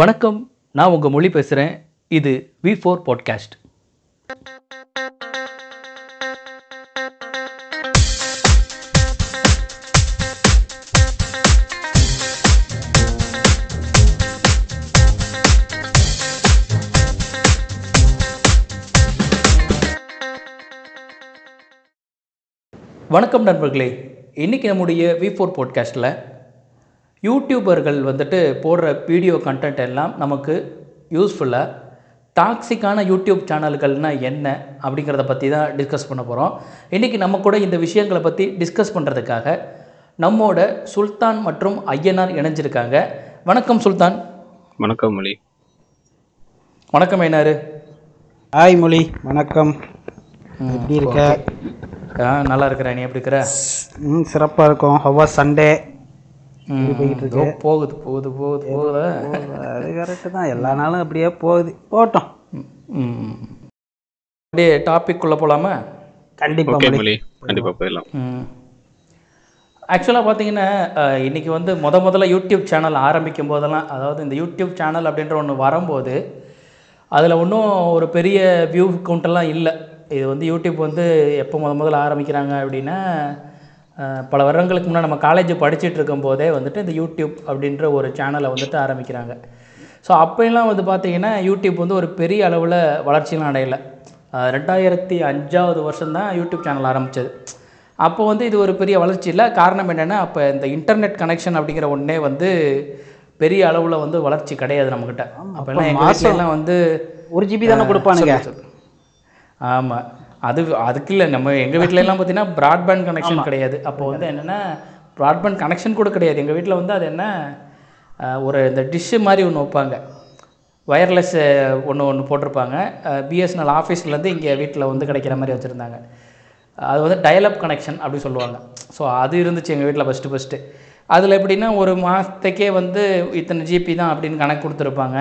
வணக்கம், நான் உங்கள் மொழி பேசுகிறேன். இது V4 பாட்காஸ்ட். வணக்கம் நண்பர்களே. இன்றைக்கி நம்முடைய V4 பாட்காஸ்ட்டில் யூடியூபர்கள் வந்துட்டு போடுற வீடியோ கண்டென்ட் எல்லாம் நமக்கு யூஸ்ஃபுல்லாக டாக்ஸிக்கான யூடியூப் சேனல்கள்னால் என்ன அப்படிங்கிறத பற்றி தான் டிஸ்கஸ் பண்ண போகிறோம். இன்றைக்கி நம்ம கூட இந்த விஷயங்களை பற்றி டிஸ்கஸ் பண்ணுறதுக்காக நம்மோட சுல்தான் மற்றும் ஐயனார் இணைஞ்சிருக்காங்க. வணக்கம் சுல்தான். வணக்கம் மொழி. வணக்கம் ஐயனார். ஹாய் மொழி. வணக்கம். எப்படி இருக்க? நல்லா இருக்கிறேன். நீ எப்படி இருக்கிற? சிறப்பாக இருக்கும். ஹவ்வா சண்டே போகுது போகுது போகுது போகுது. அது கரெக்டு தான். எல்லா நாளும் அப்படியே போகுது. போட்டோம். அப்படியே டாபிக் உள்ள போகலாமா? கண்டிப்பாக போயிடலாம். ஆக்சுவலாக பார்த்தீங்கன்னா இன்றைக்கி வந்து முதல்ல யூடியூப் சேனல் ஆரம்பிக்கும் போதெல்லாம், அதாவது இந்த யூடியூப் சேனல் அப்படின்ற ஒன்று வரும்போது அதில் ஒன்றும் ஒரு பெரிய வியூ கவுண்டெல்லாம் இல்லை. இது வந்து யூடியூப் வந்து எப்போ முதல்ல ஆரம்பிக்கிறாங்க அப்படின்னா, பல வருடங்களுக்கு முன்னாடி நம்ம காலேஜ் படிச்சுட்டு இருக்கும்போதே வந்துட்டு இந்த யூடியூப் அப்படின்ற ஒரு சேனலை வந்துட்டு ஆரம்பிக்கிறாங்க. ஸோ அப்போலாம் வந்து பார்த்திங்கன்னா யூடியூப் வந்து ஒரு பெரிய அளவில் வளர்ச்சியெலாம் அடையலை. 2005 வருஷம்தான் யூடியூப் சேனல் ஆரம்பித்தது. அப்போ வந்து இது ஒரு பெரிய வளர்ச்சி இல்லை. காரணம் என்னென்னா, அப்போ இந்த இன்டர்நெட் கனெக்ஷன் அப்படிங்கிற ஒன்றே வந்து பெரிய அளவில் வந்து வளர்ச்சி கிடையாது நம்மக்கிட்ட. அப்போலாம் எல்லாம் வந்து 1 GB தானே கொடுப்பானுங்க. ஆமாம், அதுக்கு இல்லை. நம்ம எங்கள் வீட்டிலலாம் பார்த்தீங்கன்னா ப்ராட்பேண்ட் கனெக்ஷன் கிடையாது. அப்போ வந்து என்னென்னா ப்ராட்பேண்ட் கனெக்ஷன் கூட கிடையாது. எங்கள் வீட்டில் வந்து அது என்ன ஒரு இந்த டிஷ்ஷு மாதிரி ஒன்று வைப்பாங்க, ஒயர்லெஸ் ஒன்று போட்டிருப்பாங்க. பிஎஸ்என்எல் ஆஃபீஸ்லேருந்து இங்கே வீட்டில் வந்து கிடைக்கிற மாதிரி வச்சுருந்தாங்க. அது வந்து டயலப் கனெக்ஷன் அப்படி சொல்லுவாங்க. ஸோ அது இருந்துச்சு எங்கள் வீட்டில் ஃபஸ்ட்டு. அதில் எப்படின்னா ஒரு மாதத்துக்கே வந்து இத்தனை ஜிபி தான் அப்படின்னு கணக்கு கொடுத்துருப்பாங்க.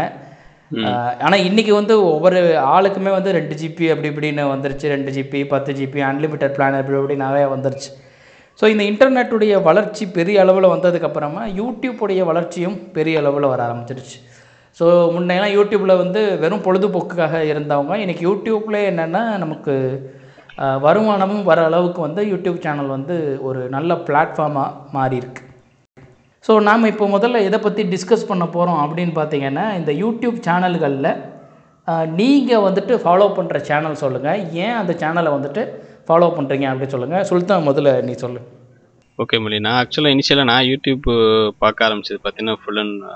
ஆனால் இன்றைக்கி வந்து ஒவ்வொரு ஆளுக்குமே வந்து 2 GB அப்படி இப்படின்னு வந்துருச்சு. 2 GB, 10 GB, அன்லிமிட்டட் பிளான் அப்படி இப்படி நிறையா வந்துருச்சு. ஸோ இந்த இன்டர்நெட்டுடைய வளர்ச்சி பெரிய அளவில் வந்ததுக்கப்புறமா யூடியூப்புடைய வளர்ச்சியும் பெரிய அளவில் வர ஆரம்பிச்சிருச்சு. ஸோ முன்னெல்லாம் யூடியூப்பில் வந்து வெறும் பொழுதுபோக்குக்காக இருந்தவங்க இன்றைக்கி யூடியூப்லேயே என்னென்னா நமக்கு வருமானமும் வர அளவுக்கு வந்து யூடியூப் சேனல் வந்து ஒரு நல்ல பிளாட்ஃபார்மாக மாறியிருக்கு. ஸோ நாம் இப்போ முதல்ல எதை பற்றி டிஸ்கஸ் பண்ண போகிறோம் அப்படின்னு பார்த்திங்கன்னா, இந்த யூடியூப் சேனல்களில் நீங்கள் வந்துட்டு ஃபாலோ பண்ணுற சேனல் சொல்லுங்கள், ஏன் அந்த சேனலை வந்துட்டு ஃபாலோ பண்ணுறீங்க அப்படின்னு சொல்லுங்கள். சுல்தான், முதல்ல நீ சொல்லு. ஓகே மொழி. நான் ஆக்சுவலாக இனிஷியலாக நான் யூடியூப் பார்க்க ஆரம்பிச்சது பார்த்தீங்கன்னா ஃபுல் அண்ட்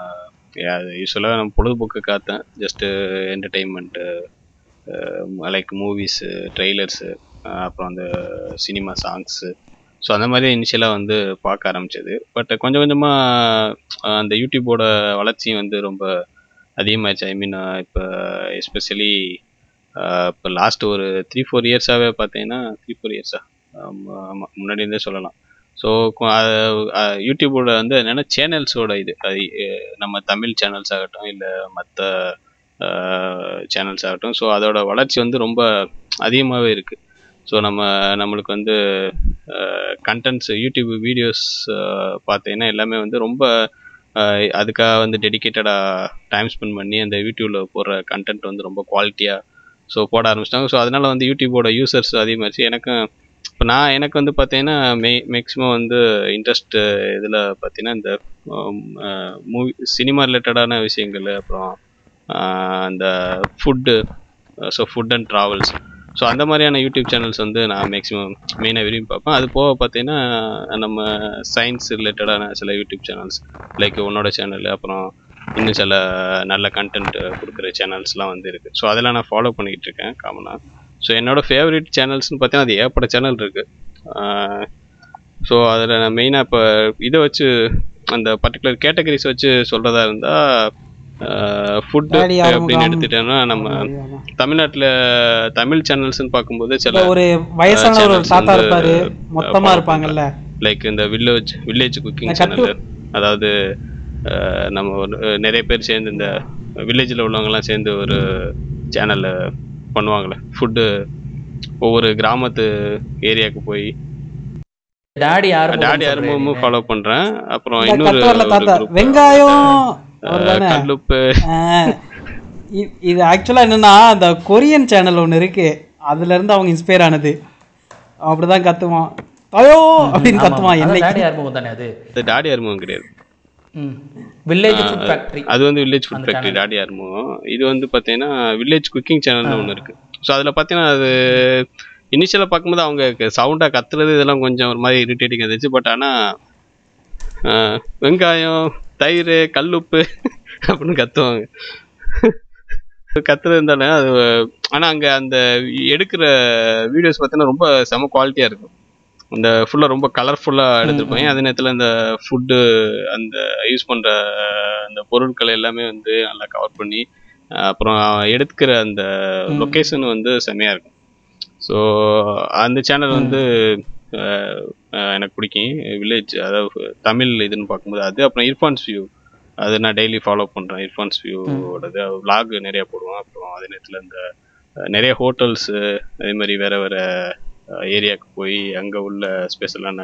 யூஸ்வலாக நான் பொழுதுபோக்கு காத்தேன். Just entertainment, like movies, trailers, அப்புறம் அந்த சினிமா சாங்ஸு. ஸோ அந்த மாதிரி இனிஷியலாக வந்து பார்க்க ஆரம்பிச்சது. பட் கொஞ்சம் கொஞ்சமாக அந்த யூடியூபோட வளர்ச்சியும் வந்து ரொம்ப அதிகமாகிடுச்சு. ஐ மீன் இப்போ எஸ்பெஷலி இப்போ லாஸ்ட் ஒரு 3-4 இயர்ஸாகவே பார்த்தீங்கன்னா, 3-4 இயர்ஸாக முன்னாடி இருந்தே சொல்லலாம். ஸோ யூடியூபோட வந்து என்னென்னா சேனல்ஸோட இது நம்ம தமிழ் சேனல்ஸ் ஆகட்டும் இல்லை மற்ற சேனல்ஸ் ஆகட்டும், ஸோ அதோட வளர்ச்சி வந்து ரொம்ப அதிகமாகவே இருக்குது. ஸோ நம்மளுக்கு வந்து கண்டென்ட்ஸு, யூடியூப் வீடியோஸ் பார்த்தீங்கன்னா எல்லாமே வந்து ரொம்ப அதுக்காக வந்து டெடிக்கேட்டடாக டைம் ஸ்பெண்ட் பண்ணி அந்த யூடியூப்பில் போடுற கண்டென்ட் வந்து ரொம்ப குவாலிட்டியாக ஸோ போட ஆரம்பிச்சிட்டாங்க. ஸோ அதனால் வந்து யூடியூபோட யூசர்ஸ் அதிகமாகிடுச்சு. எனக்கு வந்து பார்த்தீங்கன்னா மேக்ஸிமம் வந்து இன்ட்ரெஸ்ட்டு இதில் பார்த்தீங்கன்னா இந்த மூவி, சினிமா ரிலேட்டடான விஷயங்கள், அப்புறம் அந்த food, so food and travels. So அந்த மாதிரியான யூடியூப் சேனல்ஸ் வந்து நான் மேக்ஸிமம் மெயினாக விரும்பி பார்ப்பேன். அது போக பார்த்தீங்கன்னா நம்ம சயின்ஸ் ரிலேட்டடான சில யூடியூப் சேனல்ஸ், லைக் உன்னோட சேனல், அப்புறம் இன்னும் சில நல்ல கண்டென்ட் கொடுக்குற சேனல்ஸ்லாம் வந்து இருக்குது. ஸோ அதெல்லாம் நான் ஃபாலோ பண்ணிக்கிட்டு இருக்கேன் காமனாக. ஸோ என்னோடய ஃபேவரட் சேனல்ஸ்னு பார்த்தீங்கன்னா அது ஏற்பட சேனல் இருக்குது. ஸோ அதில் நான் மெயினாக இப்போ இதை வச்சு அந்த பர்டிகுலர் கேட்டகரிஸ் வச்சு சொல்கிறதா இருந்தால், ஃபுட்டு அப்படின்னு எடுத்துட்டேன்னா நம்ம தமிழ்நாட்டில் தமிழ் சேனல்ஸ்ன்னு பார்க்கும்போது சில ஒரு வயசான ஒரு தாத்தா இருப்பாரு, மொத்தமாக இருப்பாங்கல்ல, லைக் இந்த வில்லேஜ் குக்கிங் சேனல். அதாவது நம்ம ஒரு நிறைய பேர் சேர்ந்து இந்த வில்லேஜில் உள்ளவங்கலாம் சேர்ந்து ஒரு சேனல் பண்ணுவாங்களே ஃபுட்டு, ஒவ்வொரு கிராமத்து ஏரியாவுக்கு போய். டாடி ஆர்மோ ஃபாலோ பண்ணுறேன். அப்புறம் இன்னொரு வெங்காயம் இது ஆக்சுவலாக என்னென்னா அந்த கொரியன் சேனல் ஒன்று இருக்குது, அதுலேருந்து அவங்க இன்ஸ்பயர் ஆனது. அப்படி தான் கற்றுவான் தயோ அப்படின்னு கற்றுவான். என்ன டாடி ஆர்மோ தானே அது? டாடி ஆர்மோ கிடையாது, வில்லேஜ் ஃபுட் ஃபேக்டரி. அது வந்து வில்லேஜ் ஃபுட் ஃபேக்டரி டாடி ஆர்மோ. இது வந்து பார்த்தீங்கன்னா வில்லேஜ் குக்கிங் சேனல்னு ஒன்று இருக்குது. ஸோ அதில் பார்த்தீங்கன்னா அது இனிஷியலாக பார்க்கும்போது அவங்க சவுண்டாக கத்துறது இதெல்லாம் கொஞ்சம் ஒரு மாதிரி இரிட்டேட்டிங்காக இருந்துச்சு. பட் ஆனால் வெங்காயம் தயிர் கல்லுப்பு அப்படின்னு கற்றுவாங்க, கத்துறது இருந்தாலும் அது. ஆனால் அங்கே அந்த எடுக்கிற வீடியோஸ் பார்த்தீங்கன்னா ரொம்ப செம குவாலிட்டியாக இருக்கும். அந்த ஃபுல்லாக ரொம்ப கலர்ஃபுல்லாக எடுத்துருப்பாங்க. அதே நேரத்தில் அந்த ஃபுட்டு அந்த யூஸ் பண்ணுற அந்த பொருட்கள் எல்லாமே வந்து நல்லா கவர் பண்ணி, அப்புறம் எடுத்துக்கிற அந்த லொக்கேஷன் வந்து செமையாக இருக்கும். ஸோ அந்த சேனல் வந்து எனக்கு பிடிக்கும். வில்லேஜ் அதாவது தமிழ் இதுன்னு பார்க்கும்போது அது. அப்புறம் இரஃபான்ஸ் வியூ, அது நான் டெய்லி ஃபாலோ பண்ணுறேன். இரஃபான்ஸ் வியூவோடது விலாக் நிறையா போடுவோம். அப்புறம் அதே நேரத்தில் இந்த நிறைய ஹோட்டல்ஸு அதே மாதிரி வேறு வேறு ஏரியாவுக்கு போய் அங்கே உள்ள ஸ்பெஷலான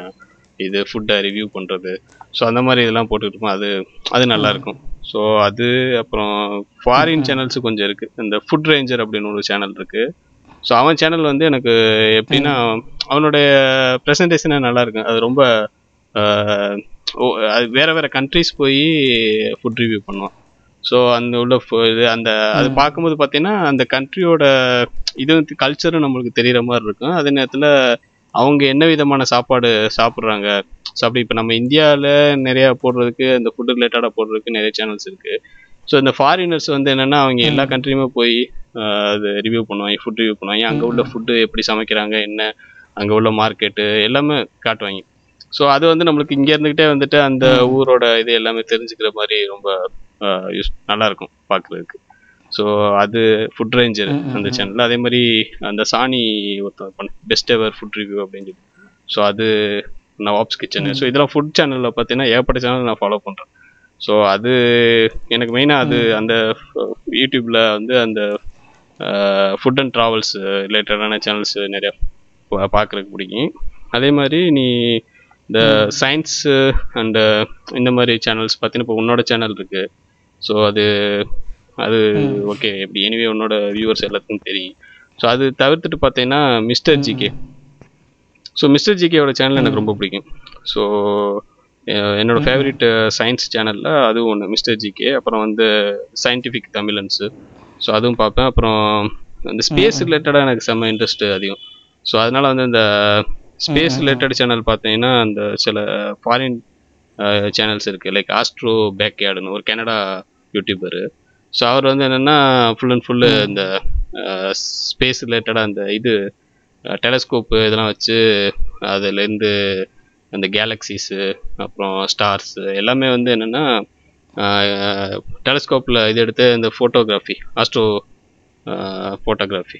இது ஃபுட்டை ரிவ்யூ பண்ணுறது. ஸோ அந்த மாதிரி இதெல்லாம் போட்டுக்கிட்டு இருப்போம். அது அது நல்லாயிருக்கும். ஸோ அது அப்புறம் ஃபாரின் சேனல்ஸு கொஞ்சம் இருக்குது. இந்த ஃபுட் ரேஞ்சர் அப்படின்னு ஒரு சேனல் இருக்குது. ஸோ அவன் சேனல் வந்து எனக்கு எப்படின்னா அவனுடைய ப்ரெசன்டேஷனே நல்லாயிருக்கும். அது ரொம்ப அது வேறு வேறு கண்ட்ரிஸ் போய் ஃபுட் ரிவ்யூ பண்ணுவான். ஸோ அந்த உள்ள இது அந்த அது பார்க்கும்போது பார்த்தீங்கன்னா அந்த கண்ட்ரியோட இது கல்ச்சரும் நம்மளுக்கு தெரிகிற மாதிரி இருக்கும். அதே நேரத்தில் அவங்க என்ன விதமான சாப்பாடு சாப்பிட்றாங்க. ஸோ அப்படி இப்போ நம்ம இந்தியாவில் நிறையா போடுறதுக்கு அந்த ஃபுட்டு ரிலேட்டடாக போடுறதுக்கு நிறைய சேனல்ஸ் இருக்குது. ஸோ இந்த ஃபாரினர்ஸ் வந்து என்னென்னா அவங்க எல்லா கண்ட்ரியுமே போய் அது ரிவ்யூ பண்ணுவாங்க, ஃபுட் ரிவ்யூ பண்ணுவாங்க. அங்கே உள்ள ஃபுட்டு எப்படி சமைக்கிறாங்க, என்ன அங்கே உள்ள மார்க்கெட்டு எல்லாமே காட்டுவாங்க. ஸோ அது வந்து நம்மளுக்கு இங்கே இருந்துக்கிட்டே வந்துட்டு அந்த ஊரோட இது எல்லாமே தெரிஞ்சுக்கிற மாதிரி ரொம்ப யூஸ் நல்லாயிருக்கும் பார்க்குறதுக்கு. ஸோ அது ஃபுட் ரேஞ்சர் அந்த சேனலில். அதே மாதிரி அந்த சாணி ஒருத்தன் பெஸ்ட் எவர் ஃபுட் ரிவ்யூ அப்படின்னு சொல்லி. ஸோ அது நான் வாப்ஸ் கிச்சனு. ஸோ இதெல்லாம் ஃபுட் சேனலில் பார்த்தீங்கன்னா ஏகப்பட்ட சேனல் நான் ஃபாலோ பண்ணுறேன். ஸோ அது எனக்கு மெயினாக அது அந்த யூடியூப்பில் வந்து அந்த ஃபுட் அண்ட் ட்ராவல்ஸ் ரிலேட்டடான சேனல்ஸ் நிறையா பார்க்குறதுக்கு பிடிக்கும். அதே மாதிரி நீ இந்த சயின்ஸு அண்டு இந்த மாதிரி சேனல்ஸ் பார்த்தீங்கன்னா இப்போ உன்னோட சேனல் இருக்குது. ஸோ அது அது ஓகே எப்படி எனிவே உன்னோட வியூவர்ஸ் எல்லாத்துக்கும் தெரியும். ஸோ அது தவிர்த்துட்டு பார்த்தீங்கன்னா மிஸ்டர் ஜிகே. ஸோ மிஸ்டர் ஜிகேயோட சேனல் எனக்கு ரொம்ப பிடிக்கும். ஸோ என்னோட ஃபேவரட் சயின்ஸ் சேனலில் அதுவும் ஒன்று மிஸ்டர் ஜிகே. அப்புறம் வந்து சயின்டிஃபிக் தமிழன்ஸு. ஸோ அதுவும் பார்ப்பேன். அப்புறம் இந்த ஸ்பேஸ் ரிலேட்டடாக எனக்கு செம்ம இன்ட்ரெஸ்ட்டு அதிகம். ஸோ அதனால் வந்து இந்த ஸ்பேஸ் ரிலேட்டட் சேனல் பார்த்தீங்கன்னா அந்த சில ஃபாரின் சேனல்ஸ் இருக்குது. லைக் ஆஸ்ட்ரோ பேக்யார்டுன்னு ஒரு கனடா யூடியூபரு. ஸோ அவர் வந்து என்னென்னா ஃபுல் அண்ட் ஃபுல்லு இந்த ஸ்பேஸ் ரிலேட்டடாக அந்த இது டெலஸ்கோப்பு இதெல்லாம் வச்சு அதுலேருந்து அந்த கேலக்ஸிஸு அப்புறம் ஸ்டார்ஸு எல்லாமே வந்து என்னென்னா டெலஸ்கோப்பில் இது எடுத்து இந்த ஃபோட்டோகிராஃபி ஆஸ்ட்ரோ ஃபோட்டோகிராஃபி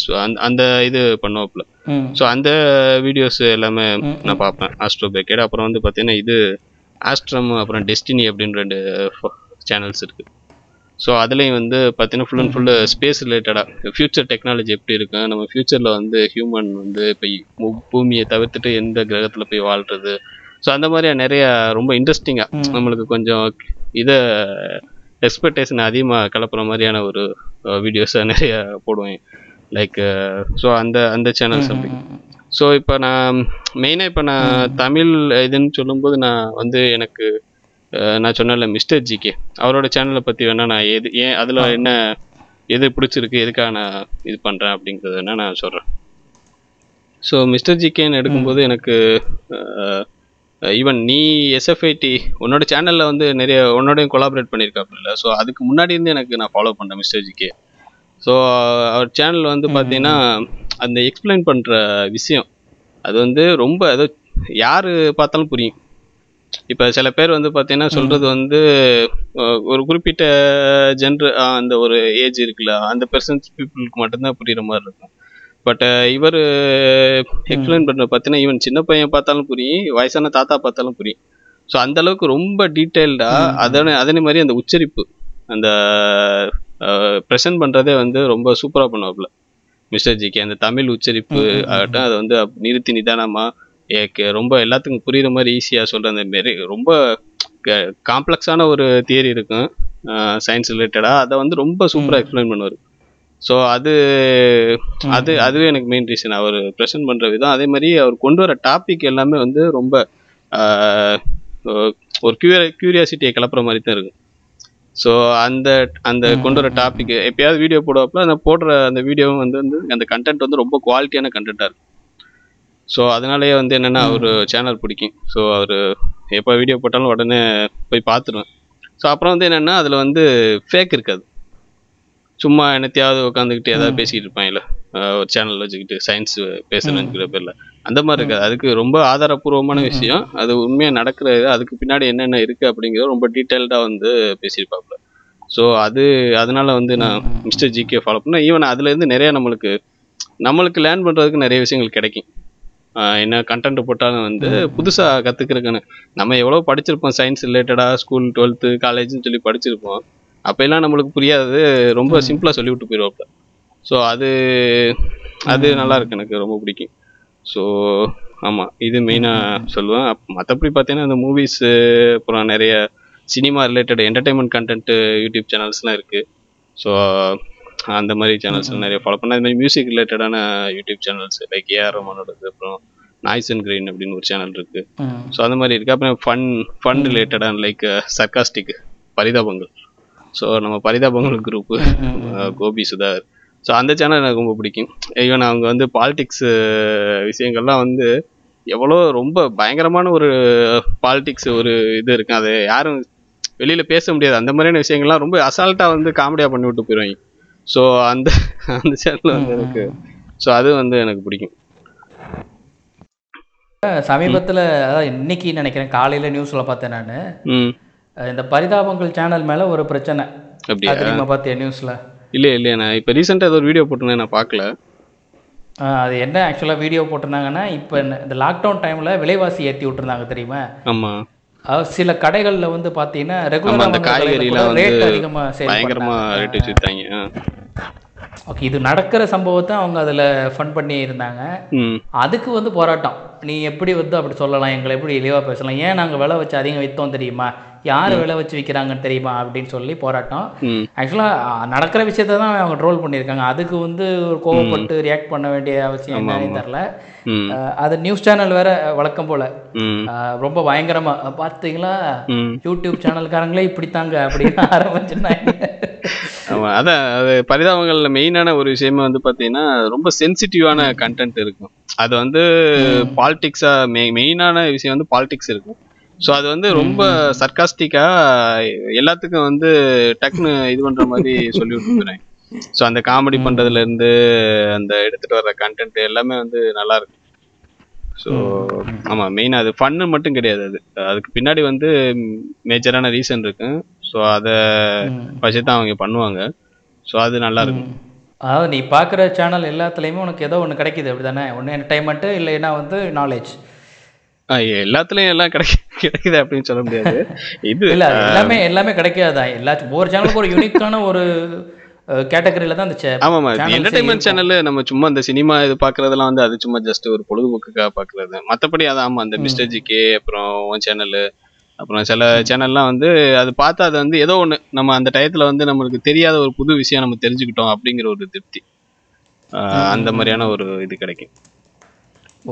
ஸோ அந்த அந்த இது பண்ணுவோப்பில். ஸோ அந்த வீடியோஸ் எல்லாமே நான் பார்ப்பேன் ஆஸ்ட்ரோ பேக்கேட். அப்புறம் வந்து பார்த்தீங்கன்னா இது ஆஸ்ட்ரம் அப்புறம் டெஸ்டினி அப்படின்னு ரெண்டு சேனல்ஸ் இருக்குது. ஸோ அதுலேயும் வந்து பார்த்தீங்கன்னா ஃபுல் அண்ட் ஃபுல்லு ஸ்பேஸ் ரிலேட்டடாக ஃப்யூச்சர் டெக்னாலஜி எப்படி இருக்கும், நம்ம ஃப்யூச்சரில் வந்து ஹியூமன் வந்து இப்போ பூமியை தவிர்த்துட்டு எந்த கிரகத்தில் போய் வாழ்கிறது. ஸோ அந்த மாதிரி நிறையா ரொம்ப இன்ட்ரெஸ்டிங்காக நம்மளுக்கு கொஞ்சம் இதை எக்ஸ்பெக்டேஷன் அதிகமாக கலப்புற மாதிரியான ஒரு வீடியோஸை நிறையா போடுவேன். லைக் ஸோ அந்த அந்த சேனல்ஸ் அப்படி. ஸோ இப்போ நான் மெயினாக இப்போ நான் தமிழ் இதுன்னு சொல்லும்போது நான் வந்து எனக்கு நான் சொன்னல மிஸ்டர் ஜிகே அவரோட சேனலை பற்றி வேணால் நான் எது ஏன் அதில் என்ன எது பிடிச்சிருக்கு எதுக்காக நான் இது பண்ணுறேன் அப்படிங்கிறது வேணால் நான் சொல்கிறேன். ஸோ மிஸ்டர் ஜிகேன்னு எடுக்கும்போது எனக்கு ஈவன் நீ எஸ்எஃப்ஐடி உன்னோட சேனலில் வந்து நிறைய உன்னோடையும் கொலாபரேட் பண்ணியிருக்காப்புல. ஸோ அதுக்கு முன்னாடி இருந்து எனக்கு நான் ஃபாலோ பண்ணுறேன் மிஸ்டர் ஜிகே. ஸோ அவர் சேனல் வந்து பார்த்தீங்கன்னா அந்த எக்ஸ்பிளைன் பண்ணுற விஷயம் அது வந்து ரொம்ப ஏதோ யார் பார்த்தாலும் புரியும். இப்போ சில பேர் வந்து பார்த்தீங்கன்னா சொல்கிறது வந்து ஒரு குறிப்பிட்ட ஜென்ரு அந்த ஒரு ஏஜ் இருக்குல்ல அந்த பெர்சன்ஸ் பீப்புளுக்கு மட்டும்தான் புரிகிற மாதிரி இருக்கும். பட் இவர் எக்ஸ்பிளைன் பண்ணுற பார்த்தீங்கன்னா ஈவன் சின்ன பையன் பார்த்தாலும் புரியும், வயசான தாத்தா பார்த்தாலும் புரியும். ஸோ அந்தளவுக்கு ரொம்ப டீட்டெயில்டாக அதே மாதிரி அந்த உச்சரிப்பு அந்த ப்ரெசென்ட் பண்ணுறதே வந்து ரொம்ப சூப்பராக பண்ணுவாப்புல மிஸ்டர் ஜிகே. அந்த தமிழ் உச்சரிப்பு ஆகட்டும் அதை வந்து நிறுத்தி நிதானமாக ரொம்ப எல்லாத்துக்கும் புரிகிற மாதிரி ஈஸியாக சொல்கிற அந்த மாரி ரொம்ப காம்ப்ளெக்ஸான ஒரு தியரி இருக்கும் சயின்ஸ் ரிலேட்டடாக, அதை வந்து ரொம்ப சூப்பராக எக்ஸ்பிளைன் பண்ணுவார். ஸோ அதுவே எனக்கு மெயின் ரீசன். அவர் ப்ரெசென்ட் பண்ணுற விதம், அதே மாதிரி அவர் கொண்டு வர டாபிக் எல்லாமே வந்து ரொம்ப ஒரு கியூரியாசிட்டியை கிளப்புற மாதிரி தான் இருக்கும். ஸோ அந்த கொண்டு வர டாப்பிக்கு எப்போயாவது வீடியோ போடுவாப்போ அந்த போடுற அந்த வீடியோவும் வந்து அந்த கண்டென்ட் வந்து ரொம்ப குவாலிட்டியான கண்டென்ட்டாக இருக்கும். ஸோ அதனாலேயே வந்து என்னென்னா அவர் சேனல் பிடிக்கும். ஸோ அவர் எப்போ வீடியோ போட்டாலும் உடனே போய் பார்த்துருவேன். ஸோ அப்புறம் வந்து என்னென்னா அதில் வந்து ஃபேக் இருக்காது, சும்மா என்னத்தையாவது உட்காந்துக்கிட்டு ஏதாவது பேசிக்கிட்டு இருப்பாங்க, இல்லை ஒரு சேனல் வச்சுக்கிட்டு சயின்ஸ் பேசணுங்கிற பேரில் அந்த மாதிரி இருக்காது. அதுக்கு ரொம்ப ஆதாரபூர்வமான விஷயம், அது உண்மையாக நடக்கிறது, அதுக்கு பின்னாடி என்னென்ன இருக்குது அப்படிங்கிறத ரொம்ப டீட்டெயில்டாக வந்து பேசியிருப்பாப்புல. ஸோ அதனால் வந்து நான் மிஸ்டர் ஜிகே ஃபாலோ பண்ணேன். ஈவன் அதுலேருந்து நிறையா நம்மளுக்கு லேர்ன் பண்ணுறதுக்கு நிறைய விஷயங்கள் கிடைக்கும். என்ன கண்டென்ட் போட்டாலும் வந்து புதுசாக கற்றுக்கிறதுக்குன்னு நம்ம எவ்வளோ படிச்சிருப்போம் சயின்ஸ் ரிலேட்டடாக, ஸ்கூல் 12th காலேஜ்னு சொல்லி படிச்சிருப்போம், அப்போல்லாம் நம்மளுக்கு புரியாது, ரொம்ப சிம்பிளாக சொல்லிவிட்டு போயிடுவாப்புல. ஸோ அது நல்லாயிருக்கு, எனக்கு ரொம்ப பிடிக்கும். ஸோ ஆமாம், இது மெயினாக சொல்லுவேன். மற்றபடி பார்த்தீங்கன்னா இந்த மூவிஸு, அப்புறம் நிறைய cinema related entertainment content YouTube சேனல்ஸ்லாம் இருக்குது. ஸோ அந்த மாதிரி சேனல்ஸ்லாம் நிறைய ஃபாலோ பண்ணேன். அதுமாதிரி மியூசிக் ரிலேட்டடான யூடியூப் சேனல்ஸ் லைக் ஏஆர் ஆர்மோனோடது, அப்புறம் நாய்ஸ் அண்ட் க்ரீன் அப்படின்னு ஒரு சேனல் இருக்குது. ஸோ அந்த மாதிரி இருக்குது. அப்புறம் ஃபன் ரிலேட்டடான லைக் சர்காஸ்டிக் பரிதாபங்கள். ஸோ நம்ம பரிதாபங்கள் குரூப்பு, கோபி சுதா, ஸோ அந்த சேனல் எனக்கு ரொம்ப பிடிக்கும். ஈவன் அவங்க வந்து பாலிடிக்ஸு விஷயங்கள்லாம் வந்து எவ்வளோ ரொம்ப பயங்கரமான ஒரு பாலிடிக்ஸ் ஒரு இது இருக்குது, அது யாரும் வெளியில் பேச முடியாது, அந்த மாதிரியான விஷயங்கள்லாம் ரொம்ப அசால்ட்டாக வந்து காமெடியாக பண்ணி விட்டு போயிடுவாங்க. ஸோ அந்த சேனல் வந்து எனக்கு ஸோ அது வந்து எனக்கு பிடிக்கும். சமீபத்தில் அதாவது இன்னைக்கு நினைக்கிறேன் காலையில் நியூஸில் பார்த்தேன் நான், இந்த பரிதாபங்கள் சேனல் மேலே ஒரு பிரச்சனை. அப்படியே பார்த்தேன் நியூஸில். இல்லையா, நான் இப்போ ரீசெண்டாக ஏதோ ஒரு வீடியோ போட்டிருந்தேன், நான் பார்க்கல. அது என்ன ஆக்சுவலாக வீடியோ போட்டிருந்தாங்கன்னா, இப்போ இந்த லாக்டவுன் டைமில் விலைவாசி ஏற்றி விட்டுருந்தாங்க தெரியுமா? ஆமாம். சில கடைகளில் வந்து பார்த்தீங்கன்னா ரெகுலராக காய்கறிலாம் ரேட் அதிகமாக பயங்கரமாக ரேட் வச்சுருந்தாங்க. ஓகே, இது நடக்கிற சம்பவத்தை அவங்க அதில் ஃபன் பண்ணி இருந்தாங்க. அதுக்கு வந்து போராட்டம், நீ எப்படி வந்து அப்படி சொல்லலாம், எங்களை எப்படி இழிவாக பேசலாம், ஏன் நாங்கள் விலை வச்சு அதிகம் விற்றோம் தெரியுமா, யார் விலை வச்சு விற்கிறாங்கன்னு தெரியுமா அப்படின்னு சொல்லி போராட்டம். ஆக்சுவலாக நடக்கிற விஷயத்த தான் அவங்க ட்ரோல் பண்ணியிருக்காங்க. அதுக்கு வந்து ஒரு கோவப்பட்டு ரியாக்ட் பண்ண வேண்டிய அவசியம் என்னன்னு தெரில. அது நியூஸ் சேனல் வேற வழக்கம் போல ரொம்ப பயங்கரமா, பார்த்தீங்களா யூடியூப் சேனல்காரங்களே இப்படித்தாங்க அப்படின்னு ஆரம்பிச்சிருந்தாங்க. ஆமாம், அதான் அது பரிதாபங்கள்ல மெயினான ஒரு விஷயமா வந்து பார்த்தீங்கன்னா ரொம்ப சென்சிட்டிவான கண்டென்ட் இருக்கும். அது வந்து பாலிடிக்ஸாக மெயினான விஷயம் வந்து பாலிடிக்ஸ் இருக்கும். ஸோ அது வந்து ரொம்ப சர்காஸ்டிக்காக எல்லாத்துக்கும் வந்து டக்குன்னு இது பண்ணுற மாதிரி சொல்லி விட்டுறேன். ஸோ அந்த காமெடி பண்ணுறதுலேருந்து அந்த எடுத்துகிட்டு வர்ற கண்டென்ட் எல்லாமே வந்து நல்லாயிருக்கும். ஸோ ஆமாம், மெயினாக அது ஃபன்னு மட்டும் கிடையாது, அதுக்கு பின்னாடி வந்து மேஜரான ரீசன் இருக்கும். ஸோ அதை வச்சு தான் அவங்க பண்ணுவாங்க. ஸோ அது நல்லாயிருக்கும். அதாவது நீ பார்க்குற சேனல் எல்லாத்துலேயுமே உனக்கு ஏதோ ஒன்று கிடைக்கிது அப்படி தானே? ஒன்று என்டர்டைன்மெண்ட்டு, இல்லைன்னா வந்து நாலேஜ். எல்லாத்துலயும் எல்லாம் கிடைக்குது அப்படின்னு சொல்ல முடியாது. இது இல்லை, எல்லாமே கிடைக்காதான். எல்லாத்துக்கும் ஒவ்வொரு சேனலுக்கும் ஒரு யூனிக்கான ஒரு கேட்டகரியில தான் அந்த ஆமாம் என்டர்டைன்மெண்ட் சேனல். நம்ம சும்மா இந்த சினிமா இது பார்க்குறதெல்லாம் வந்து அது சும்மா ஜஸ்ட் ஒரு பொழுதுபோக்குக்காக பார்க்குறது. மற்றபடி அது ஆமாம், அந்த மிஸ்டர் ஜிகே, அப்புறம் உன் சேனலு, அப்புறம் சில சேனல்லாம் வந்து அது பார்த்தா அது வந்து ஏதோ ஒன்று நம்ம அந்த டயத்தில் வந்து நம்மளுக்கு தெரியாத ஒரு புது விஷயம் நம்ம தெரிஞ்சுக்கிட்டோம் அப்படிங்கிற ஒரு திருப்தி, அந்த மாதிரியான ஒரு இது கிடைக்கும்.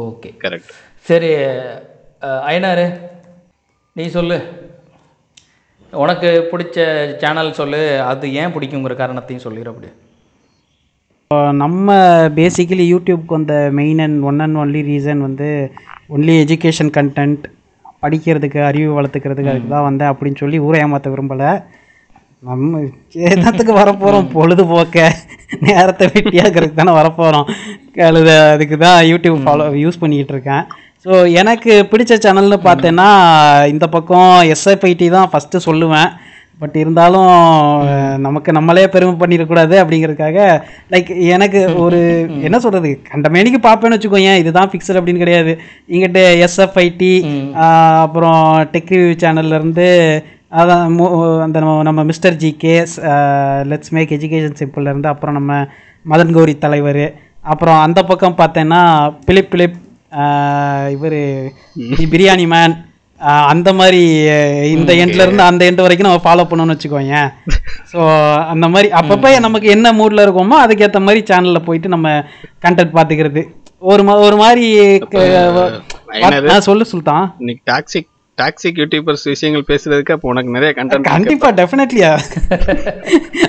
Okay, correct. சரி ஐயனாரு, நீ சொல்லு, உனக்கு பிடிச்ச சேனல் சொல்லு, அது ஏன் பிடிக்குங்கிற காரணத்தையும் சொல்லிடுற. அப்படி நம்ம பேசிக்கலி யூடியூப்க்கு வந்த மெயின் அண்ட் ஒன்லி ரீசன் வந்து ஒன்லி எஜுகேஷன் கண்டென்ட், படிக்கிறதுக்கு அறிவு வளர்த்துக்கிறதுக்கு அதுக்கு தான் வந்தேன் அப்படின்னு சொல்லி ஊரை ஏமாற்ற விரும்பலை. நம்ம எல்லாத்துக்கு வரப்போகிறோம் பொழுதுபோக்க, நேரத்தை வெட்டியாக்கிறதுக்கு தானே வரப்போகிறோம், அதுக்கு தான் யூடியூப் யூஸ் பண்ணிக்கிட்டு இருக்கேன். ஸோ எனக்கு பிடிச்ச சேனல்னு பார்த்தேன்னா இந்த பக்கம் எஸ்எஃப்ஐடி தான் ஃபஸ்ட்டு சொல்லுவேன். பட் இருந்தாலும் நமக்கு நம்மளே பெருமை பண்ணிடக்கூடாது அப்படிங்கிறதுக்காக லைக் எனக்கு ஒரு என்ன சொல்கிறது, கண்டமேனிக்கு பார்ப்பேன்னு வச்சுக்கோங்க, இதுதான் ஃபிக்ஸட் அப்படின்னு கிடையாது. இங்கிட்ட எஸ்எஃப்ஐடி, அப்புறம் டெக்ரிவியூ சேனல்லேருந்து அதான் அந்த நம்ம mister GK, let's make education சிம்பிள்லேருந்து, அப்புறம் நம்ம மதன் கௌரி தலைவர், அப்புறம் அந்த பக்கம் பார்த்தேன்னா பிலிப் இவர் பிரியாணி மேன், அந்த மாதிரி இந்த எண்ட்ல இருந்து அந்த எண்ட் வரைக்கும் நம்ம ஃபாலோ பண்ணணும்னு வச்சுக்கோங்க. ஸோ அந்த மாதிரி அப்பப்போ நமக்கு என்ன மூடில் இருக்கோமோ அதுக்கேற்ற மாதிரி சேனலில் போயிட்டு நம்ம கண்டென்ட் பார்த்துக்கிறது. ஒரு மாதிரி சொல்லு சுல்தான், இன்னைக்கு டாக்ஸிக் டாக்ஸிக் யூடியூபர்ஸ் விஷயங்கள் பேசுறதுக்கு அப்போ உனக்கு நிறைய கண்டென்ட் கண்டிப்பாக டெஃபினெட்லியா.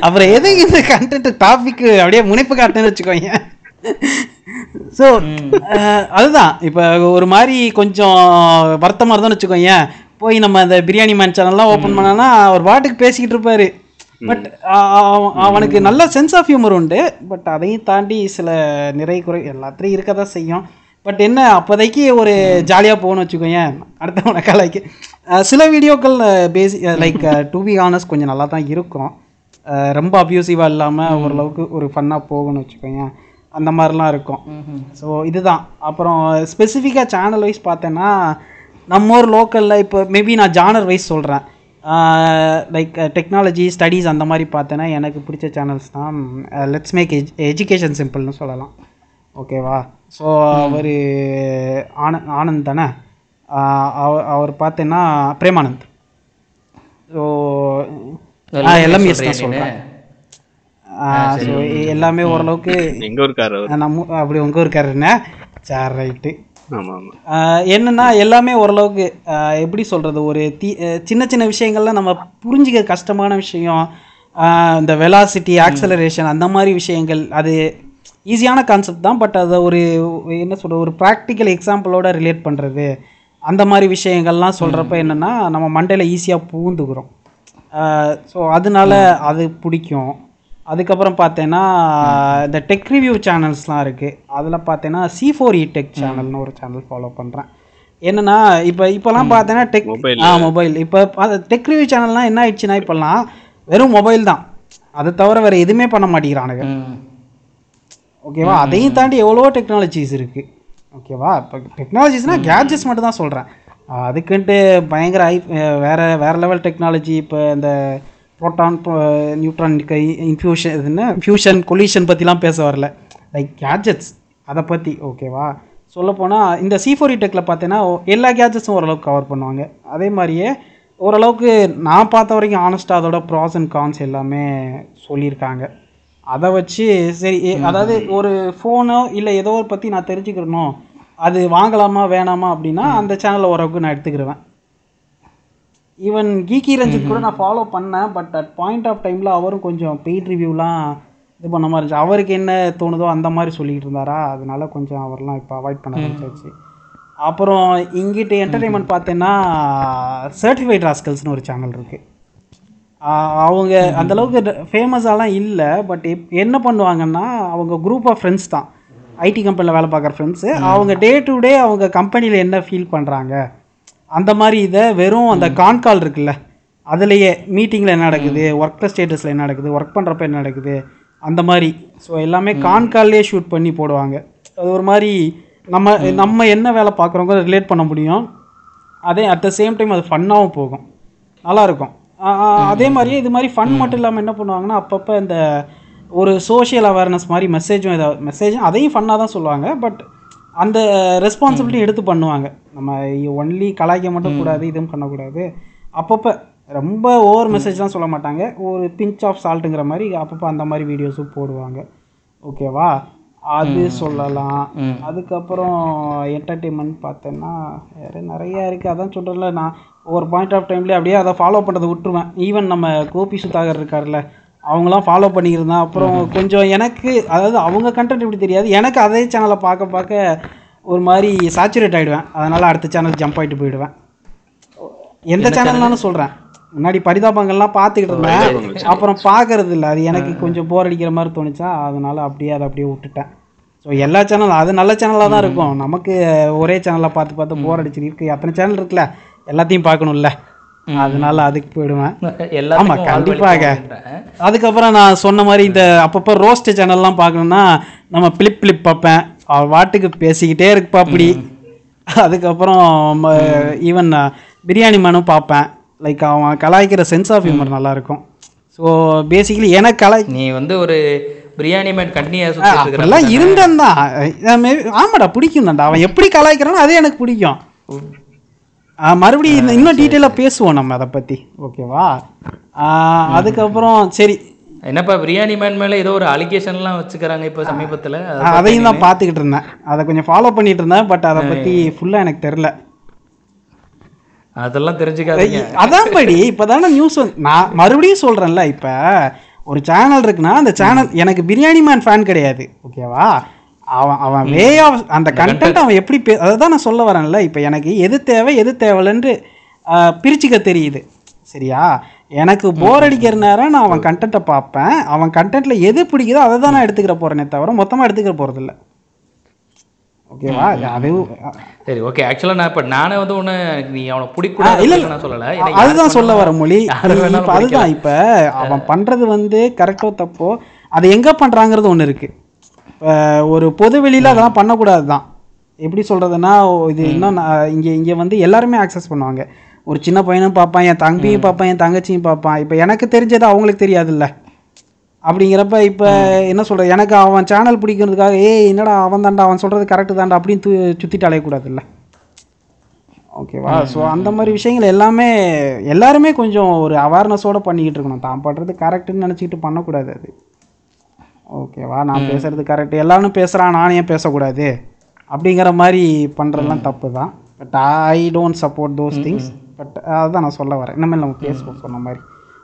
அப்புறம் எதுக்கு இந்த கண்டென்ட் டாபிக் அப்படியே முனைப்பு காட்டுன்னு வச்சுக்கோங்க. ஸோ அதுதான் இப்போ ஒரு மாதிரி கொஞ்சம் வருத்தமாக இருந்தான்னு வச்சுக்கோங்க. போய் நம்ம அந்த பிரியாணி மேன் சேனல்லாம் ஓப்பன் பண்ணோன்னா அவர் பாட்டுக்கு பேசிக்கிட்டு இருப்பார். பட் அவனுக்கு நல்ல சென்ஸ் ஆஃப் ஹியூமர் உண்டு. பட் அதையும் தாண்டி சில நிறை குறை எல்லாத்துலேயும் இருக்க தான் செய்யும். பட் என்ன அப்போதைக்கு ஒரு ஜாலியாக போகணும்னு வச்சுக்கோங்க. அடுத்த உனக்காலைக்கு சில வீடியோக்கள் பேசி லைக் டு பி ஆனஸ்ட் கொஞ்சம் நல்லா தான் இருக்கும். ரொம்ப அப்யூசிவாக இல்லாமல் ஓரளவுக்கு ஒரு ஃபன்னாக போகணும்னு வச்சுக்கோங்க. அந்த மாதிரிலாம் இருக்கும். ஸோ இதுதான். அப்புறம் ஸ்பெசிஃபிக்காக சேனல் வைஸ் பார்த்தேன்னா நம்ம ஊர் லோக்கலில் இப்போ மேபி நான் ஜானர் வைஸ் சொல்கிறேன். லைக் டெக்னாலஜி ஸ்டடீஸ் அந்த மாதிரி பார்த்தேன்னா எனக்கு பிடிச்ச சேனல்ஸ் தான் லெட்ஸ் மேக் எஜுகேஷன் சிம்பிள்னு சொல்லலாம். ஓகேவா? ஸோ அவர் ஆனந்த் தானே அவர் பார்த்தேன்னா பிரேமானந்த். ஸோ எல்லாமே எஸ்னா சொல்கிறேன். ஸோ எல்லாமே ஓரளவுக்கு எங்கள் இருக்காரு நம்ம அப்படி உங்கள் இருக்காருன்னா சார் ரைட்டு. என்னன்னா எல்லாமே ஓரளவுக்கு எப்படி சொல்கிறது ஒரு சின்ன சின்ன விஷயங்கள்லாம் நம்ம புரிஞ்சிக்க கஷ்டமான விஷயம். இந்த வெலாசிட்டி ஆக்சலரேஷன் அந்த மாதிரி விஷயங்கள் அது ஈஸியான கான்செப்ட் தான். பட் அதை ஒரு என்ன சொல்கிறது ஒரு ப்ராக்டிக்கல் எக்ஸாம்பிளோட ரிலேட் பண்ணுறது அந்த மாதிரி விஷயங்கள்லாம் சொல்கிறப்ப என்னென்னா நம்ம மண்டையில் ஈஸியாக பூந்துக்கிறோம். ஸோ அதனால அது பிடிக்கும். அதுக்கப்புறம் பார்த்தேன்னா இந்த டெக் ரிவ்யூ சேனல்ஸ்லாம் இருக்குது. அதில் பார்த்தேன்னா C4 E Tech சேனல்னு ஒரு சேனல் ஃபாலோ பண்ணுறேன். என்னென்னா இப்போலாம் பார்த்தேன்னா டெக் மொபைல் இப்போ டெக் ரிவ்யூ சேனல்லாம் என்ன ஆயிடுச்சுன்னா இப்போலாம் வெறும் மொபைல் தான். அதை தவிர வேறு எதுவுமே பண்ண மாட்டேங்கிறானுங்க. ஓகேவா? அதையும் தாண்டி எவ்வளோ டெக்னாலஜிஸ் இருக்குது. ஓகேவா? இப்போ டெக்னாலஜிஸ்னால் கேட்ஜெட்ஸ் மட்டும் தான் சொல்கிறேன். அதுக்குன்ட்டு பயங்கர வேறு லெவல் டெக்னாலஜி இப்போ இந்த புரோட்டான் நியூட்ரான் இன்ஃபியூஷன் இதுன்னு ஃபியூஷன் கொலிஷன் பற்றிலாம் பேச வரல. லைக் கேட்ஜெட்ஸ் அதை பற்றி. ஓகேவா? சொல்லப்போனால் இந்த C4 E Techல பார்த்தீங்கன்னா எல்லா கேட்ஜெட்ஸும் ஓரளவுக்கு கவர் பண்ணுவாங்க. அதே மாதிரியே ஓரளவுக்கு நான் பார்த்த வரைக்கும் ஆனஸ்ட்டாக அதோட ப்ராஸ் அண்ட் கான்ஸ் எல்லாமே சொல்லியிருக்காங்க. அதை வச்சு சரி அதாவது ஒரு ஃபோனோ இல்லை ஏதோ ஒரு பற்றி நான் தெரிஞ்சுக்கிறணும் அது வாங்கலாமா வேணாமா அப்படின்னா அந்த சேனலில் ஓரளவுக்கு நான் எடுத்துக்கிடுவேன். ஈவன் கீகி ரஞ்சித் கூட நான் ஃபாலோ பண்ணேன். பட் அட் பாயிண்ட் ஆஃப் டைமில் அவரும் கொஞ்சம் பெய்ட் ரிவ்யூலாம் இது பண்ண மாதிரி இருந்துச்சு. அவருக்கு என்ன தோணுதோ அந்த மாதிரி சொல்லிக்கிட்டு இருந்தாரா அதனால கொஞ்சம் அவர்லாம் இப்போ அவாய்ட் பண்ண ஆரம்பிச்சாச்சு. அப்புறம் இங்கிட்டு என்டர்டெயின்மெண்ட் பார்த்தேன்னா சர்டிஃபைட் ராஸ்கல்ஸ்னு ஒரு சேனல் இருக்குது. அவங்க அந்தளவுக்கு ஃபேமஸாலாம் இல்லை. பட் என்ன பண்ணுவாங்கன்னா அவங்க குரூப் ஆஃப் ஃப்ரெண்ட்ஸ் தான் ஐடி கம்பெனியில் வேலை பார்க்குற ஃப்ரெண்ட்ஸு. அவங்க டே டு டே அவங்க கம்பெனியில் என்ன ஃபீல் பண்ணுறாங்க அந்த மாதிரி இதை வெறும் அந்த கான்கால் இருக்குல்ல அதுலேயே மீட்டிங்கில் என்ன நடக்குது ஒர்க்கில் ஸ்டேட்டஸில் என்ன நடக்குது ஒர்க் பண்ணுறப்ப என்ன நடக்குது அந்த மாதிரி. ஸோ எல்லாமே கான்கால்லேயே ஷூட் பண்ணி போடுவாங்க. அது ஒரு மாதிரி நம்ம என்ன வேலை பார்க்குறவங்க ரிலேட் பண்ண முடியும். அதே அட் த சேம் டைம் அது ஃபன்னாகவும் போகும், நல்லாயிருக்கும். அதே மாதிரியே இது மாதிரி ஃபன் மட்டும் இல்லாமல் என்ன பண்ணுவாங்கன்னா அப்பப்போ இந்த ஒரு சோஷியல் அவேர்னஸ் மாதிரி மெசேஜும் அதையும் ஃபன்னாக தான் சொல்லுவாங்க. பட் அந்த ரெஸ்பான்சிபிலிட்டி எடுத்து பண்ணுவாங்க. நம்ம ஒன்லி கலாய்க்க மட்டும் கூடாது, இதுவும் பண்ணக்கூடாது. அப்பப்போ ரொம்ப ஓவர் மெசேஜ்லாம் சொல்ல மாட்டாங்க, ஒரு பிஞ்ச் ஆஃப் சால்ட்டுங்கிற மாதிரி அப்பப்போ அந்த மாதிரி வீடியோஸும் போடுவாங்க. ஓகேவா? அது சொல்லலாம். அதுக்கப்புறம் என்டர்டெயின்மெண்ட் பார்த்தேன்னா வேறு நிறையா இருக்குது. அதான் சொல்கிறேன்ல நான் ஒரு பாயிண்ட் ஆஃப் டைம்லேயே அப்படியே அதை ஃபாலோ பண்ணுறதை விட்டுருவேன். ஈவன் நம்ம கோபி சுதாகர் இருக்கார்ல அவங்களாம் ஃபாலோ பண்ணிக்கிருந்தான். அப்புறம் கொஞ்சம் எனக்கு அதாவது அவங்க கண்டென்ட் இப்படி தெரியாது எனக்கு அதே சேனலை பார்க்க பார்க்க ஒரு மாதிரி சேச்சுரேட் ஆகிடுவேன். அதனால் அடுத்த சேனல் ஜம்ப் ஆகிட்டு போயிடுவேன். எந்த சேனல்னாலும் சொல்கிறேன், முன்னாடி பரிதாபங்கள்லாம் பார்த்துக்கிட்டு இருந்தேன். அப்புறம் பார்க்கறது இல்லை, அது எனக்கு கொஞ்சம் போர் அடிக்கிற மாதிரி தோணுச்சா அதனால் அதை அப்படியே விட்டுட்டேன். ஸோ எல்லா சேனலும் அது நல்ல சேனலாக தான் இருக்கும். நமக்கு ஒரே சேனலில் பார்த்து போர் அடிச்சிருக்கு, அத்தனை சேனல் இருக்குல்ல எல்லாத்தையும் பார்க்கணும்ல, அதனால அதுக்கு போயிடுவேன். ஆமாம் கண்டிப்பாக. அதுக்கப்புறம் நான் சொன்ன மாதிரி இந்த அப்பப்போ ரோஸ்ட் சேனல்லாம் பார்க்கணுன்னா நம்ம பிளிப் பார்ப்பேன். அவள் வாட்டுக்கு பேசிக்கிட்டே இருக்குப்பா அப்படி. அதுக்கப்புறம் ஈவன் பிரியாணி மேனும் பார்ப்பேன். லைக் அவன் கலாய்க்கிற சென்ஸ் ஆஃப் ஹியூமர் நல்லாயிருக்கும். ஸோ பேசிக்கலி எனக்கு நீ வந்து ஒரு பிரியாணி மேன் கண்டினியூலாம் இருந்தேன் தான். ஆமாடா பிடிக்கும் தான்டா அவன் எப்படி கலாய்க்கிறானோ அதே எனக்கு பிடிக்கும். மறுபடியும் இன்னும் டீட்டெயிலாக பேசுவோம் நம்ம அதை பற்றி, ஓகேவா? அதுக்கப்புறம் சரி, என்னப்பா பிரியாணி மேன் மேலே ஏதோ ஒரு அலிகேஷன்லாம் வச்சுக்கிறாங்க இப்போ சமீபத்தில். அதையும் தான் பார்த்துக்கிட்டு இருந்தேன், அதை கொஞ்சம் ஃபாலோ பண்ணிகிட்டு இருந்தேன். பட் அதை பற்றி ஃபுல்லாக எனக்கு தெரில, அதெல்லாம் தெரிஞ்சுக்காதீங்க. அதான் படி இப்போ தானே நியூஸ் வந்து, நான் மறுபடியும் சொல்கிறேன்ல, இப்போ ஒரு சேனல் இருக்குன்னா அந்த சேனல் எனக்கு பிரியாணி மேன் ஃபேன் கிடையாது, ஓகேவா? அவன் அவன் வே ஆஃப் அந்த கண்டென்ட் அவன் எப்படி அதை தான் நான் சொல்ல வரேன்ல. இப்போ எனக்கு எது தேவை எது தேவையில்லைன்னு பிரிச்சுக்க தெரியுது, சரியா? எனக்கு போர் அடிக்கிற நேரம் நான் அவன் கண்டென்ட்டை பார்ப்பேன், அவன் கண்டென்ட்டில் எது பிடிக்குதோ அதை தான் நான் எடுத்துக்கிற போகிறேனே தவிர மொத்தமாக எடுத்துக்கிற போகிறதில்ல, ஓகேவா? அது சரி, ஓகே. ஆக்சுவலாக நான் இப்போ நானே வந்து ஒன்று நீ அவனை பிடிக்கூடாது இல்லை நான் சொல்லலை, அதுதான் சொல்ல வர மொழி. அதுதான் இப்போ அவன் பண்ணுறது வந்து கரெக்டோ தப்போ அதை எங்கே பண்ணுறாங்கிறது ஒன்று இருக்குது. இப்போ ஒரு பொது வெளியில் அதெல்லாம் பண்ணக்கூடாது தான். எப்படி சொல்கிறதுனா, இது இன்னும் இங்கே இங்கே வந்து எல்லாருமே ஆக்சஸ் பண்ணுவாங்க. ஒரு சின்ன பையனும் பார்ப்பான், என் தம்பியும் பார்ப்பான், என் தங்கச்சியும் பார்ப்பான். இப்போ எனக்கு தெரிஞ்சது அவங்களுக்கு தெரியாதுல்ல. அப்படிங்கிறப்ப இப்போ என்ன சொல்கிறது, எனக்கு அவன் சேனல் பிடிக்கிறதுக்காக ஏய் என்னடா அவன் தாண்டா அவன் சொல்கிறது கரெக்டு தாண்டா அப்படின்னு சுற்றிட்டு அலையக்கூடாதுல்ல, ஓகேவா? ஸோ அந்த மாதிரி விஷயங்கள் எல்லாமே எல்லாருமே கொஞ்சம் ஒரு அவேர்னஸோடு பண்ணிக்கிட்டு இருக்கணும். தான் பண்ணுறது கரெக்டுன்னு நினச்சிக்கிட்டு பண்ணக்கூடாது அது, ஓகேவா? நான் பேசுகிறது கரெக்டு, எல்லாரும் பேசுகிறான் நான் ஏன் பேசக்கூடாது அப்படிங்கிற மாதிரி பண்ணுறதுலாம் தப்பு தான். But I don't support those things. But அதுதான் நான் சொல்ல வரேன், இனிமேல் நம்ம பேசுவோம் சொன்ன மாதிரி,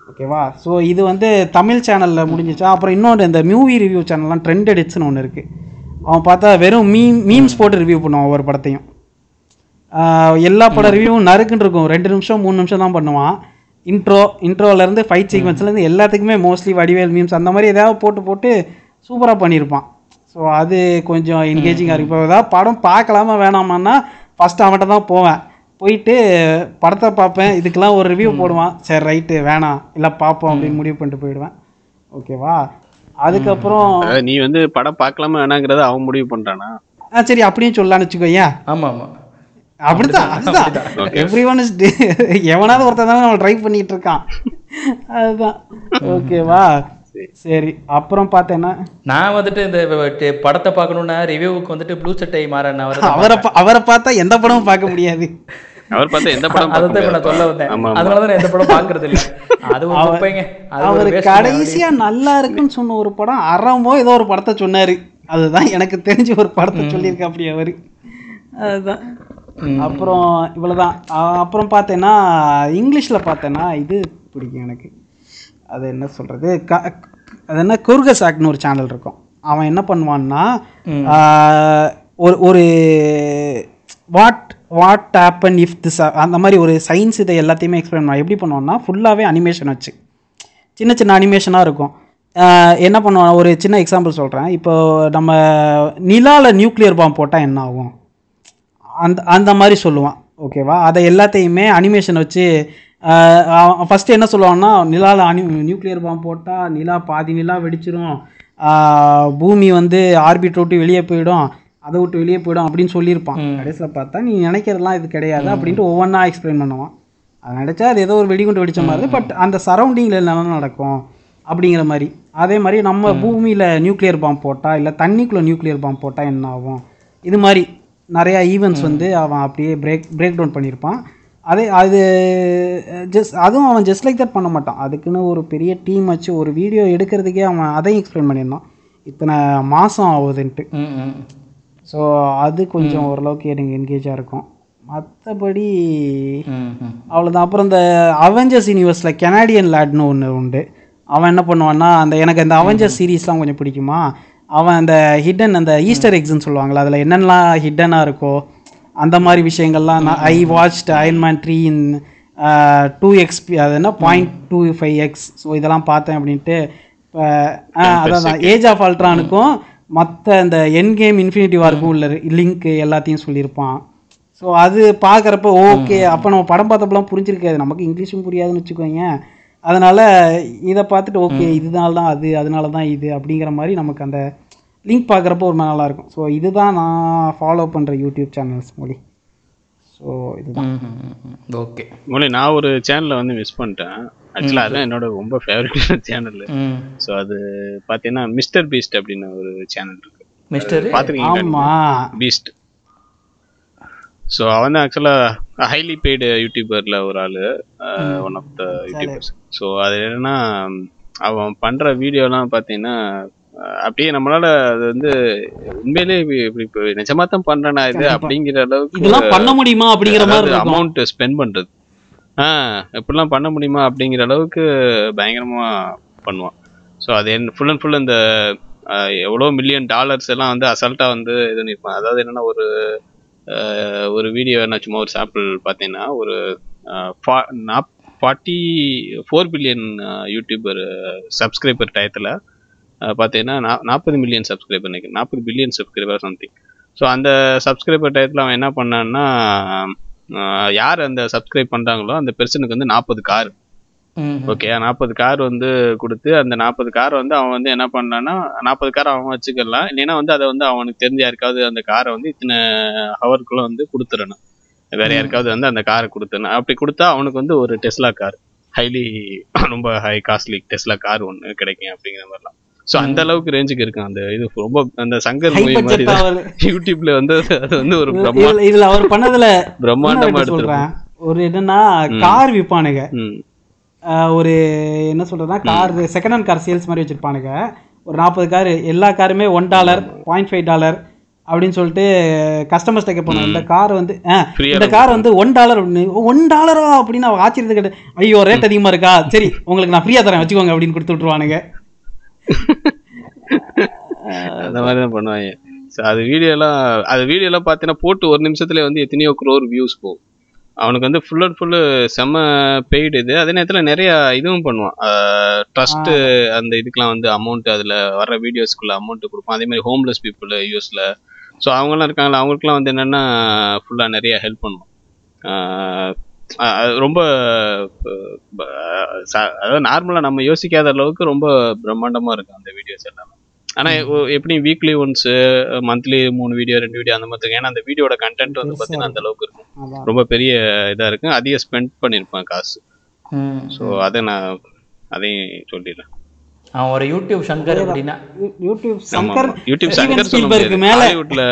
ஓகேவா? ஸோ இது வந்து தமிழ் சேனலில் முடிஞ்சிச்சா. அப்புறம் இன்னொன்று, இந்த மூவி ரிவ்யூ சேனல்லாம் ட்ரெண்ட் எடிட்ஸ்னு ஒன்று இருக்குது. அவன் பார்த்தா வெறும் மீம்ஸ் போட்டு ரிவ்யூ பண்ணுவான். ஒவ்வொரு படத்தையும் எல்லா பட ரிவ்யூவும் நறுக்குன்னு இருக்கும், 2 நிமிஷம் 3 நிமிஷம் தான் பண்ணுவான். இன்ட்ரோலேருந்து ஃபைட் சீக்வன்ஸ்லேருந்து எல்லாத்துக்குமே மோஸ்ட்லி வடிவேல் மீம்ஸ் அந்த மாதிரி ஏதாவது போட்டு போட்டு சூப்பராக பண்ணியிருப்பான். ஸோ அது கொஞ்சம் என்கேஜிங்காக இருக்குது. இப்போ ஏதாவது படம் பார்க்கலாமா வேணாமான்னா ஃபஸ்ட்டு அவன்கிட்ட தான் போவேன், போயிட்டு படத்தை பார்ப்பேன், இதுக்கெல்லாம் ஒரு ரிவ்யூ போடுவான், சரி ரைட்டு வேணாம் இல்லை பார்ப்போம் அப்படின்னு முடிவு பண்ணிட்டு போயிடுவேன், ஓகேவா? அதுக்கப்புறம் நீ வந்து படம் பார்க்கலாமா வேணாங்கிறத அவன் முடிவு பண்ணுறானா? சரி அப்படின்னு சொல்லலான்னு வச்சுக்கோங்க. ஆமாம் ஆமாம் அப்படித்தான், அதுதான் எவ்ரி ஒன் இஸ் எவனாவது ஒருத்தர் தானே நம்ம ட்ரை பண்ணிட்டு இருக்கான், அதுதான், ஓகேவா? சரி அப்புறம் பார்த்தேன்னா நான் வந்துட்டு இந்த படத்தை பார்க்கணும்னா ரிவ்யூவுக்கு வந்துட்டு ப்ளூ சட்டை மாறன் அவரை பார்த்தா எந்த படமும் பார்க்க முடியாது. அவர் பார்த்தா எந்த படம் நான் சொல்ல வந்தேன், அதனால தான் எந்த படம் பார்க்கறது இல்லை. அவரு கடைசியாக நல்லா இருக்குன்னு சொன்ன ஒரு படம் அறமோ ஏதோ ஒரு படத்தை சொன்னார், அதுதான் எனக்கு தெரிஞ்ச ஒரு படத்தை சொல்லியிருக்கேன் அப்படி அவர், அதுதான். அப்புறம் இவ்வளோதான். அப்புறம் பார்த்தேன்னா இங்கிலீஷில் பார்த்தேன்னா இது பிடிக்கும் எனக்கு, அது என்ன சொல்கிறது, அது என்ன குர்கசாக்னு ஒரு சேனல் இருக்கும். அவன் என்ன பண்ணுவான்னா ஒரு வாட் ஹேப்பன் இஃப் திஸ் அந்த மாதிரி ஒரு சயின்ஸ் இதை எல்லாத்தையுமே எக்ஸ்பிளைன் பண்ணுவான். எப்படி பண்ணுவான்னா ஃபுல்லாகவே அனிமேஷன் வச்சு சின்ன சின்ன அனிமேஷனாக இருக்கும். என்ன பண்ணுவான், ஒரு சின்ன எக்ஸாம்பிள் சொல்கிறேன். இப்போது நம்ம நிலாவில் நியூக்ளியர் பாம் போட்டால் என்ன ஆகும் அந்த மாதிரி சொல்லுவான், ஓகேவா? அதை எல்லாத்தையுமே அனிமேஷன் வச்சு ஃபஸ்ட்டு என்ன சொல்லுவான்னா, நிலாவில் நியூக்ளியர் பாம் போட்டால் பாதி நிலா வெடிச்சிடும், பூமி வந்து ஆர்பிட் விட்டு வெளியே போயிடும், அதை விட்டு வெளியே போயிடும் அப்படின்னு சொல்லியிருப்பான். கடைசியில் பார்த்தா நீ நினைக்கிறதுலாம் இது கிடையாது அப்படின்ட்டு ஒவ்வொன்றா எக்ஸ்பிளைன் பண்ணுவான். அதை நினச்சா அது ஏதோ ஒரு வெடிகுண்டு வெடித்த மாதிரி, பட் அந்த சரௌண்டிங்கில் என்னென்ன நடக்கும் அப்படிங்கிற மாதிரி. அதே மாதிரி நம்ம பூமியில் நியூக்ளியர் பாம் போட்டால் இல்லை தண்ணிக்குள்ளே நியூக்ளியர் பாம் போட்டால் என்ன ஆகும், இது மாதிரி நிறையா ஈவெண்ட்ஸ் வந்து அவன் அப்படியே பிரேக் டவுன் பண்ணியிருப்பான். அது அதுவும் அவன் ஜஸ்ட் லைக் தட் பண்ண மாட்டான், அதுக்குன்னு ஒரு பெரிய டீம் வச்சு ஒரு வீடியோ எடுக்கிறதுக்கே அவன் அதையும் எக்ஸ்பிளைன் பண்ணியிருந்தான், இத்தனை மாதம் ஆகுதுன்ட்டு. ஸோ அது கொஞ்சம் ஓரளவுக்கு எனக்கு என்கேஜாக இருக்கும். மற்றபடி அவ்வளோதான். அப்புறம் இந்த அவெஞ்சர்ஸ் யூனிவர்ஸில் கெனாடியன் லேட்னு ஒன்று உண்டு. அவன் என்ன பண்ணுவான்னா, எனக்கு இந்த அவெஞ்சர்ஸ் சீரீஸ்லாம் கொஞ்சம் பிடிக்குமா, அவன் அந்த ஹிடன் அந்த ஈஸ்டர் எக்ஸ்ன்னு சொல்லுவாங்களா, அதில் என்னென்னலாம் ஹிட்டனாக இருக்கோ அந்த மாதிரி விஷயங்கள்லாம். நான் I watched Iron Man 3 in 2x, அது என்ன 0.25x, ஸோ இதெல்லாம் பார்த்தேன் அப்படின்ட்டு. இப்போ அதான் ஏஜ் ஆஃப் ஆல்ட்ரானுக்கும் மற்ற இந்த என் கேம் இன்ஃபினிட்டி வாருக்கும் உள்ள லிங்க்கு எல்லாத்தையும் சொல்லியிருப்பான். ஸோ அது பார்க்குறப்ப ஓகே, அப்போ நம்ம படம் பார்த்தப்பெல்லாம் புரிஞ்சிருக்காது, நமக்கு இங்கிலீஷும் புரியாதுன்னு வச்சுக்கோங்க, அதனால் இதை பார்த்துட்டு ஓகே இதனால தான் அது அதனால தான் இது அப்படிங்கிற மாதிரி நமக்கு அந்த லிங்க் பார்க்குறப்போ ஒரு மாதிரி நல்லாயிருக்கும். ஸோ இதுதான் நான் ஃபாலோ பண்ணுற யூடியூப் சேனல்ஸ் மொழி. ஸோ இதுதான். ஓகே மொழி, நான் ஒரு சேனலில் வந்து மிஸ் பண்ணிட்டேன் ஆக்சுவலாக, அதுதான் என்னோட ரொம்ப ஃபேவரட் சேனல். ஸோ அது பார்த்தீங்கன்னா மிஸ்டர் பீஸ்ட் அப்படின்னு ஒரு சேனல் இருக்குது. மிஸ்டர் பார்த்துருக்கீங்களா பீஸ்ட்? ஸோ அவன் தான் ஆக்சுவலாக ஹைலி பெய்டு யூடியூபர்ல ஒரு ஆளு, one of the YouTubers. So அது என்னன்னா அவன் பண்ற வீடியோலாம் பார்த்தீங்கன்னா அப்படியே நம்மளால அது வந்து உண்மையிலேயே இப்படி நிஜமா தான் பண்றேன்னா இது அப்படிங்கிற அளவுக்கு பண்ண முடியுமா அப்படிங்கிற மாதிரி அமௌண்ட் ஸ்பெண்ட் பண்றது இப்படிலாம் பண்ண முடியுமா அப்படிங்கிற அளவுக்கு பயங்கரமா பண்ணுவான். ஸோ அது ஃபுல் அண்ட் ஃபுல் அந்த எவ்வளோ மில்லியன் டாலர்ஸ் எல்லாம் வந்து அசால்ட்டா வந்து இது நிற்பான். அதாவது என்னன்னா ஒரு வீடியோ என்ன சும்மா ஒரு சாம்பிள் பார்த்தீங்கன்னா ஒரு 44 பில்லியன் யூடியூபர் சப்ஸ்கிரைபர் டயத்தில் பார்த்தீங்கன்னா 40 மில்லியன் சப்ஸ்கிரைபர் நினைக்கிறேன், 40 பில்லியன் சப்ஸ்கிரைபர் சம்திங். ஸோ அந்த சப்ஸ்கிரைபர் டயத்தில் அவன் என்ன பண்ணான்னா யார் அந்த சப்ஸ்கிரைப் பண்ணுறாங்களோ அந்த பெர்சனுக்கு வந்து 40 கார், ஓகே 40 கார் வந்து கொடுத்து அந்த 40 கார் வந்து அவன் வந்து என்ன பண்ணான்னா 40 கார் அவன் வச்சுக்கலாம், இல்லைன்னா வந்து அதை வந்து அவனுக்கு தெரிஞ்ச யாருக்காவது அந்த காரை வந்து இத்தனை ஹவருக்குள்ள வந்து கொடுத்துடணும், வேற யாருக்காவது வந்து அந்த காரை கொடுத்துடணும். அப்படி கொடுத்தா அவனுக்கு வந்து ஒரு டெஸ்லா கார், ஹைலி ரொம்ப ஹை காஸ்ட்லி டெஸ்லா கார் ஒன்று கிடைக்கும் அப்படிங்கிற மாதிரிலாம். ஸோ அந்த அளவுக்கு ரேஞ்சுக்கு இருக்கும் அந்த இது. ரொம்ப அந்த சங்கர் மூவி மாதிரி யூடியூப்ல வந்து அது வந்து ஒரு இதுல அவர் பண்ணதுல பிரம்மாண்டமா எடுத்துருக்கேன். ஒரு என்னன்னா கார் விற்பானுங்க, ஒரு என்ன சொல்றதுன்னா car second hand car sales மாதிரி வச்சிருப்பானுங்க. ஒரு 40 கார், எல்லா காருமே $1 $0.5 அப்படின்னு சொல்லிட்டு கஸ்டமர்ஸ்ட கேட்பாங்க இந்த கார் வந்து இந்த கார் வந்து $1 $1 அப்படின்னு அவன் ஆச்சரியத்தை கேட்டு ஐயோ ரேட் அதிகமா இருக்கா, சரி உங்களுக்கு நான் ஃப்ரீயா தரேன் வச்சுக்கோங்க அப்படின்னு கொடுத்து விட்டுருவானுங்க. அந்த மாதிரி தான் பண்ணுவாங்க. அது வீடியோலாம் பார்த்தீங்கன்னா போட்டு ஒரு நிமிஷத்துல வந்து எத்தனையோ crore வியூஸ் போகும். அவனுக்கு வந்து ஃபுல் அண்ட் ஃபுல்லு செம்ம பெய்டு இது. அதே நேரத்தில் நிறையா இதுவும் பண்ணுவான், ட்ரஸ்ட்டு அந்த இதுக்கெலாம் வந்து அமௌண்ட்டு அதில் வர வீடியோஸ்க்குள்ளே அமௌண்ட்டு கொடுப்பான். அதேமாதிரி ஹோம்லெஸ் பீப்புள் யூஎஸில், ஸோ அவங்களாம் இருக்காங்களா அவங்களுக்குலாம் வந்து என்னென்னா ஃபுல்லாக நிறையா ஹெல்ப் பண்ணுவான். ரொம்ப அதாவது நார்மலாக நம்ம யோசிக்காத அளவுக்கு ரொம்ப பிரம்மாண்டமாக இருக்கும் அந்த வீடியோஸ் எல்லாமே. ஆனால் எப்படியும் weekly once monthly 3 video 2 video அந்த மாதிரி இருக்கும். ஏன்னா அந்த வீடியோட கண்டென்ட் வந்து பார்த்தீங்கன்னா அந்த அளவுக்கு இருக்கும், ரொம்ப பெரிய இதாக இருக்கும், அதிக ஸ்பெண்ட் பண்ணியிருப்பான் காசு. ஸோ அதை நான் அதையும் சொல்லிடுறேன். அவன் ஒரு யூடியூப் சங்கர் அப்படின்னா யூடியூப் சங்கர் சொல்லும்போது ஹாலிவுட்ல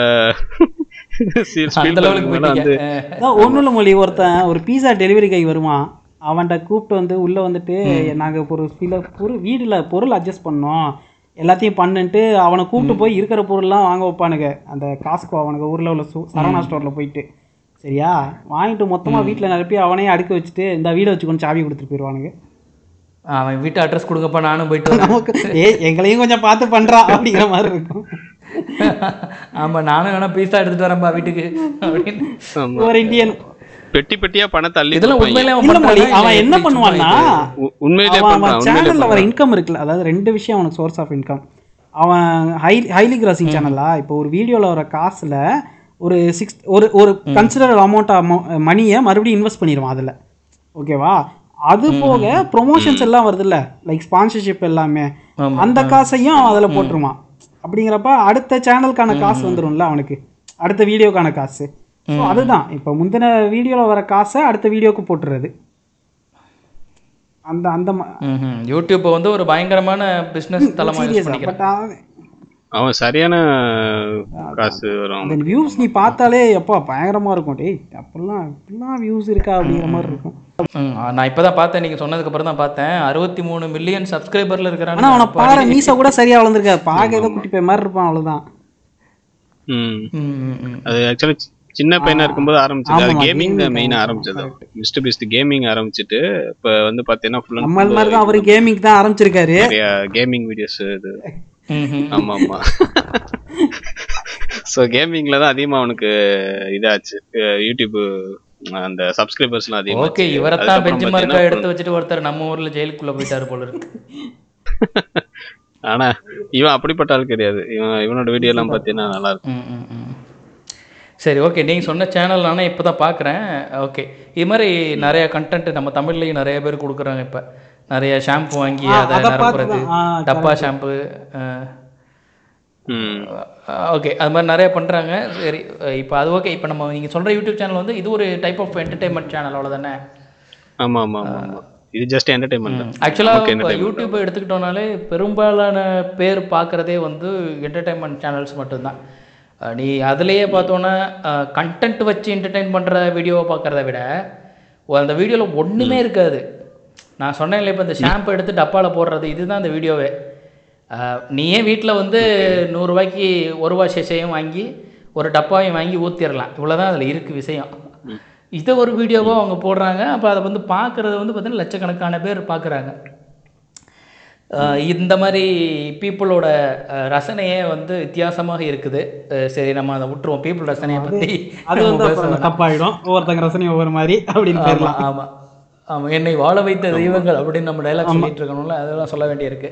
ஒன்றும் இல்லை மொழி. ஒருத்தன் ஒரு பீஸா டெலிவரி கை வருவான், அவன்கிட்ட கூப்பிட்டு வந்து உள்ளே வந்துட்டு நாங்கள் ஒரு சில வீடில் பொருள் அட்ஜஸ்ட் பண்ணோம் எல்லாத்தையும் பண்ணிட்டு அவனை கூப்பிட்டு போய் இருக்கிற பொருள்லாம் வாங்க வைப்பானுங்க அந்த காஸ்கோ அவனுக்கு ஊரில் உள்ள சரவணா ஸ்டோரில் போயிட்டு சரியா வாங்கிட்டு மொத்தமாக வீட்டில் நிரப்பி அவனையும் அடுக்க வச்சுட்டு இந்த வீடை வச்சுக்கொண்டு சாவி கொடுத்துட்டு போயிடுவானுங்க. அவன் வீட்டு அட்ரஸ் கொடுக்கப்பா நானும் போயிட்டு நமக்கு எங்களையும் கொஞ்சம் பார்த்து பண்ணுறான் அப்படிங்கிற மாதிரி இருக்கும். ஆமாம் நானும் வேணா பீஸா எடுத்துகிட்டு வரேன்ப்பா வீட்டுக்கு அப்படின்னு ஒரு இந்தியன் பெட்டி பெட்டியா பணத்தை அள்ளி இதெல்லாம் உண்மையிலே அவன் என்ன பண்ணுவான்னா உண்மையிலே அவன் சேனல்ல வர இன்கம் இருக்குல்ல, அதாவது ரெண்டு விஷயம் அவனுக்கு சோர்ஸ் ஆஃப் இன்கம். அவன் ஹைலி கிராசிங் சேனலா இப்போ ஒரு வீடியோவில் வர காசில் ஒரு ஒரு கன்சிடர் அமௌண்ட் மணியை மறுபடியும் இன்வெஸ்ட் பண்ணிடுவான் அதில், ஓகேவா. அது போக ப்ரொமோஷன்ஸ் எல்லாம் வருது இல்லை, லைக் ஸ்பான்சர்ஷிப் எல்லாமே அந்த காசையும் அவன் அதில் போட்டுருவான். அப்படிங்கிறப்ப அடுத்த சேனலுக்கான காசு வந்துடும்ல அவனுக்கு, அடுத்த வீடியோக்கான காசு. ஸோ அதுதான் இப்போ முந்தின வீடியோவில் வர காசை அடுத்த வீடியோவுக்கு போட்டுறது. அந்த அந்த யூடியூப்பை வந்து ஒரு பயங்கரமான பிஸ்னஸ் தளமாக அவன் சரியான காசு வரும். அந்த வியூஸ் நீ பார்த்தாலே எப்போ பயங்கரமாக இருக்கும், டேய் அப்பெல்லாம் இப்பெல்லாம் வியூஸ் இருக்கா அப்படிங்கிற மாதிரி இருக்கும். நான் இப்போ தான் பார்த்தேன், நீங்கள் சொன்னதுக்கு அப்புறம் தான் பார்த்தேன் 63 மில்லியன் சப்ஸ்கிரைபரில் இருக்கிறான். ஆனால் அவனை பாரு மீசா கூட சரியாக வளர்ந்துருக்கா, பார்க்க ஏதோ குட்டி போய் மாதிரி இருப்பான் அவ்வளோதான். அது ஆக்சுவலி சின்ன பையனா இருக்கும்போது ஆரம்பிச்சது, அது கேமிங் தான் மெயினா ஆரம்பிச்சது. மிஸ்டர் பீஸ்ட் கேமிங் ஆரம்பிச்சிட்டு இப்ப வந்து பாத்தீங்கன்னா ஃபுல் அண்ட் ஃபுல் மாதிரி தான் அவரு கேமிங் தான் ஆரம்பிச்சிருக்காரு. கேமிங் வீடியோஸ் இது. ஆமா ஆமா. சோ கேமிங்ல தான் அதிகமா அவனுக்கு இதாச்சு, யூடியூப் அந்த சப்ஸ்கிரைபர்ஸ்லாம் அதிகமா. ஓகே இவர தான் பெஞ்ச்மார்க்கா எடுத்து வச்சிட்டு ஒருத்தர் நம்ம ஊர்ல ஜெயிலுக்குள்ள போயிட்டாரு போல இருக்கு. ஆனா இவன் அப்படிப்பட்ட ஆள் கிடையாது, இவனோட வீடியோ எல்லாம் பாத்தீங்கன்னா நல்லா இருக்கும். சரி ஓகே நீங்கள் சொன்ன சேனல் ஆனால் இப்போ தான் பார்க்குறேன். ஓகே இது மாதிரி நிறையா கண்டென்ட் நம்ம தமிழ்லேயும் நிறைய பேர் கொடுக்குறாங்க. இப்போ நிறைய ஷாம்பு வாங்கி அதை நிரப்புறது, டப்பா ஷாம்பு, ஓகே அது மாதிரி நிறையா பண்ணுறாங்க. சரி இப்போ அது ஓகே. இப்போ நம்ம நீங்கள் சொல்கிற யூடியூப் சேனல் வந்து இது ஒரு டைப் ஆஃப் என்டர்டைன்மெண்ட் சேனல் அவ்வளோதானே? ஆமாம் ஆமாம் ஆமாம். இது ஜஸ்ட் என்டர்டைன்மெண்ட். ஆக்சுவலாக இப்போ யூடியூப்பை எடுத்துக்கிட்டோம்னாலே பெரும்பாலான பேர் பார்க்குறதே வந்து என்டர்டைன்மெண்ட் சேனல்ஸ் மட்டும்தான். நீ அதுலேயே பார்த்தோன்னா கண்டென்ட் வச்சு என்டர்டெயின் பண்ணுற வீடியோவை பார்க்குறத விட அந்த வீடியோவில் ஒன்றுமே இருக்காது. நான் சொன்னேன்ல, இப்போ இந்த ஷாம்பு எடுத்து டப்பாவில் போடுறது, இதுதான் அந்த வீடியோவே. நீ ஏன் வீட்டில் வந்து 100 ரூபாய்க்கு ஒரு ரூபா சேஷையும் வாங்கி ஒரு டப்பாவையும் வாங்கி ஊற்றிடலாம், இவ்வளோதான் அதில் இருக்குது விஷயம். இதை ஒரு வீடியோவாக அவங்க போடுறாங்க. அப்போ அதை வந்து பார்க்குறது வந்து பார்த்தீங்கன்னா லட்சக்கணக்கான பேர் பார்க்குறாங்க. இந்த மாதிரி பீப்புளோட ரசனையே வந்து வித்தியாசமாக இருக்குது. சரி, நம்ம அதை விட்டுருவோம். பீப்புள் ரசனையை பற்றி அது வந்து தப்பாயிடும். ஒவ்வொருத்தங்க ரசனையும் ஒவ்வொரு மாதிரி அப்படின்னு சொல்லலாம். ஆமாம் ஆமாம், என்னை வாழ வைத்த தெய்வங்கள் அப்படின்னு நம்ம டைலாக் சொல்லிட்டு இருக்கணும்ல, அதெல்லாம் சொல்ல வேண்டியிருக்கு.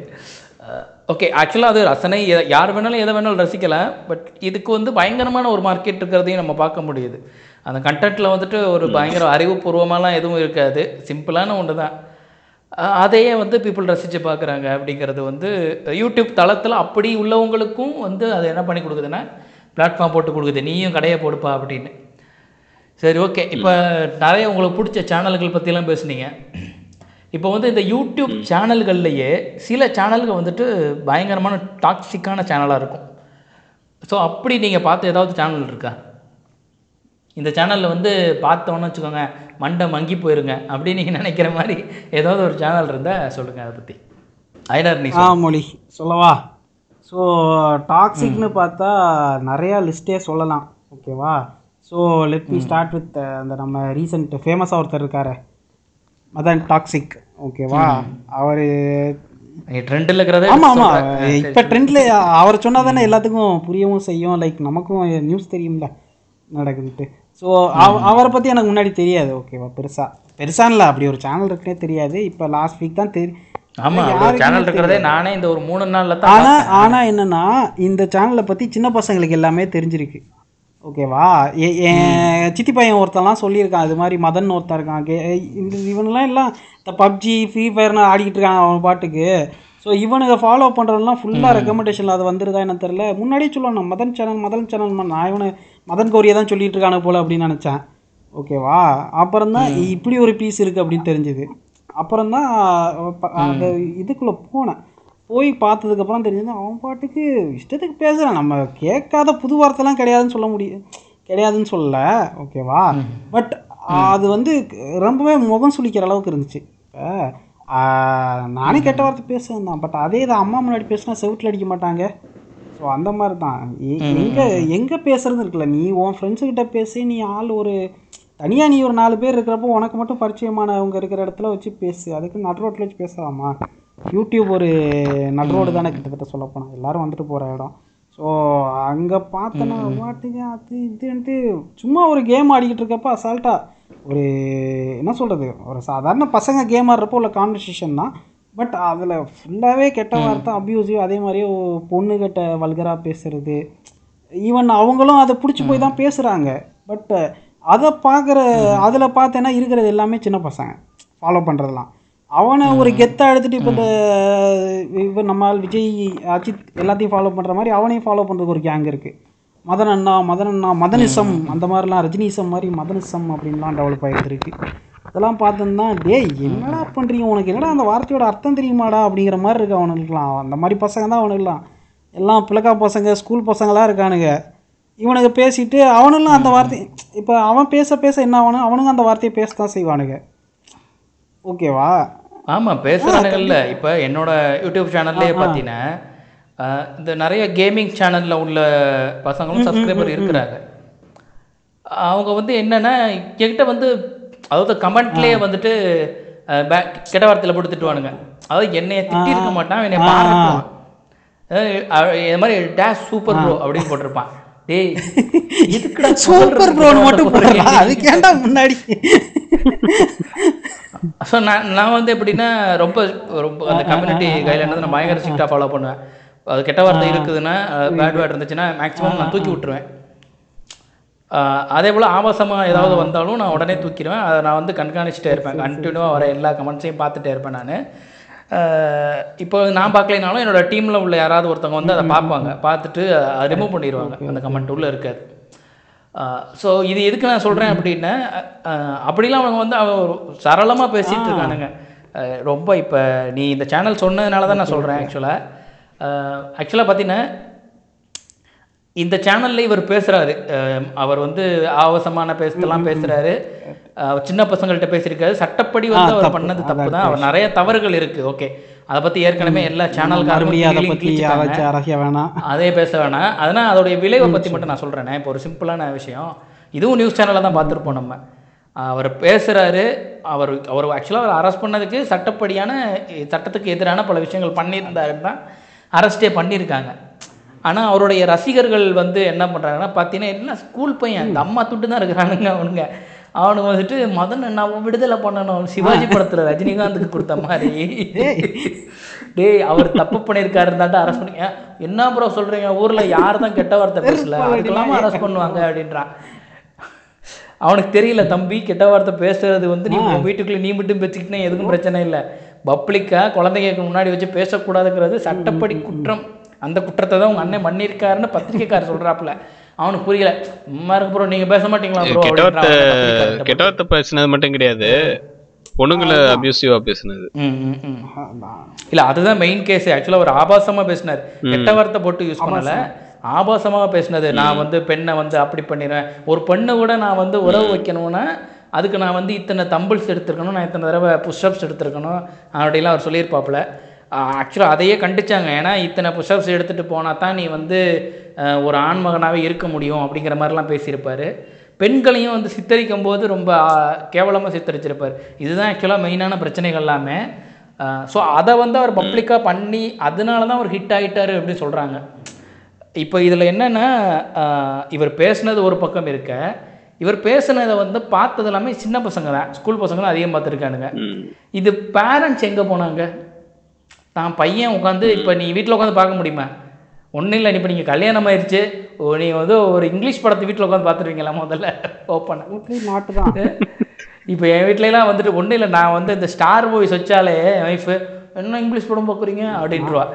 ஓகே, ஆக்சுவலாக அது ரசனை, யார் வேணாலும் எதை வேணாலும் ரசிக்கலாம். பட் இதுக்கு வந்து பயங்கரமான ஒரு மார்க்கெட் இருக்கிறதையும் நம்ம பார்க்க முடியுது. அந்த கண்டென்ட்டில் வந்துட்டு ஒரு பயங்கர அறிவுபூர்வமாலாம் எதுவும் இருக்காது, சிம்பிளான ஒன்று தான். அதையே வந்து பீப்புள் ரசித்து பார்க்குறாங்க. அப்படிங்கிறது வந்து யூடியூப் தளத்தில் அப்படி உள்ளவங்களுக்கும் வந்து அது என்ன பண்ணி கொடுக்குதுன்னா பிளாட்ஃபார்ம் போட்டு கொடுக்குது, நீயும் கடையை போடுப்பா அப்படின்னு. சரி, ஓகே. இப்போ நிறைய உங்களுக்கு பிடிச்ச சேனல்கள் பற்றிலாம் பேசுனீங்க. இப்போ வந்து இந்த யூடியூப் சேனல்கள்லையே சில சேனல்கள் வந்துட்டு பயங்கரமான டாக்ஸிக்கான சேனலாக இருக்கும். ஸோ அப்படி நீங்கள் பார்த்து ஏதாவது சேனல் இருக்கா, இந்த சேனலில் வந்து பார்த்தோன்னு வச்சுக்கோங்க மண்டை மங்கி போயிருங்க அப்படின்னு நீங்கள் நினைக்கிற மாதிரி ஏதாவது ஒரு சேனல் இருந்தால் சொல்லுங்கள் அதை பற்றி. ஐநர் நீ மொழி சொல்லவா? ஸோ டாக்ஸிக்னு பார்த்தா நிறையா லிஸ்ட்டே சொல்லலாம். ஓகேவா? So let me start with அந்த நம்ம ரீசெண்ட் ஃபேமஸாக ஒருத்தர் இருக்காரு, மதன் டாக்ஸிக். ஓகேவா? அவர் ட்ரெண்டில் இருக்கிறது. ஆமாம் ஆமாம், இப்போ ட்ரெண்டில் அவர் சொன்னால் தானே எல்லாத்துக்கும் புரியவும் செய்யும். லைக் நமக்கும் நியூஸ் தெரியும்ல நடக்குதுட்டு. ஸோ அவரை பற்றி எனக்கு முன்னாடி தெரியாது. ஓகேவா? பெருசாக இல்லை, அப்படி ஒரு சேனல் இருக்குன்னே தெரியாது. இப்போ லாஸ்ட் வீக் தான் தெரியும். ஆமாம், சேனல் இருக்கிறதே நானே இந்த ஒரு 3 நாளில் தான். ஆனால் என்னென்னா இந்த சேனலை பற்றி சின்ன பசங்களுக்கு எல்லாமே தெரிஞ்சிருக்கு. ஓகேவா? என் சித்தி பையன் ஒருத்தெல்லாம் சொல்லியிருக்கான், அது மாதிரி மதன் ஒருத்தன் இருக்கான். இவனுலாம் எல்லாம் இந்த பப்ஜி ஃப்ரீ ஃபயர்னு ஆடிக்கிட்டு இருக்கான் அவன் பாட்டுக்கு. ஸோ இவனுக்கு ஃபாலோ பண்ணுறதுலாம் ஃபுல்லாக ரெக்கமெண்டேஷனில் அது வந்துருதா என்ன தெரில. முன்னாடியே சொல்லுவான் நான் மதன் சேனல் நான் இவனை மதன் கோரியை தான் சொல்லிகிட்டு இருக்கானு போல் அப்படின்னு நினச்சேன். ஓகேவா? அப்புறம் தான் இப்படி ஒரு பீஸ் இருக்குது அப்படின்னு தெரிஞ்சுது. அப்புறம் தான் அந்த இதுக்குள்ளே போய் பார்த்ததுக்கப்புறம் தெரிஞ்சது அவன் பாட்டுக்கு இஷ்டத்துக்கு பேசுகிறான். நம்ம கேட்காத புது வார்த்தைலாம் கிடையாதுன்னு சொல்லல. ஓகேவா? பட் அது வந்து ரொம்பவே முகம் சுளிக்கிற அளவுக்கு இருந்துச்சு. இப்போ நானே கெட்ட வார்த்தை பேசுவேன் தான், பட் அதே தான் அம்மா முன்னாடி பேசுனா செவுட்டில் அடிக்க மாட்டாங்க. ஸோ அந்த மாதிரி தான் எங்கே பேசுகிறது இருக்குல்ல. நீ உன் ஃப்ரெண்ட்ஸுக்கிட்ட பேசி, நீ ஆள் ஒரு தனியாக நீ ஒரு 4 பேர் இருக்கிறப்போ உனக்கு மட்டும் பரிச்சயமானவங்க இருக்கிற இடத்துல வச்சு பேசு. அதுக்கு நட் ரோட்டில் வச்சு பேசலாமா? யூடியூப் ஒரு நடுரோடு தானே கிட்டத்தட்ட சொல்லப்போனால், எல்லோரும் வந்துட்டு போகிற இடம். ஸோ அங்கே பார்த்தோன்னா வாட்டுங்க அது இதுன்ட்டு சும்மா ஒரு கேம் ஆடிக்கிட்டு இருக்கப்போ அசால்ட்டாக ஒரு என்ன சொல்கிறது, ஒரு சாதாரண பசங்க கேம் ஆடுறப்போ உள்ள கான்வர்சேஷன் தான். பட் அதில் ஃபுல்லாகவே கெட்ட வார்த்தை, அப்யூசிவ், அதே மாதிரி பொண்ணுகிட்ட வல்கராக பேசுகிறது. ஈவன் அவங்களும் அதை பிடிச்சி போய் தான் பேசுகிறாங்க. பட் அதை அதில் பார்த்தேன்னா இருக்கிறது எல்லாமே சின்ன பசங்க ஃபாலோ பண்ணுறதுலாம். அவனை ஒரு கெத்தாக எடுத்துகிட்டு இப்போ இந்த இப்போ நம்ம விஜய், அஜித் எல்லாத்தையும் ஃபாலோ பண்ணுற மாதிரி அவனையும் ஃபாலோ பண்ணுறதுக்கு ஒரு கேங் இருக்குது. மதன் அண்ணா மதனிசம் அந்த மாதிரிலாம், ரஜினிசம் மாதிரி மதனிசம் அப்படின்லாம் டெவலப் ஆகிட்டுருக்கு. அதெல்லாம் பார்த்தோம்னா டேய் என்னடா பண்ணுறீங்க, உனக்கு என்னடா அந்த வார்த்தையோட அர்த்தம் தெரியுமாடா அப்படிங்கிற மாதிரி இருக்குது அவனுக்குலாம். அந்த மாதிரி பசங்க தான் அவனுக்குலாம், எல்லாம் பிள்ளைக்கா பசங்க, ஸ்கூல் பசங்களாக இருக்கானுங்க. இவனுக்கு பேசிட்டு அவனெல்லாம் அந்த வார்த்தை இப்போ அவன் பேச என்ன ஆகணும், அவனுங்க அந்த வார்த்தையை பேச தான் செய்வானுங்க. ஓகேவா? ஆமாம், பேசுகிறானுங்க இல்லை. இப்போ என்னோடய யூடியூப் சேனல்லே பார்த்தீங்கன்னா இந்த நிறைய கேமிங் சேனலில் உள்ள பசங்களும் சப்ஸ்கிரைபர் இருக்கிறாங்க. அவங்க வந்து என்னென்னா என்கிட்ட வந்து அதாவது கமெண்ட்லேயே வந்துட்டு கெட்ட வார்த்தையில் போட்டு திட்டுவானுங்க. அதாவது என்னைய திட்டிருக்க மாட்டான், என்னை பாராட்டுவான். இது மாதிரி டேஷ் சூப்பர் ப்ரோ அப்படின்னு போட்டிருப்பான். டேய் இதுக்குடா சூப்பர் ப்ரோன்னு மட்டும் போடுறான், அது கேட்டா முன்னாடி. ஸோ நான் வந்து எப்படின்னா ரொம்ப ரொம்ப அந்த கம்யூனிட்டி கைட்லைன்ஸ் நான் பயங்கர ஸ்ட்ரிக்டாக ஃபாலோ பண்ணுவேன். அது கெட்ட வார்த்தை இருக்குதுன்னா, பேட் வேர்ட் இருந்துச்சுன்னா மேக்ஸிமம் நான் தூக்கி விட்டுருவேன். அதே போல் ஆபாசமாக ஏதாவது வந்தாலும் நான் உடனே தூக்கிடுவேன். அதை நான் வந்து கண்காணிச்சுட்டே இருப்பேன். கண்டினியூவாக வர எல்லா கமெண்ட்ஸையும் பார்த்துட்டே இருப்பேன். நான் இப்போ நான் பார்க்கலைனாலும் என்னோடய டீமில் உள்ள யாராவது ஒருத்தவங்க வந்து அதை பார்ப்பாங்க, பார்த்துட்டு அதை ரிமூவ் பண்ணிடுவாங்க, அந்த கமெண்ட் உள்ளே இருக்காது. ஸோ இது எதுக்கு நான் சொல்கிறேன் அப்படின்னா, அப்படிலாம் அவங்க வந்து சரளமாக பேசிகிட்டு இருக்கானுங்க ரொம்ப. இப்போ நீ இந்த சேனல் சொன்னதுனால தான் நான் சொல்கிறேன். ஆக்சுவலாக பார்த்தீங்கன்னா இந்த சேனல்ல இவர் பேசுறாரு, அவர் வந்து ஆவசமான பேசலாம் பேசுறாரு, சின்ன பசங்கள்கிட்ட பேசியிருக்காரு. சட்டப்படி வந்து அவர் பண்ணது தப்பு தான், அவர் நிறைய தவறுகள் இருக்கு. ஓகே, அதை பத்தி ஏற்கனவே எல்லா சேனல்காரங்களும் அதே பேச வேணாம். அதனால அதோடைய விளைவை பத்தி மட்டும் நான் சொல்றேன். இப்போ ஒரு சிம்பிளான விஷயம், இதுவும் நியூஸ் சேனல்ல தான் பார்த்துருப்போம் நம்ம. அவர் பேசுறாரு, அவர் அவர் ஆக்சுவலாக அவர் அரெஸ்ட் பண்ணதுக்கு சட்டப்படியான சட்டத்துக்கு எதிரான பல விஷயங்கள் பண்ணியிருந்தாருன்னு தான் அரெஸ்டே பண்ணியிருக்காங்க. ஆனால் அவருடைய ரசிகர்கள் வந்து என்ன பண்ணுறாங்கன்னா பார்த்தீங்கன்னா எல்லாம் ஸ்கூல் பையன், அந்த அம்மா துட்டு தான் இருக்கிறானுங்க அவனுங்க. அவனுக்கு வந்துட்டு மதன் நான் விடுதலை பண்ணணும், சிவாஜி படத்தில் ரஜினிகாந்துக்கு கொடுத்த மாதிரி. டே, அவர் தப்பு பண்ணியிருக்காரு தான்ட்டு அரெஸ்ட் பண்ணி. என்ன ப்ரோ சொல்கிறீங்க, ஊரில் யார் தான் கெட்ட வார்த்தை பேசல, அதுக்கெல்லாமல் அரெஸ்ட் பண்ணுவாங்க அப்படின்றான். அவனுக்கு தெரியல தம்பி, கெட்ட வார்த்தை பேசுறது வந்து நீ வீட்டுக்குள்ளே நீ மட்டும் பேசிக்கிட்டே எதுக்கும் பிரச்சனை இல்லை. பப்ளிக்காக குழந்தைங்க முன்னாடி வச்சு பேசக்கூடாதுங்கிறது சட்டப்படி குற்றம். அந்த குற்றத்தை தான் உங்கள் அண்ணன் பண்ணியிருக்காருன்னு பத்திரிகைக்காரர் சொல்கிறாப்புல. அவனுக்கு புரியல. ப்ரோ நீங்கள் பேச மாட்டீங்களா ப்ரோ? கெட்ட வார்த்தை பேசினது மட்டும் கிடையாது, பொண்ணுங்களை அபியூசிவா பேசினது. இல்லை, அதுதான் மெயின் கேஸ். ஆக்சுவலாக ஒரு ஆபாசமாக பேசினார், கெட்ட வார்த்தை போட்டு யூஸ் பண்ணல, ஆபாசமாக பேசினது. நான் வந்து பெண்ணை வந்து அப்படி பண்ணிடுவேன், ஒரு பெண்ணை கூட நான் வந்து உறவு வைக்கணும்னா அதுக்கு நான் வந்து இத்தனை தம்பிள்ஸ் எடுத்துருக்கணும், நான் இத்தனை தடவை புஷ்அப்ஸ் எடுத்துருக்கணும் அப்படிலாம் அவர் சொல்லியிருப்பாப்புல. ஆக்சுவலாக அதையே கண்டிச்சாங்க. ஏன்னா இத்தனை புஷ்அப்ஸ் எடுத்துகிட்டு போனால் தான் நீ வந்து ஒரு ஆண்மகனாகவே இருக்க முடியும் அப்படிங்கிற மாதிரிலாம் பேசியிருப்பார். பெண்களையும் வந்து சித்தரிக்கும் போது ரொம்ப கேவலமாக சித்தரிச்சிருப்பார். இதுதான் ஆக்சுவலாக மெயினான பிரச்சனைகள் எல்லாமே. ஸோ அதை வந்து அவர் பப்ளிக்காக பண்ணி அதனால தான் அவர் ஹிட் ஆகிட்டார் அப்படின்னு சொல்கிறாங்க. இப்போ இதில் என்னென்னா, இவர் பேசுனது ஒரு பக்கம் இருக்க, இவர் பேசுனதை வந்து பார்த்தது எல்லாமே சின்ன பசங்க தான், ஸ்கூல் பசங்க தான் அதிகம் பார்த்துருக்கானுங்க. இது பேரண்ட்ஸ் எங்கே போனாங்க? தான் பையன் உட்காந்து இப்போ நீ வீட்டில் உட்காந்து பார்க்க முடியுமா? ஒன்றும் இல்லை, இப்போ நீங்கள் கல்யாணம் ஆயிடுச்சு, நீங்கள் வந்து ஒரு இங்கிலீஷ் படத்தை வீட்டில் உட்காந்து பார்த்துருவீங்களா? முதல்ல ஓப்பன் இப்போ என் வீட்டிலலாம் வந்துட்டு ஒன்றும் இல்லை, நான் வந்து இந்த ஸ்டார் மூவிஸ் வச்சாலே என் ஒய்ஃபு என்ன இங்கிலீஷ் படம் பார்க்குறீங்க அப்படின்ட்டுருவா.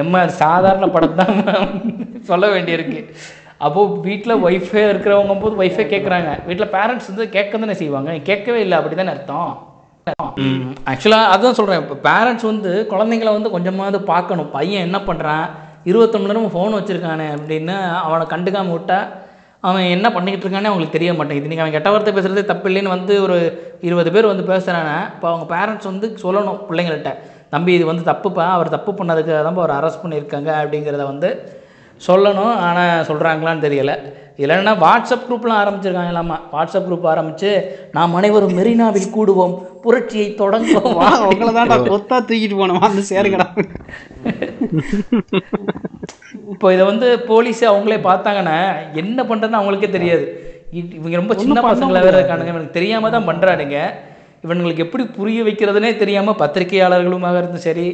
எம்மா சாதாரண படம் தான் சொல்ல வேண்டியிருக்கு. அப்போது வீட்டில் ஒய்ஃபே இருக்கிறவங்க போது ஒய்ஃபே கேட்குறாங்க, வீட்டில் பேரண்ட்ஸ் வந்து கேட்க தானே செய்வாங்க, கேட்கவே இல்லை அப்படி தானே அர்த்தம். ஆக்சுவலாக அதுதான் சொல்கிறேன், இப்போ பேரண்ட்ஸ் வந்து குழந்தைங்கள வந்து கொஞ்சமாவது பார்க்கணும். பையன் என்ன பண்ணுறான், 21 நேரமும் ஃபோன் வச்சுருக்கானே அப்படின்னு அவனை கண்டுக்காமல் விட்டா அவன் என்ன பண்ணிக்கிட்டு இருக்கானே அவங்களுக்கு தெரிய மாட்டேங்குது. நீங்கள் அவன் கெட்ட வார்த்தை பேசுகிறதே தப்பு இல்லைன்னு வந்து ஒரு 20 பேர் வந்து பேசுகிறானே, இப்போ அவங்க பேரண்ட்ஸ் வந்து சொல்லணும் பிள்ளைங்கள்கிட்ட, தம்பி இது வந்து தப்புப்பா, அவர் தப்பு பண்ணதுக்காக தான் அவர் அரெஸ்ட் பண்ணியிருக்காங்க அப்படிங்கிறத வந்து சொல்லணும். ஆனால் சொல்கிறாங்களான்னு தெரியலை. இல்லைன்னா வாட்ஸ்அப் குரூப்லாம் ஆரம்பிச்சிருக்காங்க எல்லாமா. வாட்ஸ்அப் குரூப் ஆரம்பித்து நாம் அனைவரும் மெரினாவில் கூடுவோம், புரட்சியை தொடங்குவோம். வா உங்களை தான் நான் கொத்தா தூக்கிட்டு போனோம் அந்த சேருங்கடா. இப்போ இதை வந்து போலீஸ் அவங்களே பார்த்தாங்கன்னா என்ன பண்ணுறதுன்னு அவங்களுக்கே தெரியாது. இவங்க ரொம்ப சின்ன பசங்களை வேறு இருக்கானுங்க, எனக்கு தெரியாமல் தான் பண்ணுறானுங்க. இவங்களுக்கு எப்படி புரிய வைக்கிறதுனே தெரியாமல் பத்திரிகையாளர்களுமாக இருந்தும் சரி,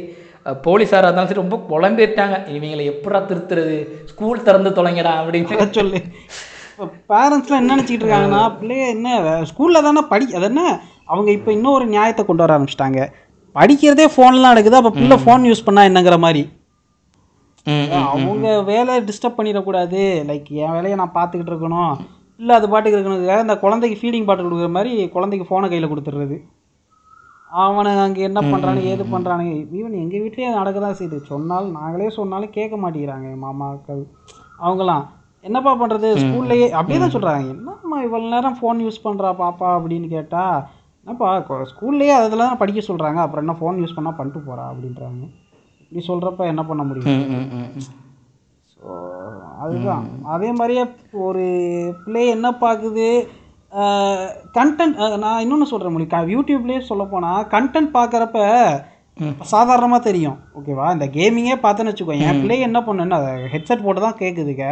போலீஸாராக இருந்தாலும் சரி, ரொம்ப குழம்பிட்டாங்க. இவங்களை எப்படா திருத்துறது, ஸ்கூல் திறந்து தொலைங்கடா அப்படின்னு சொல்லி. இப்போ பேரண்ட்ஸ்லாம் என்ன நினச்சிக்கிட்டு இருக்காங்கன்னா, பிள்ளைய என்ன ஸ்கூலில் தானே படி, அது என்ன அவங்க இப்போ இன்னொரு நியாயத்தை கொண்டு வர ஆரம்பிச்சிட்டாங்க, படிக்கிறதே ஃபோன்லாம் நடக்குது, அப்போ பிள்ளை ஃபோன் யூஸ் பண்ணால் என்னங்கிற மாதிரி. அவங்க வேலையை டிஸ்டர்ப் பண்ணிடக்கூடாது, லைக் என் வேலையை நான் பார்த்துக்கிட்டு இருக்கணும், இல்லை அது பாட்டுக்கு இருக்கணுங்க. இந்த குழந்தைக்கு ஃபீடிங் பாட்டில் கொடுக்குற மாதிரி குழந்தைக்கு ஃபோனை கையில் கொடுத்துடுறது, அவனை அங்கே என்ன பண்ணுறானு ஏது பண்ணுறானுங்க. ஈவன் எங்கள் வீட்லேயே நடக்க தான் செய்யுது. சொன்னாலும் நாங்களே சொன்னாலும் கேட்க மாட்டேங்கிறாங்க என் மாமாக்கள். அவங்களாம் என்னப்பா பண்ணுறது, ஸ்கூல்லையே அப்படியே தான் சொல்கிறாங்க. என்னம்மா இவ்வளோ நேரம் ஃபோன் யூஸ் பண்ணுறா பாப்பா அப்படின்னு கேட்டால், என்னப்பா ஸ்கூல்லையே அதெல்லாம் தான் படிக்க சொல்கிறாங்க, அப்புறம் என்ன ஃபோன் யூஸ் பண்ணால் பண்ணிட்டு போகிறா அப்படின்றாங்க. இப்படி சொல்கிறப்ப என்ன பண்ண முடியும்? ஸோ அதுதான் அதே மாதிரியே ஒரு பிளே என்ன பார்க்குது கண்டென்ட். நான் இன்னொன்று சொல்கிறேன், முடியும் யூடியூப்லேயே சொல்லப்போனால் கண்டென்ட் பார்க்குறப்ப சாதாரணமாக தெரியும். ஓகேவா, இந்த கேமிங்கே பார்த்துன்னு வச்சுக்கோங்க, என் பிள்ளையே என்ன பண்ணுன்னா அதை ஹெட்செட் போட்டு தான் கேட்குதுங்க.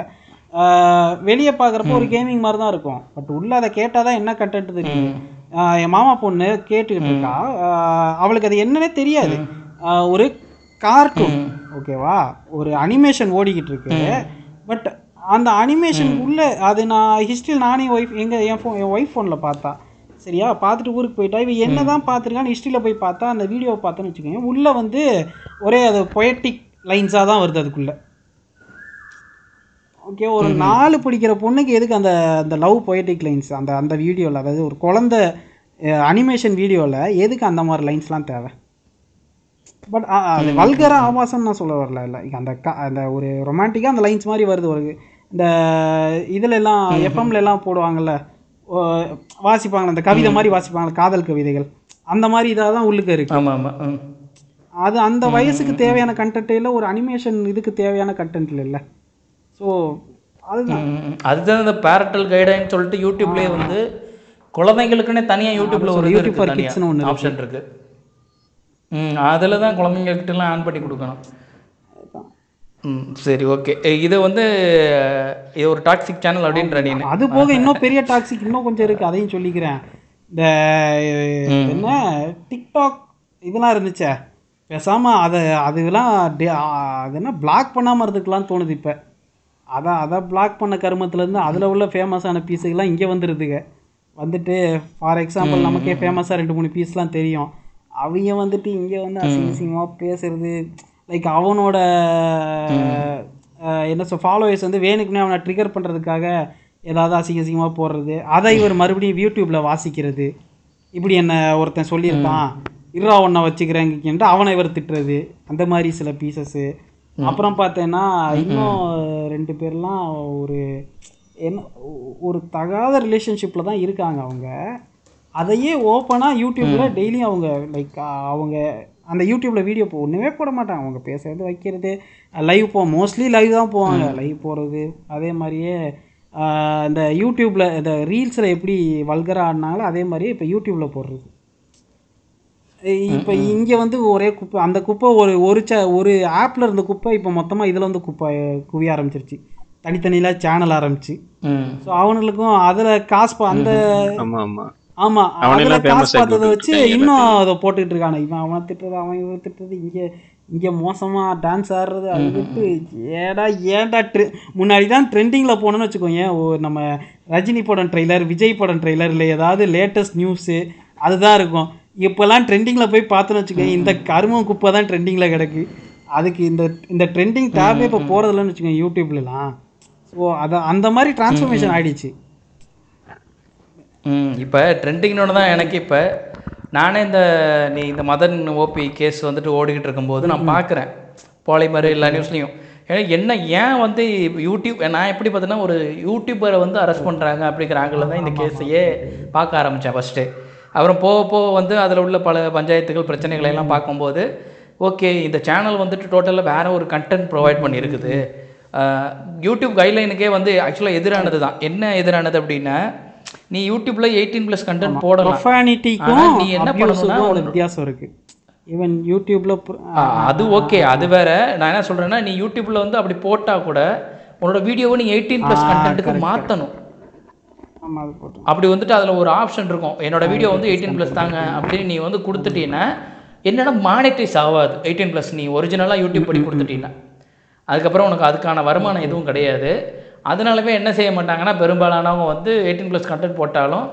வெளியே பார்க்குறப்ப ஒரு கேமிங் மாதிரி தான் இருக்கும், பட் உள்ளே அதை கேட்டால் தான் என்ன கண்டென்ட் தெரியும். என் மாமா பொண்ணு கேட்டுக்கிட்டு இருக்கா, அவளுக்கு அது என்னன்னே தெரியாது. ஒரு கார்ட்டூன், ஓகேவா, ஒரு அனிமேஷன் ஓடிக்கிட்டு இருக்கு. பட் அந்த அனிமேஷனுக்குள்ளே அது நான் ஹிஸ்ட்ரியில் நானே ஒய்ஃப் எங்கள் என் ஒய்ஃப் ஃபோனில் பார்த்தா, சரியா பார்த்துட்டு ஊருக்கு போயிட்டா, இவ என்ன தான் பார்த்துருக்கான்னு ஹிஸ்ட்ரியில் போய் பார்த்தா, அந்த வீடியோவை பார்த்தோன்னு வச்சுக்கோங்க, உள்ளே வந்து ஒரே அது பொயட்டிக் லைன்ஸாக தான் வருது அதுக்குள்ளே. ஓகே, ஒரு 4 படிக்கிற பொண்ணுக்கு எதுக்கு அந்த அந்த லவ் பொயட்டிக் லைன்ஸ் அந்த அந்த வீடியோவில், அதாவது ஒரு குழந்தை அனிமேஷன் வீடியோவில் எதுக்கு அந்த மாதிரி லைன்ஸ்லாம் தேவை? பட் அது வல்கரா ஆபாசம்னு நான் சொல்ல வரல, இல்லை அந்த ஒரு ரொமான்டிக்காக அந்த லைன்ஸ் மாதிரி வருது, ஒரு இந்த இதுலெல்லாம் எஃப்எம்லாம் போடுவாங்கள்ல, வாசிப்பாங்களே அந்த கவிதை மாதிரி வாசிப்பாங்களே, காதல் கவிதைகள், அந்த மாதிரி இதாக தான் உள்ளுக்கு இருக்குது. ஆமாம் ஆமாம், அது அந்த வயசுக்கு தேவையான கண்டென்ட் இல்லை, ஒரு அனிமேஷன் இதுக்கு தேவையான கண்டென்ட் இல்லை. ஸோ அதுதான் அதுதான் இந்த பேரட்டல் கைடுன்னு சொல்லிட்டு யூடியூப்லேயே வந்து குழந்தைங்களுக்குன்னே தனியாக யூடியூப்ல ஒரு யூடியூப்னு ஒன்று ஆப்ஷன் இருக்கு. அதில் தான் குழந்தைங்கக்கிட்டலாம் ஆன் பண்ணி கொடுக்கணும். சரி ஓகே, இது வந்து இது ஒரு டாக்ஸிக் சேனல் அப்படின்ற. அது போக இன்னும் பெரிய டாக்ஸிக் இன்னும் கொஞ்சம் இருக்குது, அதையும் சொல்லிக்கிறேன். இந்த என்ன டிக்டாக் இதெல்லாம் இருந்துச்சே, பேசாமல் அதை அதுலாம் அது என்ன பிளாக் பண்ணாமல் இருந்துக்கலாம்னு தோணுது இப்போ. அதான் அதை பிளாக் பண்ண கருமத்துலேருந்து அதில் உள்ள ஃபேமஸான பீஸுக்கெல்லாம் இங்கே வந்துடுதுங்க. வந்துட்டு ஃபார் எக்ஸாம்பிள் நமக்கே ஃபேமஸாக 2-3 பீஸ்லாம் தெரியும். அவங்க வந்துட்டு இங்கே வந்து அசிங்கமாக பேசுறது, லைக் அவனோட என்ன சொல் ஃபாலோவர்ஸ் வந்து வேணுக்குன்னே அவனை ட்ரிகர் பண்ணுறதுக்காக ஏதாவது அசிங்கமாக போடுறது, அதை இவர் மறுபடியும் யூடியூப்பில் வாசிக்கிறது. இப்படி என்ன ஒருத்தன் சொல்லியிருந்தான், இருறா ஒன்றை வச்சுக்கிறேங்கிட்டு அவனை இவர் திட்டுறது, அந்த மாதிரி சில பீசஸ்ஸு. அப்புறம் பார்த்தேன்னா இன்னும் 2 பேர்லாம் ஒரு என்ன ஒரு தகாத ரிலேஷன்ஷிப்பில் தான் இருக்காங்க. அவங்க அதையே ஓப்பனாக யூடியூப்பில் டெய்லியும் அவங்க லைக் அவங்க அந்த யூடியூப்பில் வீடியோ ஒன்றுமே போட மாட்டாங்க. அவங்க பேசுகிறது வைக்கிறது, லைவ் மோஸ்ட்லி லைவ் தான் போவாங்க, லைவ் போகிறது. அதே மாதிரியே இந்த யூடியூப்பில் இந்த ரீல்ஸில் எப்படி வல்கராக ஆடினாங்களோ அதே மாதிரியே இப்போ யூடியூப்பில் போடுறது. இப்போ இங்கே வந்து ஒரே குப்பை, அந்த குப்பை ஒரு ஆப்பில் இருந்த குப்பை இப்போ மொத்தமாக இதில் வந்து குப்பை குவிய ஆரம்பிச்சிருச்சு, தனித்தனியில் சேனல் ஆரம்பிச்சு. ஸோ அவனுங்களுக்கும் அதில் காசு அந்த ஆமாம் அதில் காசு பார்த்ததை வச்சு இன்னும் அதை போட்டுக்கிட்டு இருக்கானு, இவன் அவனை திட்டுறது, அவன் இவனை திட்டுறது, இங்கே இங்கே மோசமாக டான்ஸ் ஆடுறது, அது விட்டு ஏன்டா முன்னாடி தான் ட்ரெண்டிங்கில் போனோன்னு வச்சுக்கோங்க. நம்ம ரஜினி படம் ட்ரெய்லர், விஜய் படம் ட்ரெய்லர், இல்லை ஏதாவது லேட்டஸ்ட் நியூஸு அதுதான் இருக்கும். இப்போல்லாம் ட்ரெண்டிங்கில் போய் பார்த்தோன்னு வச்சுக்கோங்க, இந்த கருமம் குப்பை தான் ட்ரெண்டிங்கில் கிடக்கு. அதுக்கு இந்த ட்ரெண்டிங் டேபே இப்போ போகிறதில்லன்னு வச்சுக்கோங்க யூடியூப்லாம். ஸோ அதை அந்த மாதிரி டிரான்ஸ்ஃபர்மேஷன் ஆகிடுச்சு. இப்போ ட்ரெண்டிங்னோட தான் எனக்கு இப்போ நானே இந்த மதன் ஓபி கேஸ் வந்துட்டு ஓடிக்கிட்டு இருக்கும்போது நான் பார்க்குறேன் போலை மாதிரி எல்லா நியூஸ்லையும். ஏன்னா என்ன ஏன் வந்து யூடியூப் நான் எப்படி பார்த்தீங்கன்னா ஒரு யூடியூபரை வந்து அரெஸ்ட் பண்ணுறாங்க அப்படிங்கிற ஆங்கிளில் தான் இந்த கேஸையே பார்க்க ஆரம்பித்தேன் ஃபஸ்ட்டு. அப்புறம் போக போக வந்து அதில் உள்ள பல பஞ்சாயத்துகள் பிரச்சனைகளெல்லாம் பார்க்கும்போது ஓகே இந்த சேனல் வந்துட்டு டோட்டலாக வேறு ஒரு கண்டென்ட் ப்ரொவைட் பண்ணியிருக்குது. யூடியூப் கைட்லைனுக்கே வந்து ஆக்சுவலாக எதிரானது தான். என்ன எதிரானது அப்படின்னா நீ யூடியூப்ல 18+ கண்டென்ட் போடலாம், நீ என்ன பண்ணணும் வித்தியாசம் இருக்கு. ஈவன் யூடியூப்ல அது ஓகே, அது வேற. நான் என்ன சொல்றேன்னா நீ யூடியூப்ல வந்து அப்படி போட்டா கூட உன்னோட வீடியோவை நீ 18+ கண்டென்ட்டுக்கு மாற்றணும். அப்படி வந்துட்டு அதில் ஒரு ஆப்ஷன் இருக்கும், என்னோட வீடியோ வந்து 18+ தாங்க அப்படின்னு நீ வந்து கொடுத்துட்டீங்கன்னா என்னன்னா மானிட்டைஸ் ஆகாது. 18+ நீ ஒரிஜினலாக யூடியூப் படி கொடுத்துட்டீங்கன்னா அதுக்கப்புறம் உனக்கு அதுக்கான வருமானம் எதுவும் கிடையாது. அதனாலவே என்ன செய்ய மாட்டாங்கன்னா பெரும்பாலானவங்க வந்து 18+ கண்டென்ட் போட்டாலும்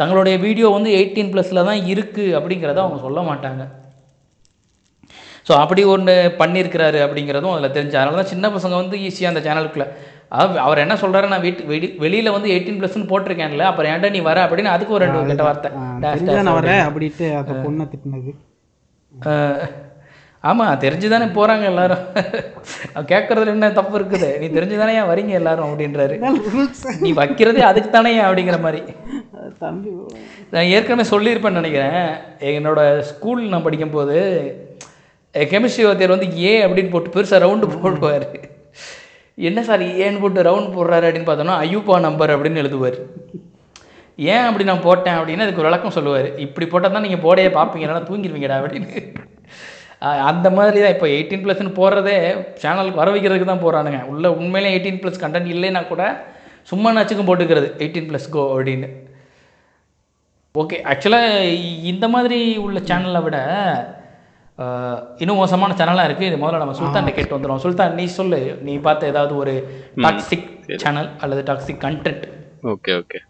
தங்களுடைய வீடியோ வந்து 18+ல தான் இருக்குது அப்படிங்கிறத அவங்க சொல்ல மாட்டாங்க. ஸோ அப்படி ஒன்று பண்ணியிருக்கிறாரு அப்படிங்கிறதும் அதில் தெரிஞ்சு, அதனால தான் சின்ன பசங்க வந்து ஈஸியாக அந்த சேனலுக்குள்ளே அவர் என்ன சொல்கிறாரு, நான் வெளியில் வந்து 18+ன்னு போட்டிருக்கேன்ல அப்புறம் ஏன்டா நீ வர அப்படின்னு அதுக்கு ஒரு 2 கெட்ட வார்த்தை அப்படின்ட்டு அந்த பொண்ணை திட்டினது. ஆமாம் தெரிஞ்சுதானே போகிறாங்க எல்லாரும், கேட்குறதுல என்ன தப்பு இருக்குது, நீ தெரிஞ்சுதானே ஏன் வரீங்க எல்லாரும் அப்படின்றாரு, நீ வைக்கிறதே அதுக்கு தானே அப்படிங்கிற மாதிரி. தம்பி நான் ஏற்கனவே சொல்லியிருப்பேன்னு நினைக்கிறேன், என்னோடய ஸ்கூல் நான் படிக்கும்போது கெமிஸ்ட்ரி வாத்தியார் வந்து ஏ அப்படின்னு போட்டு பெருசாக ரவுண்டு போடுவார். என்ன சார் ஏன்னு போட்டு ரவுண்ட் போடுறாரு அப்படின்னு பார்த்தோன்னா ஐயூப்பா நம்பர் அப்படின்னு எழுதுவார். ஏன் அப்படி நான் போட்டேன் அப்படின்னா அதுக்கு ஒரு விளக்கம் சொல்லுவார். இப்படி போட்டால் தான் நீங்கள் போடையே பார்ப்பீங்க, இல்லைன்னா தூங்கிடுவீங்கடா அப்படின்னு. அந்த மாதிரி தான் இப்போ 18+ன்னு போடுறதே சேனலுக்கு வர வைக்கிறதுக்கு தான் போகிறானுங்க. உள்ள உண்மையிலே 18+ கண்டென்ட் இல்லைன்னா கூட சும்மா நச்சுக்கும் போட்டுக்கிறது 18+கோ அப்படின்னு. ஓகே ஆக்சுவலாக இந்த மாதிரி உள்ள சேனலை விட இன்னும் மோசமான சேனலாக இருக்குது. இது முதல்ல நம்ம சுல்தானை கேட்டு வந்துடுவோம். சுல்தான், நீ சொல்லு, நீ பார்த்த ஏதாவது ஒரு டாக்ஸிக் சேனல் அல்லது toxic content. Okay okay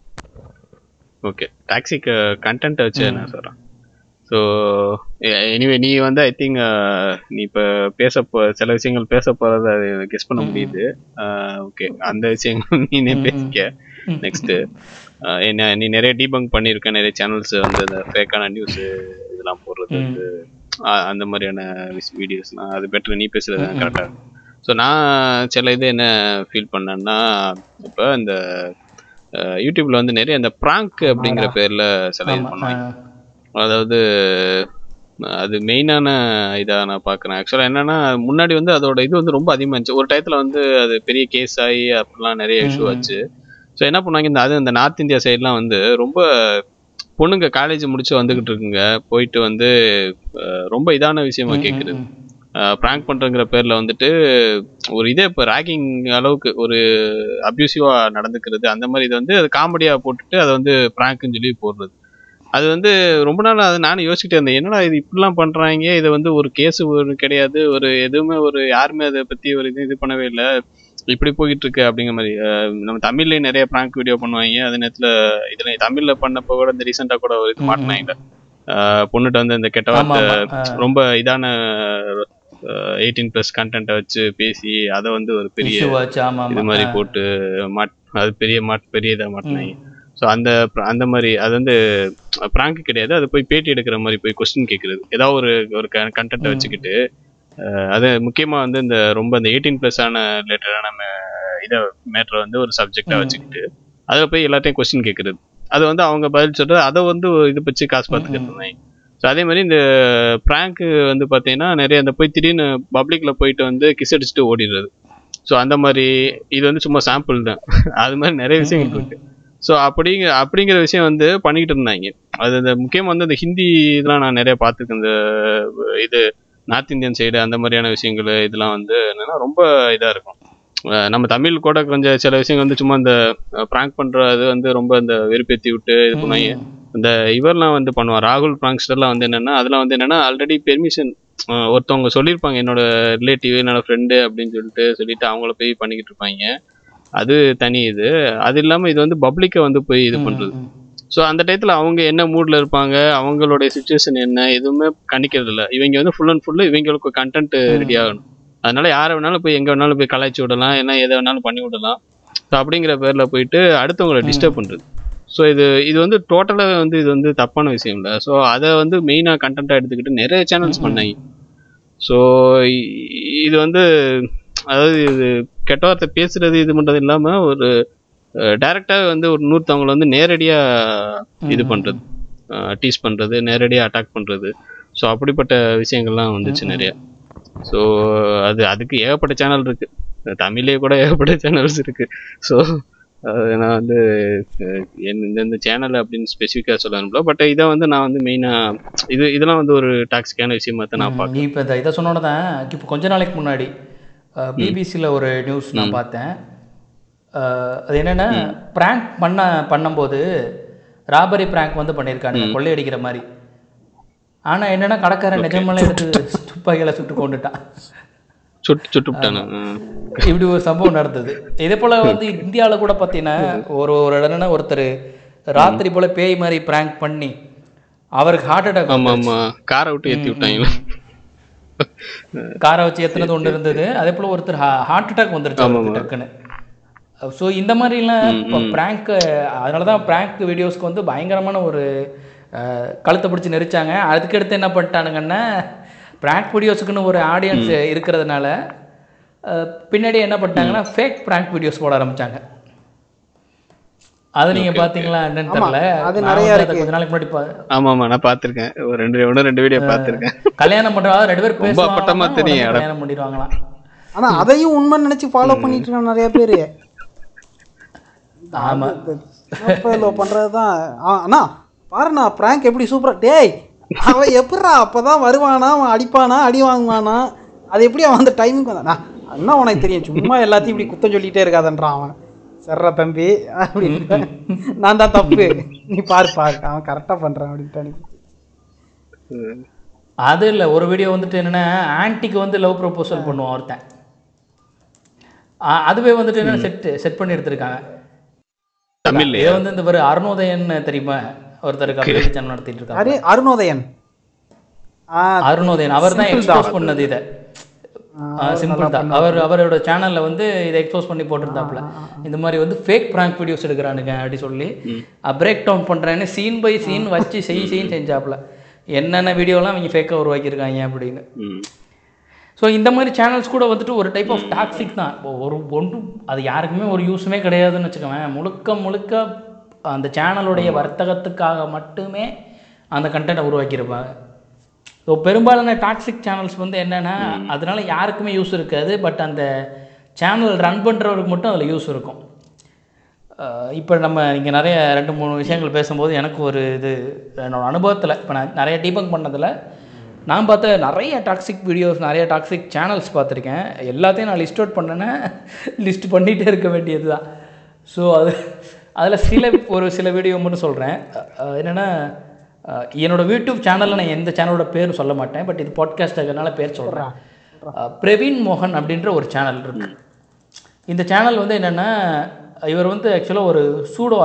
okay toxic content வச்சு என்ன சொல்கிறேன். ஸோ எனிவே நீ வந்து ஐ திங்க் நீ இப்போ சில விஷயங்கள் பேச போகிறத கெஸ் பண்ண முடியுது. ஓகே அந்த விஷயங்கள் நீனே பேசிக்க. நெக்ஸ்ட்டு என்ன நீ நிறைய டீபங்க் பண்ணியிருக்க, நிறைய சேனல்ஸ் வந்து அந்த ஃபேக்கான நியூஸு இதெல்லாம் போடுறது வந்து அந்த மாதிரியான வீடியோஸ்லாம், அது பெட்டர் நீ பேசுகிறது தான் கரெக்டாக. ஸோ நான் சில இது என்ன ஃபீல் பண்ணேன்னா, இப்போ இந்த யூடியூப்பில் வந்து நிறைய இந்த ப்ராங்க் அப்படிங்கிற பேரில் சில இது பண்ணுவாங்க. அதாவது அது மெயினான இதாக நான் பார்க்குறேன். ஆக்சுவலாக என்னென்னா, முன்னாடி வந்து அதோட இது வந்து ரொம்ப அதிகமாக இருந்துச்சு. ஒரு டயத்தில் வந்து அது பெரிய கேஸ் ஆகி அப்படிலாம் நிறைய இஷ்யூ ஆச்சு. ஸோ என்ன பண்ணுவாங்க, இந்த அது இந்த நார்த் இந்தியா சைட்லாம் வந்து ரொம்ப பொண்ணுங்க காலேஜ் முடிச்சு வந்துக்கிட்டு இருக்குங்க, போயிட்டு வந்து ரொம்ப இதான விஷயமா கேட்குறது, ப்ராங்க் பண்ணுறங்கிற பேரில் வந்துட்டு ஒரு இதே இப்போ ராக்கிங் அளவுக்கு ஒரு அப்யூசிவாக நடந்துக்கிறது. அந்த மாதிரி இது வந்து அது காமெடியாக போட்டுட்டு அதை வந்து ப்ராங்க்குன்னு சொல்லி போடுறது. அது வந்து ரொம்ப நாள் அது நானும் யோசிச்சுட்டே இருந்தேன், என்னடா இது இப்படிலாம் பண்ணுறாங்க. இது வந்து ஒரு கேஸு கிடையாது, ஒரு எதுவுமே, ஒரு யாருமே அதை பற்றி ஒரு இது இது பண்ணவே இல்லை, இப்படி போய்கிட்டு இருக்கு அப்படிங்கிற மாதிரி. நம்ம தமிழ்லேயும் நிறைய ப்ராங்க் வீடியோ பண்ணுவாங்க. அதே நேரத்தில் இதில் தமிழில் பண்ணப்போ கூட இந்த ரீசெண்டாக கூட ஒரு இது மாட்டினாங்க, பொண்ணுகிட்ட வந்து இந்த கெட்ட வார்த்தை ரொம்ப இதான 18+ கண்டென்ட்டை வச்சு பேசி அதை வந்து ஒரு பெரிய இது மாதிரி போட்டு அது பெரிய இதாக மாட்டினாங்க. ஸோ அந்த மாதிரி அது வந்து ப்ராங்க் கிடையாது, அது போய் பேட்டி எடுக்கிற மாதிரி போய் கொஸ்டின் கேட்குறது, ஏதாவது ஒரு கண்டென்ட்டை வச்சுக்கிட்டு. அது முக்கியமாக வந்து இந்த ரொம்ப இந்த 18+ ரிலேட்டடான இதை மேட்டரை வந்து ஒரு சப்ஜெக்டாக வச்சுக்கிட்டு அதில் போய் எல்லாத்தையும் கொஸ்டின் கேட்குறது, அது வந்து அவங்க பதில் சொல்கிறது, அதை வந்து இதை வச்சு காசு பார்த்துக்கிட்டு. ஸோ அதே மாதிரி இந்த ப்ராங்க்கு வந்து பார்த்தீங்கன்னா நிறைய அந்த போய் திடீர்னு பப்ளிக்கில் போயிட்டு வந்து கிஸ் அடிச்சுட்டு ஓடிடுறது. ஸோ அந்த மாதிரி இது வந்து சும்மா சாம்பிள் தான், அது மாதிரி நிறைய விஷயங்கள் இருக்குது. ஸோ அப்படிங்கிற விஷயம் வந்து பண்ணிக்கிட்டு இருந்தாங்க. அது இந்த முக்கியமாக வந்து இந்த ஹிந்தி இதெல்லாம் நான் நிறையா பார்த்துருக்கேன். இந்த இது நார்த் இந்தியன் சைடு அந்த மாதிரியான விஷயங்கள் இதெல்லாம் வந்து என்னென்னா ரொம்ப இதாக இருக்கும். நம்ம தமிழ் கூட கொஞ்சம் சில விஷயங்கள் வந்து சும்மா இந்த ப்ராங்க் பண்ணுறது வந்து ரொம்ப இந்த வெறுப்பேற்றி விட்டு இது பண்ணாங்க. இந்த இவரெலாம் வந்து பண்ணுவான், ராகுல் ப்ராங்க்ஸ்டர்லாம் வந்து என்னென்னா, அதெல்லாம் வந்து என்னென்னா ஆல்ரெடி பெர்மிஷன் ஒருத்தவங்க சொல்லியிருப்பாங்க, என்னோட ரிலேட்டிவ் என்னோட ஃப்ரெண்டு அப்படின்னு சொல்லிட்டு அவங்கள போய் பண்ணிக்கிட்டு இருப்பாங்க. அது தனி இது. அது இல்லாமல் இது வந்து பப்ளிக்கை வந்து போய் இது பண்ணுறது. ஸோ அந்த டயத்தில் அவங்க என்ன மூடில் இருப்பாங்க, அவங்களுடைய சுச்சுவேஷன் என்ன, எதுவுமே கணிக்கிறது இல்லை. இவங்க வந்து ஃபுல் அண்ட் ஃபுல்லு இவங்களுக்கு கண்டென்ட் ரெடி ஆகணும். அதனால யாரை வேணாலும் போய் எங்கே வேணாலும் போய் கலாய்ச்சி விடலாம், ஏன்னா எதை வேணாலும் பண்ணி விடலாம். ஸோ அப்படிங்கிற பேரில் போயிட்டு அடுத்தவங்களை டிஸ்டர்ப் பண்ணுறது. ஸோ இது வந்து டோட்டலாக வந்து இது வந்து தப்பான விஷயம் இல்லை. ஸோ அதை வந்து மெயினாக கண்டென்ட்டாக எடுத்துக்கிட்டு நிறைய சேனல்ஸ் பண்ணாங்க. ஸோ இது வந்து அதாவது இது கெட்ட வார்த்தை பேசுகிறது இது பண்ணுறது இல்லாமல் ஒரு டைரெக்டாக வந்து ஒரு 100 வந்து நேரடியாக இது பண்ணுறது, டீஸ் பண்ணுறது, நேரடியாக அட்டாக் பண்ணுறது. ஸோ அப்படிப்பட்ட விஷயங்கள்லாம் வந்துச்சு நிறையா. ஸோ அதுக்கு ஏகப்பட்ட சேனல் இருக்குது, தமிழ்லேயே கூட ஏகப்பட்ட சேனல்ஸ் இருக்குது. ஸோ நான் வந்து எந்தெந்த சேனல் அப்படின்னு ஸ்பெசிஃபிக்காக சொல்லணும்ல, பட் இதை வந்து நான் வந்து மெயினாக இதெல்லாம் வந்து ஒரு டாக்ஸிக்கான விஷயமா தான் நான் பார்க்குறேன். இப்போ இதை சொன்னோட தான் இப்போ கொஞ்ச நாளைக்கு முன்னாடி பிபிசியில் ஒரு நியூஸ் நான் பார்த்தேன். அது என்னென்னா, ப்ராங்க் பண்ணும்போது ராபரி ப்ராங்க் வந்து பண்ணியிருக்காங்க, கொள்ளையடிக்கிற மாதிரி. ஆனால் என்னென்னா கடைக்காரன் நிஜமெல்லாம் எடுத்து துப்பாக்கிகளை சுட்டு கொண்டுட்டான். இப்படி ஒரு சம்பவம் நடந்தது. இதே போல் வந்து இந்தியாவில் கூட பார்த்தீங்கன்னா ஒரு இடம்னா ஒருத்தர் ராத்திரி போல் பேய் மாதிரி ப்ராங்க் பண்ணி அவருக்கு ஹார்ட் அட்டாக். காரை விட்டு ஏற்றி விட்டாங்க, காரை வச்சு ஏற்றினது ஒன்று இருந்தது. அதே போல் ஒருத்தர் ஹார்ட் அட்டாக் வந்துருச்சு டக்குன்னு. ஸோ இந்த மாதிரிலாம் இப்போ ப்ராங்க்கு, அதனால தான் ப்ராங்க் வீடியோஸ்க்கு வந்து பயங்கரமான ஒரு கழுத்தை பிடிச்சி நெரிச்சாங்க. அதுக்கடுத்து என்ன பண்ணிட்டானுங்கன்னா, ப்ராங்க் வீடியோஸுக்குன்னு ஒரு ஆடியன்ஸ் இருக்கிறதுனால பின்னாடி என்ன பண்ணிட்டாங்கன்னா ஃபேக் ப்ராங்க் வீடியோஸ் போட ஆரம்பித்தாங்க. அது நீங்கள் பார்த்தீங்களா என்னன்னு தெரியல, அது நிறைய கொஞ்ச நாளைக்கு முன்னாடி. ஆமாம், நான் பார்த்துருக்கேன், ஒரு ரெண்டு வீடியோ பார்த்துருக்கேன். கல்யாணம் பண்ணுறாங்க, 2 பேர் பேசுவாங்க, கல்யாணம் பண்ணிடுவாங்களாம். ஆனால் அதையும் உண்மை நினச்சி ஃபாலோ பண்ணிட்டு இருக்காங்க நிறைய பேர். ஆமாம், பண்ணுறது தான். அண்ணா பாருண்ணா ப்ராங்க் எப்படி சூப்பராக, டேய் அவன் எப்படா அப்போ தான் வருவானா, அவன் அடிப்பானா, அடி வாங்குவானா, அது எப்படி அவன் அந்த டைமுக்கு வந்தானா, இன்னும் உனக்கு தெரியும், சும்மா எல்லாத்தையும் இப்படி குத்தம் சொல்லிகிட்டே இருக்காதன்றான் அவன். சர்ற தம்பி அப்படின்னு, நான் தான் தப்பு, நீ பாரு அவன் கரெக்டாக பண்ணுறான் அப்படின்ட்டு. அது இல்லை, ஒரு வீடியோ வந்துட்டு என்னென்னா, ஆன்ட்டிக்கு வந்து லவ் ப்ரொபோசல் பண்ணுவான் ஒருத்தன், அதுவே வந்துட்டு என்னென்னா செட் பண்ணி எடுத்துருக்காங்க. இதை வந்து இந்த ஒரு அருணோதயன் தெரியுமா, ஒருத்தருக்கு நடத்திட்டு இருக்காரு அருணோதயன், அவர் தான் எக்ஸ்போஸ் பண்ணது இதை. சிம்பிள் தான், அவரோட சேனல்ல வந்து இதை எக்ஸ்போஸ் பண்ணி போட்டிருந்தாப்புல. இந்த மாதிரி வந்து ஃபேக் பிராங்க் வீடியோஸ் எடுக்கிறானுங்க அப்படி சொல்லி பிரேக் டவுன் பண்றேன்னு சீன் பை சீன் வச்சு செஞ்சாப்புல, என்னென்ன வீடியோலாம் அவங்க ஃபேக்காக உருவாக்கியிருக்காங்க அப்படின்னு. ஸோ இந்த மாதிரி சேனல்ஸ் கூட வந்துட்டு ஒரு டைப் ஆஃப் டாக்ஸிக் தான். ஒரு ஒன்றும் அது யாருக்குமே ஒரு யூஸுமே கிடையாதுன்னு வச்சுக்கோங்க. முழுக்க முழுக்க அந்த சேனலுடைய வர்த்தகத்துக்காக மட்டுமே அந்த கண்டென்ட்டை உருவாக்கியிருப்பாங்க. ஸோ பெரும்பாலான டாக்ஸிக் சேனல்ஸ் வந்து என்னென்னா அதனால யாருக்குமே யூஸ் இருக்காது, பட் அந்த சேனல் ரன் பண்ணுறவருக்கு மட்டும் அதில் யூஸ் இருக்கும். இப்போ நம்ம இங்கே நிறைய 2-3 விஷயங்கள் பேசும்போது எனக்கு ஒரு இது என்னோடய அனுபவத்தில், இப்போ நான் நிறைய டீபங் பண்ணதில் நான் பார்த்த நிறைய டாக்ஸிக் வீடியோஸ், நிறைய டாக்ஸிக் சேனல்ஸ் பார்த்துருக்கேன். எல்லாத்தையும் நான் லிஸ்ட் அவுட் பண்ணேன்னா லிஸ்ட் பண்ணிகிட்டே இருக்க வேண்டியது தான். ஸோ அதில் ஒரு சில வீடியோ மட்டும் சொல்கிறேன். என்னென்னா என்னோடய யூடியூப் சேனலில் நான் எந்த சேனலோட பேரும் சொல்ல மாட்டேன், பட் இது பாட்காஸ்ட் இருக்கிறதுனால பேர் சொல்கிறேன். பிரவீன் மோகன் அப்படின்ற ஒரு சேனல் இருக்குது. இந்த சேனல் வந்து என்னென்னா இவர் வந்து ஆக்சுவலாக ஒரு சூடோ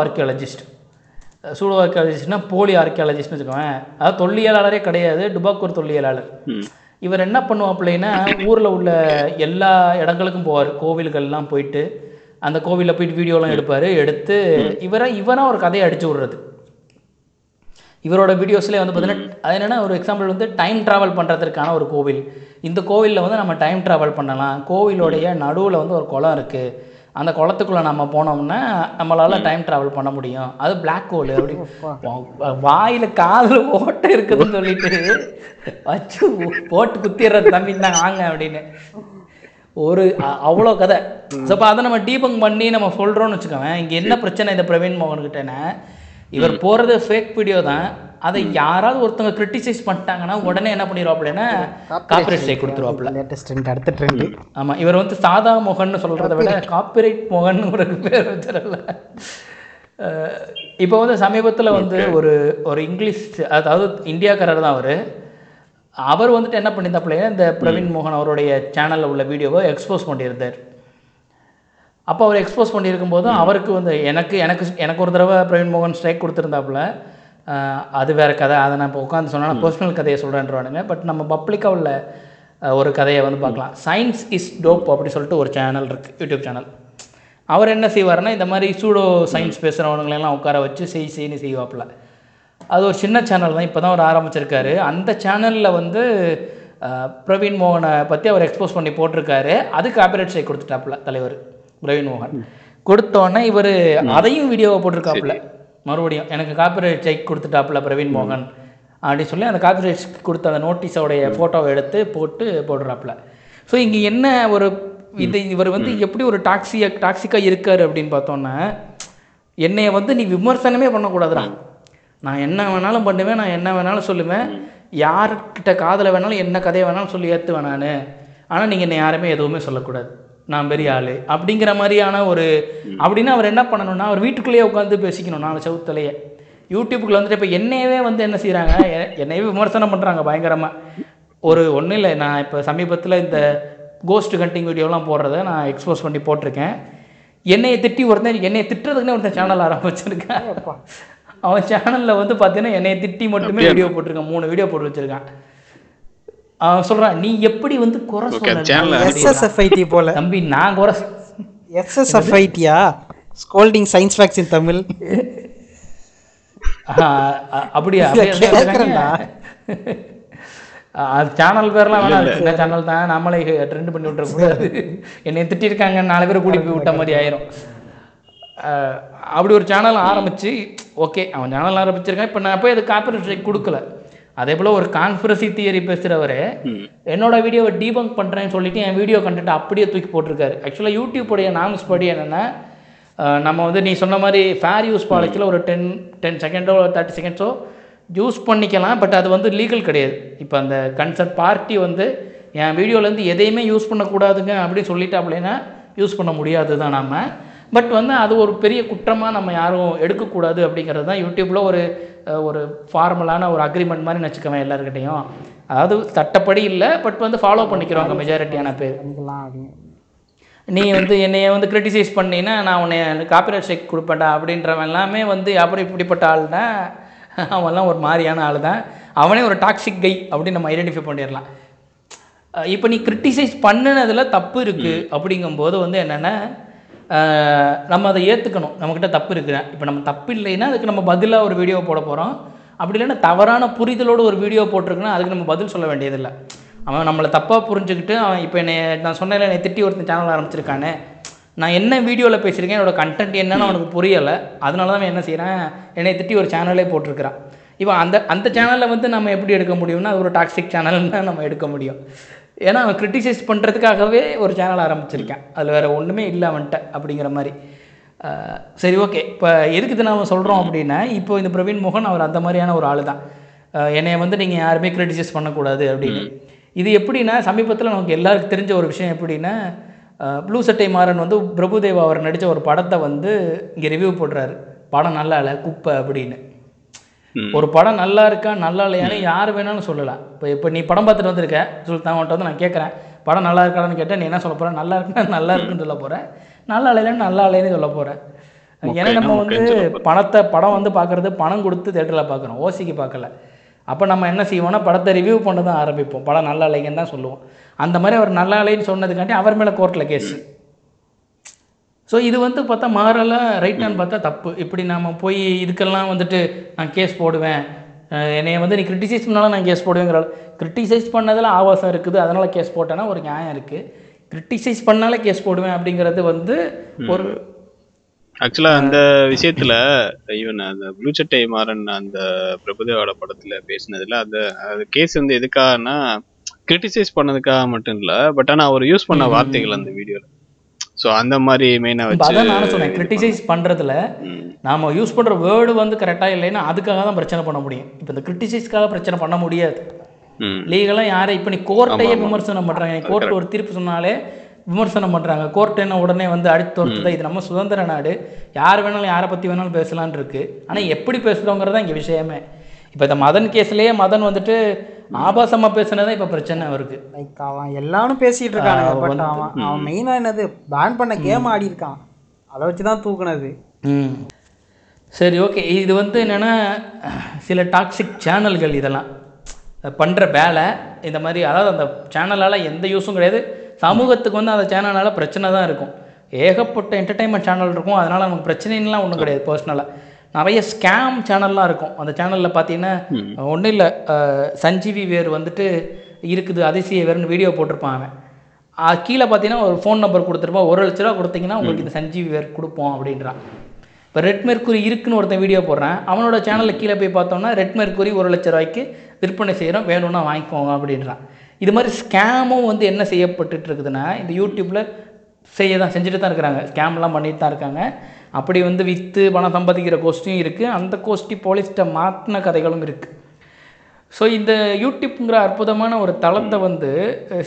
ஆர்கியாலஜிஸ்ட்னா போலி ஆர்கியாலஜிஸ்ட்னு வச்சுக்கோவேன். அதாவது தொல்லியலாளரே கிடையாது, டுபாக்கூர் தொல்லியலாளர். இவர் என்ன பண்ணுவோம் அப்படின்னா ஊரில் உள்ள எல்லா இடங்களுக்கும் போவார், கோவில்கள்லாம் போயிட்டு அந்த கோவிலில் போயிட்டு வீடியோலாம் எடுப்பார். எடுத்து இவராக ஒரு கதையை அடித்து விடுறது. இவரோட வீடியோஸ்லேயே வந்து பார்த்தீங்கன்னா அது என்னென்னா ஒரு எக்ஸாம்பிள் வந்து டைம் ட்ராவல் பண்ணுறதுக்கான ஒரு கோவில், இந்த கோவிலில் வந்து நம்ம டைம் ட்ராவல் பண்ணலாம், கோவிலோடைய நடுவில் வந்து ஒரு குளம் இருக்குது, அந்த குளத்துக்குள்ளே நம்ம போனோம்னா நம்மளால் டைம் ட்ராவல் பண்ண முடியும், அது பிளாக் ஹோல் அப்படி வாயில் காதில் ஓட்டை இருக்குதுன்னு சொல்லிட்டு வச்சு போட்டு குத்திடுறது தம்பின்னு தான் வாங்க அப்படின்னு ஒரு அவ்வளோ கதை. ஸோ அப்போ அதை நம்ம டீபங் பண்ணி நம்ம சொல்கிறோன்னு வச்சுக்கோங்க. இங்கே என்ன பிரச்சனை இந்த பிரவீன் மோகன்கிட்டேன்னா இவர் போகிறது ஃபேக் வீடியோ தான், அதை யாராவது ஒருத்தவங்க கிரிட்டிசைஸ் பண்ணிட்டாங்கன்னா உடனே என்ன பண்ணிடுவாப்பிலன்னா காப்பிரைட் ஸ்ட்ரைக் கொடுத்துருவாப்பில. லேட்டஸ்ட் அடுத்த ட்ரெண்ட். ஆமாம், இவர் வந்து சாதா மோகன்னு சொல்கிறத விட காப்பிரைட் மோகன் ஒரு பேர் வச்சிடல. இப்போ வந்து சமீபத்தில் வந்து ஒரு இங்கிலீஷ், அதாவது இந்தியாக்காரர் தான் அவர் வந்துட்டு என்ன பண்ணியிருந்தாப்பிள்ளையா இந்த பிரவீன் மோகன் அவருடைய சேனலில் உள்ள வீடியோவை எக்ஸ்போஸ் பண்ணியிருந்தார். அப்போ அவர் எக்ஸ்போஸ் பண்ணியிருக்கும் போதும் அவருக்கு வந்து எனக்கு ஒரு தடவை பிரவீன் மோகன் ஸ்ட்ரைக் கொடுத்துருந்தாப்புல. அது வேறு கதை, அதை நான் இப்போ உட்காந்து சொன்னால் பர்சனல் கதையை சொல்கிறேன்றவானுங்க. பட் நம்ம பப்ளிக்காக உள்ள ஒரு கதையை வந்து பார்க்கலாம். சயின்ஸ் இஸ் டோப் அப்படி சொல்லிட்டு ஒரு சேனல் இருக்குது, யூடியூப் சேனல். அவர் என்ன செய்வார்னா இந்த மாதிரி சூடோ சயின்ஸ் பேசுகிறவனுங்களெல்லாம் உட்கார வச்சு செய்னு செய்வாப்பில். அது ஒரு சின்ன சேனல் தான், இப்போ தான் அவர் ஆரம்பிச்சிருக்காரு. அந்த சேனலில் வந்து பிரவீன் மோகனை பற்றி அவர் எக்ஸ்போஸ் பண்ணி போட்டிருக்காரு. அது காப்பிரைட் ஸ்ட்ரைக் கொடுத்துட்டாப்புல தலைவர் பிரவீன் மோகன். கொடுத்தோன்னே இவர் அதையும் வீடியோவை போட்டிருக்காப்புல. மறுபடியும் எனக்கு காப்பிரைட் ஸ்ட்ரைக் கொடுத்துட்டாப்புல பிரவீன் மோகன் அப்படின்னு சொல்லி அந்த காப்பிரைட் கொடுத்த அந்த நோட்டீஸோடைய ஃபோட்டோவை எடுத்து போடுறாப்புல. ஸோ இங்கே என்ன ஒரு இது, இவர் வந்து எப்படி ஒரு டாக்ஸிக்காக இருக்கார் அப்படின்னு பார்த்தோன்னா என்னைய வந்து நீ விமர்சனமே பண்ணக்கூடாதுடா, நான் என்ன வேணாலும் பண்ணுவேன், நான் என்ன வேணாலும் சொல்லுவேன், யார்கிட்ட காதில் வேணாலும் என்ன கதையை வேணாலும் சொல்லி ஏற்றுவேன் நான், ஆனால் நீங்கள் என்னை யாருமே எதுவுமே சொல்லக்கூடாது, நான் பெரிய ஆள் அப்படிங்கிற மாதிரியான ஒரு அப்படின்னா அவர் என்ன பண்ணணும்னா அவர் வீட்டுக்குள்ளேயே உட்காந்து பேசிக்கணும். நான் சவுத்துலையே யூடியூப்புக்குள்ளே வந்துட்டு இப்போ என்னையவே வந்து என்ன செய்கிறாங்க, என்னையவே விமர்சனம் பண்ணுறாங்க பயங்கரமாக. ஒன்றும் இல்லை, நான் இப்போ சமீபத்தில் இந்த கோஸ்ட் ஹண்டிங் வீடியோலாம் போடுறத நான் எக்ஸ்போஸ் பண்ணி போட்டிருக்கேன். என்னையை திட்டுறதுக்குன்னே ஒருத்தன் சேனல் ஆரம்பிச்சிருக்கேன். அவன் சேனலில் வந்து பார்த்தீங்கன்னா என்னையை திட்டி மட்டுமே வீடியோ போட்டிருக்கான், 3 வீடியோ போட்டு வச்சுருக்கான். சொல்கிறான் நீ எப்படி வந்து குறை சொல்ல போல தம்பி, நான் குறை எஸ்எஸ்எஃப்ஐடியா scolding science facts in Tamil அப்படியா கேட்குறேன்டா. அது சேனல் பேரெலாம் வேணாம், என்ன சேனல் தான் நம்மளே ட்ரெண்ட் பண்ணி விட்டுறக்கூடாது. என்னை திட்டிருக்காங்க 4 பேரை கூடி போய் விட்ட மாதிரி ஆயிரும். அப்படி ஒரு சேனல் ஆரம்பித்து ஓகே அவன் சேனல் ஆரம்பிச்சிருக்கான். இப்போ நான் போய் அது காப்பிரைட் ஸ்ட்ரைக் கொடுக்கல. அதே போல் ஒரு கான்ஸ்பிரசி தியரி பேசுகிறவர் என்னோட வீடியோவை டீபங்க் பண்ணுறேன்னு சொல்லிட்டு என் வீடியோ கண்டென்ட் அப்படியே தூக்கி போட்டிருக்காரு. ஆக்சுவலாக யூடியூப்புடைய நார்ம்ஸ் படி என்னென்னா நம்ம வந்து நீ சொன்ன மாதிரி ஃபேர் யூஸ் பாலிசியில் ஒரு 10 செகண்டோ 30 செகண்ட்ஸோ யூஸ் பண்ணிக்கலாம், பட் அது வந்து லீகல் கிடையாது. இப்போ அந்த கன்சர்ன் பார்ட்டி வந்து என் வீடியோலேருந்து எதையுமே யூஸ் பண்ணக்கூடாதுங்க அப்படின்னு சொல்லிட்டா அப்படின்னா யூஸ் பண்ண முடியாது தான் நம்ம. பட் வந்து அது ஒரு பெரிய குற்றமாக நம்ம யாரும் எடுக்கக்கூடாது அப்படிங்கிறது தான் யூடியூப்பில் ஒரு ஃபார்மலான ஒரு அக்ரிமெண்ட் மாதிரி வச்சுக்கவேன் எல்லாருக்கிட்டையும். அதாவது சட்டப்படி இல்லை, பட் வந்து ஃபாலோ பண்ணிக்கிறவங்க மெஜாரிட்டியான பேர். நீ வந்து என்னைய வந்து கிரிட்டிசைஸ் பண்ணினா நான் உன்னை காப்பிரைட் ஸ்ட்ரைக் கொடுப்பேன்டா அப்படின்றவன் எல்லாமே வந்து அப்படி இப்படிப்பட்ட ஆள்னா அவன்லாம் ஒரு மாதிரியான ஆள் தான், அவனே ஒரு டாக்ஸிக் கை அப்படின்னு நம்ம ஐடென்டிஃபை பண்ணிடலாம். இப்போ நீ கிரிட்டிசைஸ் பண்ணினதில் தப்பு இருக்குது அப்படிங்கும்போது வந்து என்னென்னா நம்ம அதை ஏற்றுக்கணும், நம்மக்கிட்ட தப்பு இருக்குதான். இப்போ நம்ம தப்பு இல்லைன்னா அதுக்கு நம்ம பதிலாக ஒரு வீடியோ போட போகிறோம். அப்படி இல்லைன்னா தவறான புரிதலோடு ஒரு வீடியோ போட்டிருக்குன்னா அதுக்கு நம்ம பதில் சொல்ல வேண்டியதில்லை. அவன் நம்மளை தப்பாக புரிஞ்சுக்கிட்டு அவன் இப்போ என்னை நான் சொன்னதில்ல என்னை திட்டி ஒருத்தன் சேனல் ஆரம்பிச்சிருக்கானே, நான் என்ன வீடியோவில் பேசியிருக்கேன், என்னோடய கண்டென்ட் என்னன்னு அவனுக்கு புரியலை, அதனால தான் அவன் என்ன செய்கிறேன் என்னை திட்டி ஒரு சேனலே போட்டிருக்கிறான். இப்போ அந்த சேனலில் வந்து நம்ம எப்படி எடுக்க முடியும்னா அது ஒரு டாக்ஸிக் சேனல்னு தான் நம்ம எடுக்க முடியும். ஏன்னா அவன் கிரிட்டிசைஸ் பண்ணுறதுக்காகவே ஒரு சேனல் ஆரம்பிச்சிருக்கேன், அதில் வேறு ஒன்றுமே இல்லை அவன்கிட்ட அப்படிங்கிற மாதிரி. சரி ஓகே, இப்போ எதுக்கு இது நம்ம சொல்கிறோம் அப்படின்னா, இப்போ இந்த பிரவீன் மோகன் அவர் அந்த மாதிரியான ஒரு ஆள் தான், என்னை வந்து நீங்கள் யாருமே கிரிட்டிசைஸ் பண்ணக்கூடாது அப்படின்னு. இது எப்படின்னா சமீபத்தில் நமக்கு எல்லாருக்கும் தெரிஞ்ச ஒரு விஷயம் எப்படின்னா, ப்ளூ சட்டை மாறன் வந்து பிரபுதேவா அவர் நடித்த ஒரு படத்தை வந்து இங்கே ரிவ்யூ போடுறாரு, படம் நல்லா இல்லை குப்பை அப்படின்னு. ஒரு படம் நல்லா இருக்கா நல்லா இல்லையானு யார் வேணாலும் சொல்லலாம். இப்போ இப்போ நீ படம் பார்த்துட்டு வந்திருக்க சுல்தான் அவன்கிட்ட வந்து நான் கேட்குறேன் படம் நல்லா இருக்கான்னு கேட்டால் நீ என்ன சொல்ல போகிறேன், நல்லா இருக்குன்னா நல்லா இருக்குன்னு சொல்ல போகிறேன், நல்லா இல்லைன்னு நல்லா இல்லைன்னு சொல்ல போகிறேன். ஏன்னா நம்ம வந்து படம் வந்து பார்க்குறது பணம் கொடுத்து தேட்டரில் பார்க்குறோம், ஓசிக்கு பார்க்கல. அப்போ நம்ம என்ன செய்வோம்னா படத்தை ரிவ்யூ பண்ண தான் ஆரம்பிப்போம், படம் நல்லா இல்லைங்கன்னு தான் சொல்லுவோம். அந்த மாதிரி அவர் நல்லா இல்லைன்னு சொன்னதுக்காண்டி அவர் மேலே கோர்ட்டில் கேஸு. ஸோ இது வந்து பார்த்தா மாறலாம் ரைட்டான்னு பார்த்தா தப்பு. இப்படி நம்ம போய் இதுக்கெல்லாம் வந்துட்டு நான் கேஸ் போடுவேன், என்னை வந்து நீ கிரிட்டிசைஸ் பண்ணாலும் நான் கேஸ் போடுவேங்கிறாள். கிரிட்டிசைஸ் பண்ணதில் ஆபாசம் இருக்குது அதனால் கேஸ் போட்டேன்னா ஒரு நியாயம் இருக்குது, கிரிட்டிசைஸ் பண்ணாலே கேஸ் போடுவேன் அப்படிங்கிறது வந்து ஒரு ஆக்சுவலாக அந்த விஷயத்தில் ஈவன் அந்த ப்ளூ சட்டை மாறன் அந்த பிரபுதேவோட படத்தில் பேசினதில் அந்த கேஸ் வந்து எதுக்காகனா கிரிட்டிசைஸ் பண்ணதுக்காக மட்டும் இல்லை, பட் ஆனால் அவர் யூஸ் பண்ண வார்த்தைகள் அந்த வீடியோவில். ஸோ அந்த மாதிரி மெயினாக வச்சு அதான் நானும் சொன்னேன், கிரிட்டிசைஸ் பண்ணுறதுல நாம் யூஸ் பண்ணுற வேர்டு வந்து கரெக்டாக இல்லைன்னா அதுக்காக தான் பிரச்சனை பண்ண முடியும். இப்போ இந்த கிரிட்டிசைஸ்க்காக பிரச்சனை பண்ண முடியாது லீகலாக. யாரை இப்போ நீ கோர்ட்டையே விமர்சனம் பண்ணுறாங்க, நீ கோர்ட் ஒரு தீர்ப்பு சொன்னாலே விமர்சனம் பண்ணுறாங்க, கோர்ட் என்ன உடனே வந்து அடுத்ததான். இது நம்ம சுதந்திர நாடு, யார் வேணாலும் யாரை பற்றி வேணாலும் பேசலான் இருக்குது, ஆனால் எப்படி பேசுகிறோங்கிறதான் இங்கே விஷயமே. இப்போ இந்த மதன் கேஸ்லேயே மதன் வந்துட்டு ஆபாசமாக பேசினதான் இப்போ பிரச்சனை அவருக்கு. அவன் எல்லாரும் பேசிகிட்டு இருக்காங்க, பட் அவன் மெயினாக என்னது பேன் பண்ண கேம் ஆடி இருக்கான், அதை வச்சு தான் தூக்குனது. சரி ஓகே, இது வந்து என்னென்னா சில டாக்ஸிக் சேனல்கள் இதெல்லாம் பண்ணுற வேலை இந்த மாதிரி, அதாவது அந்த சேனலால் எந்த யூஸும் கிடையாது, சமூகத்துக்கு வந்து அந்த சேனலால் பிரச்சனை தான் இருக்கும். ஏகப்பட்ட என்டர்டைன்மெண்ட் சேனல் இருக்கும், அதனால் நமக்கு பிரச்சனைலாம் ஒன்றும் கிடையாது. பர்சனலாக நிறைய ஸ்கேம் சேனல்லாம் இருக்கும், அந்த சேனலில் பார்த்தீங்கன்னா ஒன்றும் இல்லை, சஞ்சீவி வேர் வந்துட்டு இருக்குது அதிசய வேர்னு வீடியோ போட்டிருப்பான் அவன். கீழே பார்த்தீங்கன்னா ஒரு ஃபோன் நம்பர் கொடுத்துருப்பான், 1,00,000 ரூபா கொடுத்தீங்கன்னா உங்களுக்கு இந்த சஞ்சீவி வேர் கொடுப்போம் அப்படின்றான். இப்போ ரெட் மெர்க்குரி இருக்குன்னு ஒருத்தன் வீடியோ போடுறான், அவனோட சேனலில் கீழே போய் பார்த்தோம்னா ரெட் மெர்க்குரி 1,00,000 ரூபாய்க்கு விற்பனை செய்கிறோம், வேணும்னா வாங்கிக்கோங்க அப்படின்றான். இது மாதிரி ஸ்கேமும் வந்து என்ன செய்யப்பட்டுட்டு இருக்குதுன்னா இந்த யூடியூப்பில் செஞ்சுட்டு தான் இருக்கிறாங்க, ஸ்கேம்லாம் பண்ணிட்டு தான் இருக்காங்க. அப்படி வந்து விற்று பணம் சம்பாதிக்கிற கோஷ்டியும் இருக்குது, அந்த கோஷ்டி போலீஸ்கிட்ட மாற்றின கதைகளும் இருக்குது. ஸோ இந்த யூடியூப்புங்கிற அற்புதமான ஒரு தளத்தை வந்து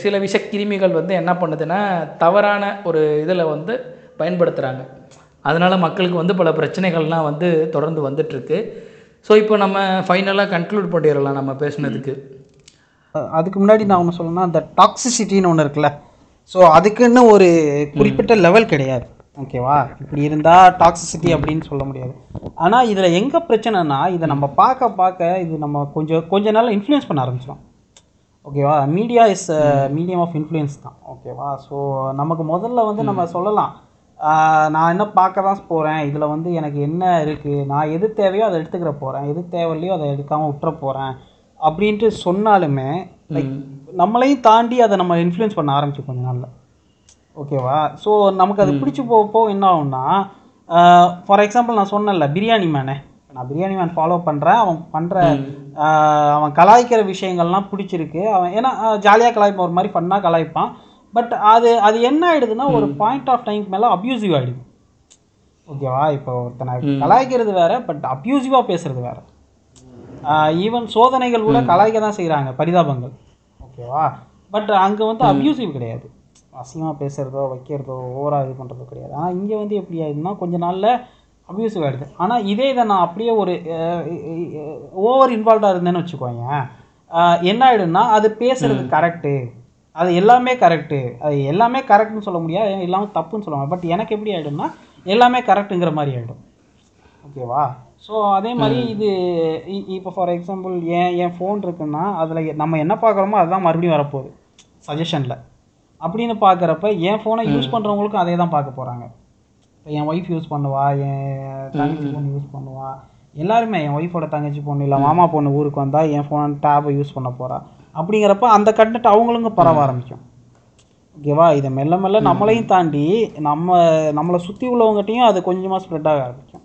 சில விஷக்கிருமிகள் வந்து என்ன பண்ணுதுன்னா தவறான ஒரு இதில் வந்து பயன்படுத்துகிறாங்க, அதனால் மக்களுக்கு வந்து பல பிரச்சனைகள்லாம் வந்து தொடர்ந்து வந்துட்டுருக்கு. ஸோ இப்போ நம்ம ஃபைனலாக கன்க்ளூட் பண்ணிடலாம் நம்ம பேசுனதுக்கு. அதுக்கு முன்னாடி நான் ஒன்று சொல்லணும்னா அந்த டாக்ஸிசிட்டின்னு ஒன்று இருக்குல்ல, ஸோ அதுக்குன்னு ஒரு குறிப்பிட்ட லெவல் கிடையாது, ஓகேவா? இப்படி இருந்தால் டாக்ஸிசிட்டி அப்படின்னு சொல்ல முடியாது. ஆனால் இதில் எங்கே பிரச்சனைனா இதை நம்ம பார்க்க இது நம்ம கொஞ்சம் நாள் இன்ஃப்ளூயன்ஸ் பண்ண ஆரம்பிச்சிடும், ஓகேவா? Media is medium of influence தான், ஓகேவா? ஸோ நமக்கு முதல்ல வந்து நம்ம சொல்லலாம், நான் என்ன பார்க்க தான் போகிறேன், இதில் வந்து எனக்கு என்ன இருக்குது, நான் எது தேவையோ அதை எடுத்துக்கிற போகிறேன், எது தேவையில்லையோ அதை எடுக்காமல் விட்டுற போகிறேன் அப்படின்ட்டு சொன்னாலுமே லைக் நம்மளையும் தாண்டி அதை நம்ம இன்ஃப்ளூயன்ஸ் பண்ண ஆரம்பிச்சு கொஞ்சம் நாளில், ஓகேவா? ஸோ நமக்கு அது பிடிச்சி போக என்ன ஆகும்னா, ஃபார் எக்ஸாம்பிள் நான் சொன்னேன்ல பிரியாணி மேனே, நான் பிரியாணி மேன் ஃபாலோ பண்ணுறேன், அவன் பண்ணுற அவன் கலாய்க்கிற விஷயங்கள்லாம் பிடிச்சிருக்கு, அவன் ஏன்னா ஜாலியாக கலாய்ப்பான், ஒரு மாதிரி ஃபன்னாக கலாய்ப்பான். பட் அது என்ன ஆகிடுதுன்னா ஒரு பாயிண்ட் ஆஃப் டைம் மேலே அப்யூசிவ் ஆகிடுது, ஓகேவா? இப்போ ஒருத்தனை கலாய்க்கிறது வேறு, பட் அப்யூசிவாக பேசுகிறது வேறு. ஈவன் சோதனைகள் கூட கலாய்க்க தான் செய்கிறாங்க, பரிதாபங்கள், ஓகேவா? பட் அங்கே வந்து அப்யூசிவ் கிடையாது, அசிங்கமாக பேசுகிறதோ வைக்கிறதோ ஓவராக இது பண்ணுறதோ கிடையாது. ஆனால் இங்கே வந்து எப்படி ஆகிடுதுன்னா கொஞ்ச நாளில் அப்யூசிவ் ஆகிடுது. ஆனால் இதே இதை நான் அப்படியே ஒரு ஓவர் இன்வால்வாக இருந்தேன்னு வச்சுக்கோங்க, என்ன ஆகிடும்னா அது பேசுகிறது கரெக்டு, அது எல்லாமே கரெக்டு, அது எல்லாமே கரெக்டுன்னு சொல்ல முடியாது, எல்லாமே தப்புன்னு சொல்லுவாங்க. பட் எனக்கு எப்படி ஆகிடும்னா எல்லாமே கரெக்டுங்கிற மாதிரி ஆகிடும், ஓகேவா? ஸோ அதே மாதிரி இது இப்போ ஃபார் எக்ஸாம்பிள் என் ஃபோன் இருக்குன்னா அதில் நம்ம என்ன பார்க்குறோமோ அதுதான் மறுபடியும் வரப்போகுது சஜஷனில் அப்படின்னு பார்க்குறப்ப என் ஃபோனை யூஸ் பண்ணுறவங்களுக்கும் அதே தான் பார்க்க போகிறாங்க. இப்போ என் ஒய்ஃப் யூஸ் பண்ணுவா, என் தங்கச்சி பொண்ணு யூஸ் பண்ணுவா, எல்லாருமே என் ஒய்ஃபோட தங்கச்சி பொண்ணு இல்லை மாமா பொண்ணு ஊருக்கு வந்தால் என் ஃபோன் டேபை யூஸ் பண்ண போகிறா, அப்படிங்கிறப்ப அந்த கண்டென்ட் அவங்களுங்க பரவ ஆரம்பிக்கும். ஓகேவா? இதை மெல்ல மெல்ல நம்மளையும் தாண்டி நம்மளை சுற்றி உள்ளவங்ககிட்டையும் அது கொஞ்சமாக ஸ்ப்ரெட் ஆக ஆரம்பிக்கும்.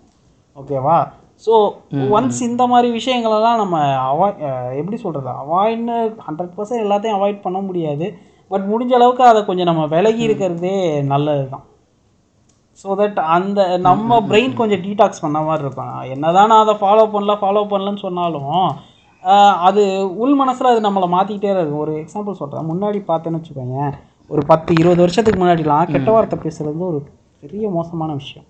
ஓகேவா? ஸோ ஒன்ஸ் இந்த மாதிரி விஷயங்களெல்லாம் நம்ம அவாய்ட், எப்படி சொல்கிறது, அவாய்ட்னு 100% எல்லாத்தையும் அவாய்ட் பண்ண முடியாது. பட் முடிஞ்ச அளவுக்கு அதை கொஞ்சம் நம்ம விலகி இருக்கிறதே நல்லது தான். ஸோ தட் அந்த நம்ம பிரெயின் கொஞ்சம் டீடாக்ஸ் பண்ண மாதிரி இருப்பாங்க. என்ன தான் நான் அதை ஃபாலோ பண்ணலன்னு சொன்னாலும் அது உள் மனசில் அது நம்மளை மாற்றிக்கிட்டே இருக்கும். ஒரு எக்ஸாம்பிள் சொல்கிறேன். முன்னாடி பார்த்தேன்னு வச்சுக்கோங்க, ஒரு 10-20 வருஷத்துக்கு முன்னாடிலாம் கெட்ட வார்த்தை பேசுகிறது ஒரு பெரிய மோசமான விஷயம்.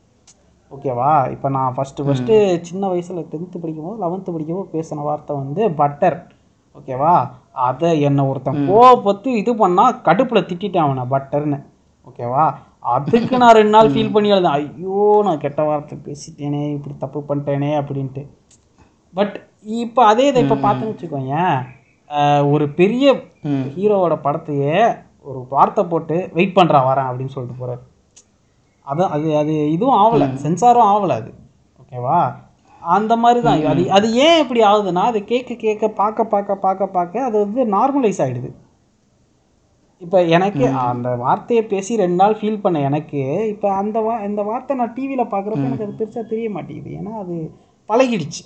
ஓகேவா? இப்போ நான் ஃபஸ்ட்டு சின்ன வயசில் 10th படிக்கும்போது 11th படிக்கும்போது பேசின வார்த்தை வந்து பட்டர். ஓகேவா? அதை என்னை ஒருத்தன் கோபத்து இது பண்ணால் கடுப்பில் திட்டேன் அவனை பட்டர்னு. ஓகேவா? அதுக்கு நான் 2 நாள் ஃபீல் பண்ணி எழுதேன், ஐயோ நான் கெட்ட வார்த்தை பேசிட்டேனே, இப்படி தப்பு பண்ணிட்டேனே அப்படின்ட்டு. பட் இப்போ அதே இதை இப்போ பார்த்துன்னு வச்சுக்கோங்க, ஒரு பெரிய ஹீரோவோட படத்தையே ஒரு வார்த்தை போட்டு வெயிட் பண்ணுறா வரேன் அப்படின்னு சொல்லிட்டு போகிறார். அதான் அது அது இதுவும் ஆகலை, சென்சாரும் ஆகலை அது. ஓகேவா? அந்த மாதிரி தான் அது அது ஏன் இப்படி ஆகுதுன்னா, அது கேட்க கேட்க பார்க்க அது வந்து நார்மலைஸ் ஆகிடுது. இப்போ எனக்கு அந்த வார்த்தையை பேசி 2 நாள் ஃபீல் பண்ண எனக்கு இப்போ இந்த வார்த்தை நான் டிவியில் பார்க்குறப்ப எனக்கு அது பெருசாக தெரிய மாட்டேங்குது, ஏன்னா அது பழகிடுச்சு.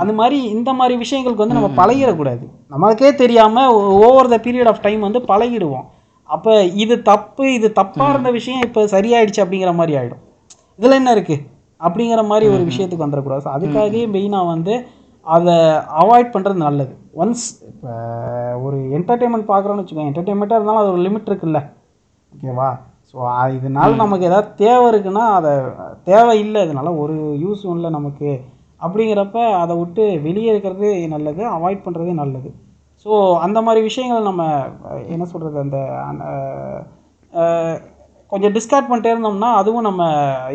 அது மாதிரி இந்த மாதிரி விஷயங்களுக்கு வந்து நம்ம பழகிடக்கூடாது. நம்மளுக்கே தெரியாமல் over the period of time வந்து பழகிடுவோம். அப்போ இது தப்பாக இருந்த விஷயம் இப்போ சரியாயிடுச்சு அப்படிங்கிற மாதிரி ஆகிடும். இதில் என்ன இருக்குது அப்படிங்கிற மாதிரி ஒரு விஷயத்துக்கு வந்துடக்கூடாது. ஸோ அதுக்காகவே மெயினாக வந்து அதை அவாய்ட் பண்ணுறது நல்லது. ஒன்ஸ் இப்போ ஒரு என்டர்டெயின்மெண்ட் பார்க்குறோன்னு வச்சுக்கோங்க, என்டர்டெயின்மெண்ட்டாக இருந்தாலும் அது ஒரு லிமிட் இருக்குல்ல. ஓகேவா? ஸோ இதனால நமக்கு ஏதாவது தேவை இருக்குன்னா அதை தேவை இல்லை, இதனால ஒரு யூஸும் இல்லை நமக்கு அப்படிங்கிறப்ப அதை விட்டு வெளியே இருக்கிறது நல்லது, அவாய்ட் பண்ணுறதே நல்லது. ஸோ அந்த மாதிரி விஷயங்களை நம்ம என்ன சொல்கிறது, அந்த கொஞ்சம் டிஸ்கார்ட் பண்ணிட்டே இருந்தோம்னா அதுவும் நம்ம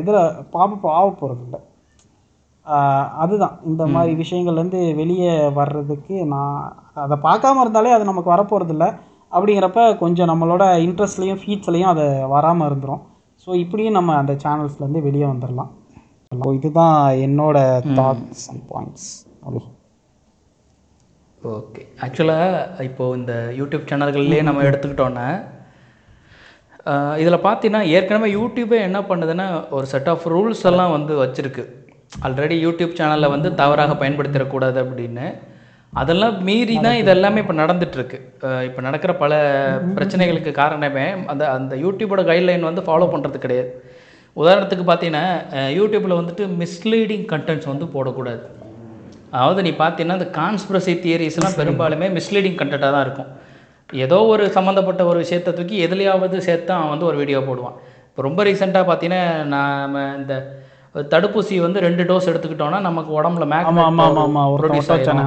இதில் ஆக போகிறது இல்லை. அதுதான் இந்த மாதிரி விஷயங்கள்லேருந்து வெளியே வர்றதுக்கு நான் அதை பார்க்காம இருந்தாலே அது நமக்கு வரப்போகிறதில்ல. அப்படிங்கிறப்ப கொஞ்சம் நம்மளோட இன்ட்ரெஸ்ட்லேயும் ஃபீட்ஸ்லேயும் அது வராமல் இருந்துடும். ஸோ இப்படியும் நம்ம அந்த சேனல்ஸ்லேருந்து வெளியே வந்துடலாம். இதுதான் என்னோட தாட்ஸ் அண்ட் பாயிண்ட்ஸ். அப்படி ஓகே. ஆக்சுவலாக இப்போது இந்த யூடியூப் சேனல்கள்லேயே நம்ம எடுத்துக்கிட்டோன்னா, இதில் பார்த்தீங்கன்னா ஏற்கனவே யூடியூபே என்ன பண்ணுதுன்னா ஒரு செட் ஆஃப் ரூல்ஸ் எல்லாம் வந்து வச்சுருக்கு. ஆல்ரெடி யூடியூப் சேனலில் வந்து தவறாக பயன்படுத்திடக்கூடாது அப்படின்னு அதெல்லாம் மீறி தான் இதெல்லாமே இப்போ நடந்துகிட்ருக்கு. இப்போ நடக்கிற பல பிரச்சனைகளுக்கு காரணமே அந்த யூடியூபோட கைட்லைன் வந்து ஃபாலோ பண்ணுறது கிடையாது. உதாரணத்துக்கு பார்த்தீங்கன்னா யூடியூப்பில் வந்துட்டு மிஸ்லீடிங் கண்டென்ட்ஸ் வந்து போடக்கூடாது. அதாவது நீ பார்த்தீங்கன்னா இந்த கான்ஸ்பிரசி தியரிஸ்லாம் பெரும்பாலுமே மிஸ்லீடிங் கண்டென்ட்டாக தான் இருக்கும். ஏதோ ஒரு சம்மந்தப்பட்ட ஒரு விஷயத்தை தூக்கி எதுலையாவது சேர்த்து அவன் வந்து ஒரு வீடியோ போடுவான். இப்போ ரொம்ப ரீசெண்டாக பார்த்தீங்கன்னா நாம் இந்த தடுப்பூசி வந்து 2 டோஸ் எடுத்துக்கிட்டோன்னா நமக்கு உடம்புல மேக்ஸிமம்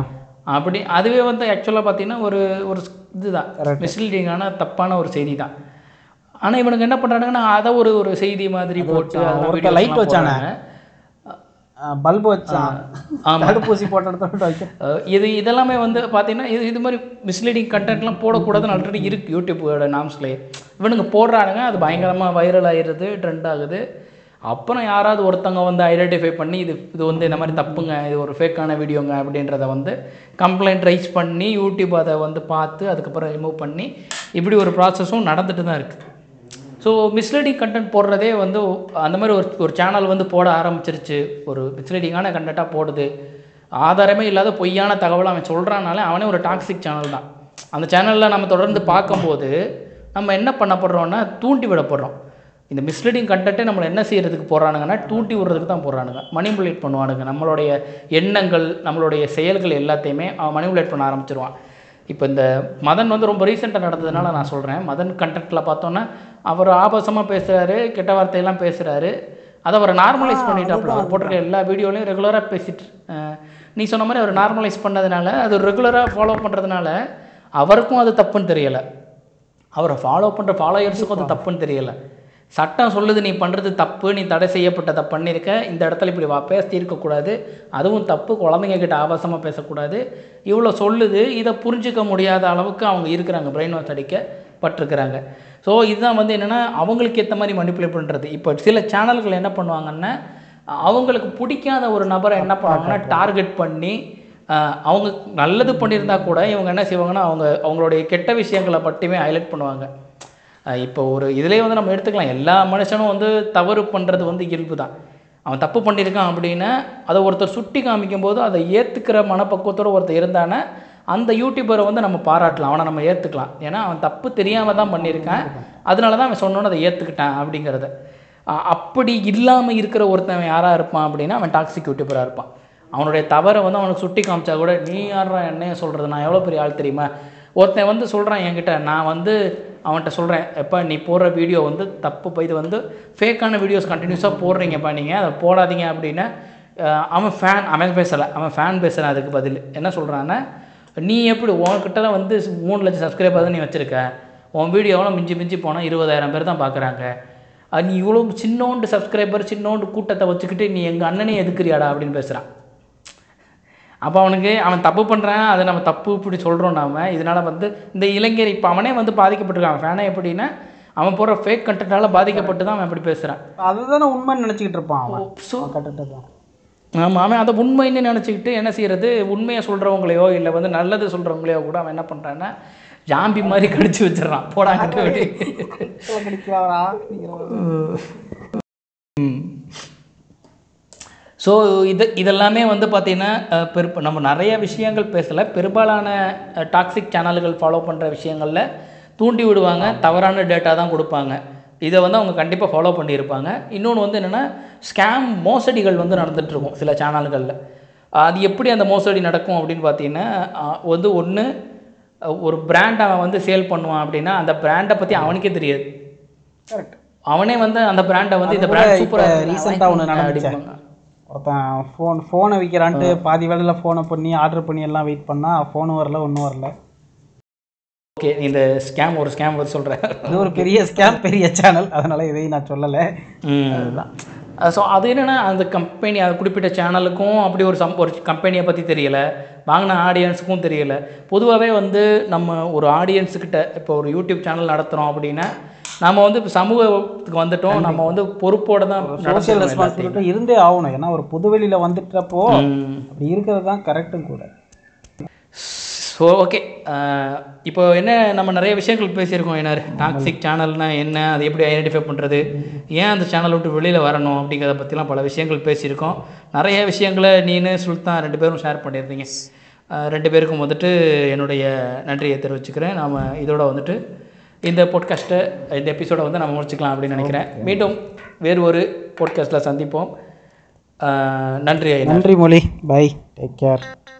அப்படி அதுவே வந்து ஆக்சுவலாக பார்த்தீங்கன்னா ஒரு ஒரு இதுதான் மிஸ்லீடிங்கான தப்பான ஒரு செய்தி தான். ஆனால் இவனுக்கு என்ன பண்ணுறாங்கன்னா அதை ஒரு ஒரு செய்தி மாதிரி போட்டு ஒரு லைட் வச்சானே பல்பு வச்சான் தடுப்பூசி போட்ட இதெல்லாமே வந்து பார்த்தீங்கன்னா இது மாதிரி மிஸ்லீடிங் கண்டென்ட்லாம் போடக்கூடாதுன்னு ஆல்ரெடி இருக்குது யூடியூப்போட நாம்ஸ்லேயே. இவனுங்க போடுறானுங்க, அது பயங்கரமாக வைரல் ஆகிடுது, ட்ரெண்ட் ஆகுது. அப்புறம் யாராவது ஒருத்தவங்க வந்து ஐடென்டிஃபை பண்ணி இது வந்து இந்த மாதிரி தப்புங்க, இது ஒரு ஃபேக்கான வீடியோங்க அப்படின்றத வந்து கம்ப்ளைண்ட் ரைஸ் பண்ணி யூடியூப் அதை வந்து பார்த்து அதுக்கப்புறம் ரிமூவ் பண்ணி இப்படி ஒரு ப்ராசஸும் நடந்துட்டு தான் இருக்குது. ஸோ மிஸ்லீடிங் கண்டென்ட் போடுறதே வந்து அந்த மாதிரி ஒரு சேனல் வந்து போட ஆரம்பிச்சிருச்சு, ஒரு மிஸ்லீடிங்கான கண்டென்ட்டாக போடுது, ஆதாரமே இல்லாத பொய்யான தகவலை அவன் சொல்கிறானாலே அவனே ஒரு டாக்ஸிக் சேனல் தான். அந்த சேனலில் நம்ம தொடர்ந்து பார்க்கும்போது நம்ம என்ன பண்ணப்படுறோன்னா தூண்டி விடப்படுறோம். இந்த மிஸ்லீடிங் கண்டென்ட்டை நம்மளை என்ன செய்கிறதுக்கு போகிறானுங்கன்னா தூண்டி விடுறதுக்கு தான் போகிறானுங்க. மனிபுலேட் பண்ணுவானுங்க, நம்மளுடைய எண்ணங்கள் நம்மளுடைய செயல்கள் எல்லாத்தையுமே அவன் மனிபுலேட் பண்ண ஆரம்பிச்சிருவான். இப்போ இந்த மதன் வந்து ரொம்ப ரீசெண்டாக நடந்ததுனால நான் சொல்கிறேன். மதன் கண்டென்ட்டில் பார்த்தோன்னா அவர் ஆபாசமாக பேசுகிறாரு, கெட்ட வார்த்தையெல்லாம் பேசுகிறாரு, அதை அவரை நார்மலைஸ் பண்ணிட்டாப்புல. அவர் போட்டிருக்க எல்லா வீடியோலையும் ரெகுலராக பேசிட்டு நீ சொன்ன மாதிரி அவர் நார்மலைஸ் பண்ணதுனால அது ரெகுலராக ஃபாலோ பண்ணுறதுனால அவருக்கும் அது தப்புன்னு தெரியலை, அவரை ஃபாலோ பண்ணுற ஃபாலோயர்ஸுக்கும் அது தப்புன்னு தெரியலை. சட்டம் சொல்லுது நீ பண்ணுறது தப்பு, நீ தடை செய்யப்பட்டதை பண்ணியிருக்க, இந்த இடத்துல இப்படி பேசி இருக்கக்கூடாது, அதுவும் தப்பு, குழந்தைங்கக்கிட்ட ஆபாசமாக பேசக்கூடாது, இவ்வளோ சொல்லுது. இதை புரிஞ்சிக்க முடியாத அளவுக்கு அவங்க இருக்கிறாங்க, பிரெயின் வாஷ் அடிக்கப்பட்டிருக்கிறாங்க. ஸோ இதுதான் வந்து என்னென்னா அவங்களுக்கு ஏற்ற மாதிரி மனிப்புலேட் பண்ணுறது. இப்போ சில சேனல்கள் என்ன பண்ணுவாங்கன்னா அவங்களுக்கு பிடிக்காத ஒரு நபரை என்ன பண்ணுவாங்கன்னா டார்கெட் பண்ணி அவங்க நல்லது பண்ணியிருந்தா கூட இவங்க என்ன செய்வாங்கன்னா அவங்களுடைய கெட்ட விஷயங்களை மட்டுமே ஹைலைட் பண்ணுவாங்க. இப்போ ஒரு இதிலே வந்து நம்ம எடுத்துக்கலாம், எல்லா மனுஷனும் வந்து தவறு பண்ணுறது வந்து இயல்பு தான். அவன் தப்பு பண்ணியிருக்கான் அப்படின்னா அதை ஒருத்தர் சுட்டி காமிக்கும்போது அதை ஏற்றுக்கிற மனப்பக்குவத்தோடு ஒருத்தர் இருந்தானே அந்த யூடியூபரை வந்து நம்ம பாராட்டலாம், அவனை நம்ம ஏற்றுக்கலாம். ஏன்னா அவன் தப்பு தெரியாமல் தான் பண்ணியிருக்கான், அதனால தான் அவன் சொன்னோன்னு அதை ஏற்றுக்கிட்டான் அப்படிங்கிறத. அப்படி இல்லாமல் இருக்கிற ஒருத்தவன் யாராக இருப்பான் அப்படின்னா அவன் டாக்ஸிக் யூடியூபராக இருப்பான். அவனுடைய தவறை வந்து அவனுக்கு சுட்டி காமிச்சா கூட நீ யாரா என்னைய சொல்கிறது, நான் எவ்வளோ பெரிய ஆள் தெரியுமா. ஒருத்தன் வந்து சொல்கிறான் என்கிட்ட, நான் வந்து அவன்கிட்ட சொல்கிறேன், எப்போ நீ போடுற வீடியோ வந்து தப்பு, இது வந்து ஃபேக்கான வீடியோஸ் கண்டினியூஸாக போடுறீங்கப்பா, நீங்கள் அதை போடாதீங்க அப்படின்னா அவன் ஃபேன் பேசலை. அதுக்கு பதில் என்ன சொல்கிறான்னா, நீ எப்படி உன்கிட்ட வந்து 3 லட்சம் சப்ஸ்கிரைபர் தான் நீ வச்சுருக்க, உன் வீடியோவில் மிஞ்சி போனால் 20,000 பேர் தான் பார்க்குறாங்க, நீ இவ்வளோ சின்னோண்டு சப்ஸ்கிரைபர் சின்னோண்டு கூட்டத்தை வச்சுக்கிட்டு நீ எங்கள் அண்ணனையும் எதுக்குறியாடா அப்படின்னு பேசுகிறான். அப்போ அவனுக்கு அவன் தப்பு பண்ணுறான், அதை நம்ம தப்பு இப்படி சொல்கிறோம். நாம் இதனால் வந்து இந்த இளைஞர் இப்போ அவனே வந்து பாதிக்கப்பட்டிருக்கான். ஃபேனை எப்படின்னா அவன் போடுற ஃபேக் கண்டென்ட்டால் பாதிக்கப்பட்டு தான் அவன் இப்படி பேசுகிறான். அதுதானே உண்மைன்னு நினச்சிக்கிட்டு இருப்பான் அவன். ஸோ ஆமாம், அவன் அதை உண்மைன்னு நினச்சிக்கிட்டு என்ன செய்கிறது, உண்மையை சொல்கிறவங்களையோ இல்லை வந்து நல்லது சொல்கிறவங்களையோ கூட அவன் என்ன பண்ணுறான்னா ஜாம்பி மாதிரி கடிச்சு வச்சிடறான். போடாங்கிட்ட வேண்டி ஸோ இதெல்லாமே வந்து பார்த்திங்கன்னா நம்ம நிறைய விஷயங்கள் பேசலை, பெரும்பாலான டாக்ஸிக் சேனல்கள் ஃபாலோ பண்ணுற விஷயங்களில் தூண்டி விடுவாங்க, தவறான டேட்டா தான் கொடுப்பாங்க. இதை வந்து அவங்க கண்டிப்பாக ஃபாலோ பண்ணியிருப்பாங்க. இன்னொன்று வந்து என்னென்னா, ஸ்கேம் மோசடிகள் வந்து நடந்துகிட்ருக்கும் சில சேனல்களில். அது எப்படி அந்த மோசடி நடக்கும் அப்படின்னு பார்த்திங்கன்னா, வந்து ஒன்று ஒரு பிராண்ட் அவன் வந்து சேல் பண்ணுவான் அப்படின்னா அந்த பிராண்டை பற்றி அவனுக்கே தெரியாது. கரெக்ட், அவனே வந்து அந்த பிராண்டை வந்து இந்த பிராண்ட் சூப்பராக ரீசெண்டாக ஒன்று நடந்துடுவாங்க. ஒருத்தன் ஃபோனை விற்கிறான்ட்டு பாதி வேலையில் ஃபோனை பண்ணி ஆர்டர் பண்ணி எல்லாம் வெயிட் பண்ணால் ஃபோனும் வரல, ஒன்றும் வரல. ஓகே, இந்த ஸ்கேம் ஒரு ஸ்கேம் வந்து சொல்கிறேன், இது ஒரு பெரிய ஸ்கேம், பெரிய சேனல், அதனால் இதையும் நான் சொல்லலை. அதுதான். ஸோ அது என்னென்னா, அந்த கம்பெனி அது குறிப்பிட்ட சேனலுக்கும் அப்படி ஒரு கம்பெனியை பற்றி தெரியலை, வாங்கின ஆடியன்ஸுக்கும் தெரியலை. பொதுவாகவே வந்து நம்ம ஒரு ஆடியன்ஸுக்கிட்ட இப்போ ஒரு யூடியூப் சேனல் நடத்துகிறோம் அப்படின்னா நம்ம வந்து இப்போ சமூகத்துக்கு வந்துட்டோம், நம்ம வந்து பொறுப்போடு தான் சோஷியல் ரெஸ்பான்சிபிலிட்டி இருந்தே ஆகணும். ஏன்னா ஒரு புதுவெளியில் வந்துட்டப்போ அப்படி இருக்கிறது தான் கரெக்டும் கூட. ஸோ ஓகே, இப்போ என்ன நம்ம நிறைய விஷயங்கள் பேசியிருக்கோம். என்ன டாக்ஸிக் சேனல்னால் என்ன, அது எப்படி ஐடென்டிஃபை பண்ணுறது, ஏன் அந்த சேனல் விட்டு வெளியில் வரணும் அப்படிங்கிறத பற்றிலாம் பல விஷயங்கள் பேசியிருக்கோம். நிறைய விஷயங்களை நீனு சுல்தான் 2 பேரும் ஷேர் பண்ணியிருந்தீங்க. 2 பேருக்கும் வந்துட்டு என்னுடைய நன்றியை தெரிவிச்சுக்கிறேன். நாம் இதோட வந்துட்டு இந்த பாட்காஸ்ட்டை, இந்த எபிசோடை வந்து நம்ம முடிச்சுக்கலாம் அப்படின்னு நினைக்கிறேன். மீண்டும் வேறு ஒரு பாட்காஸ்ட்டில் சந்திப்போம். நன்றி. நன்றி மொழி. Bye, take care.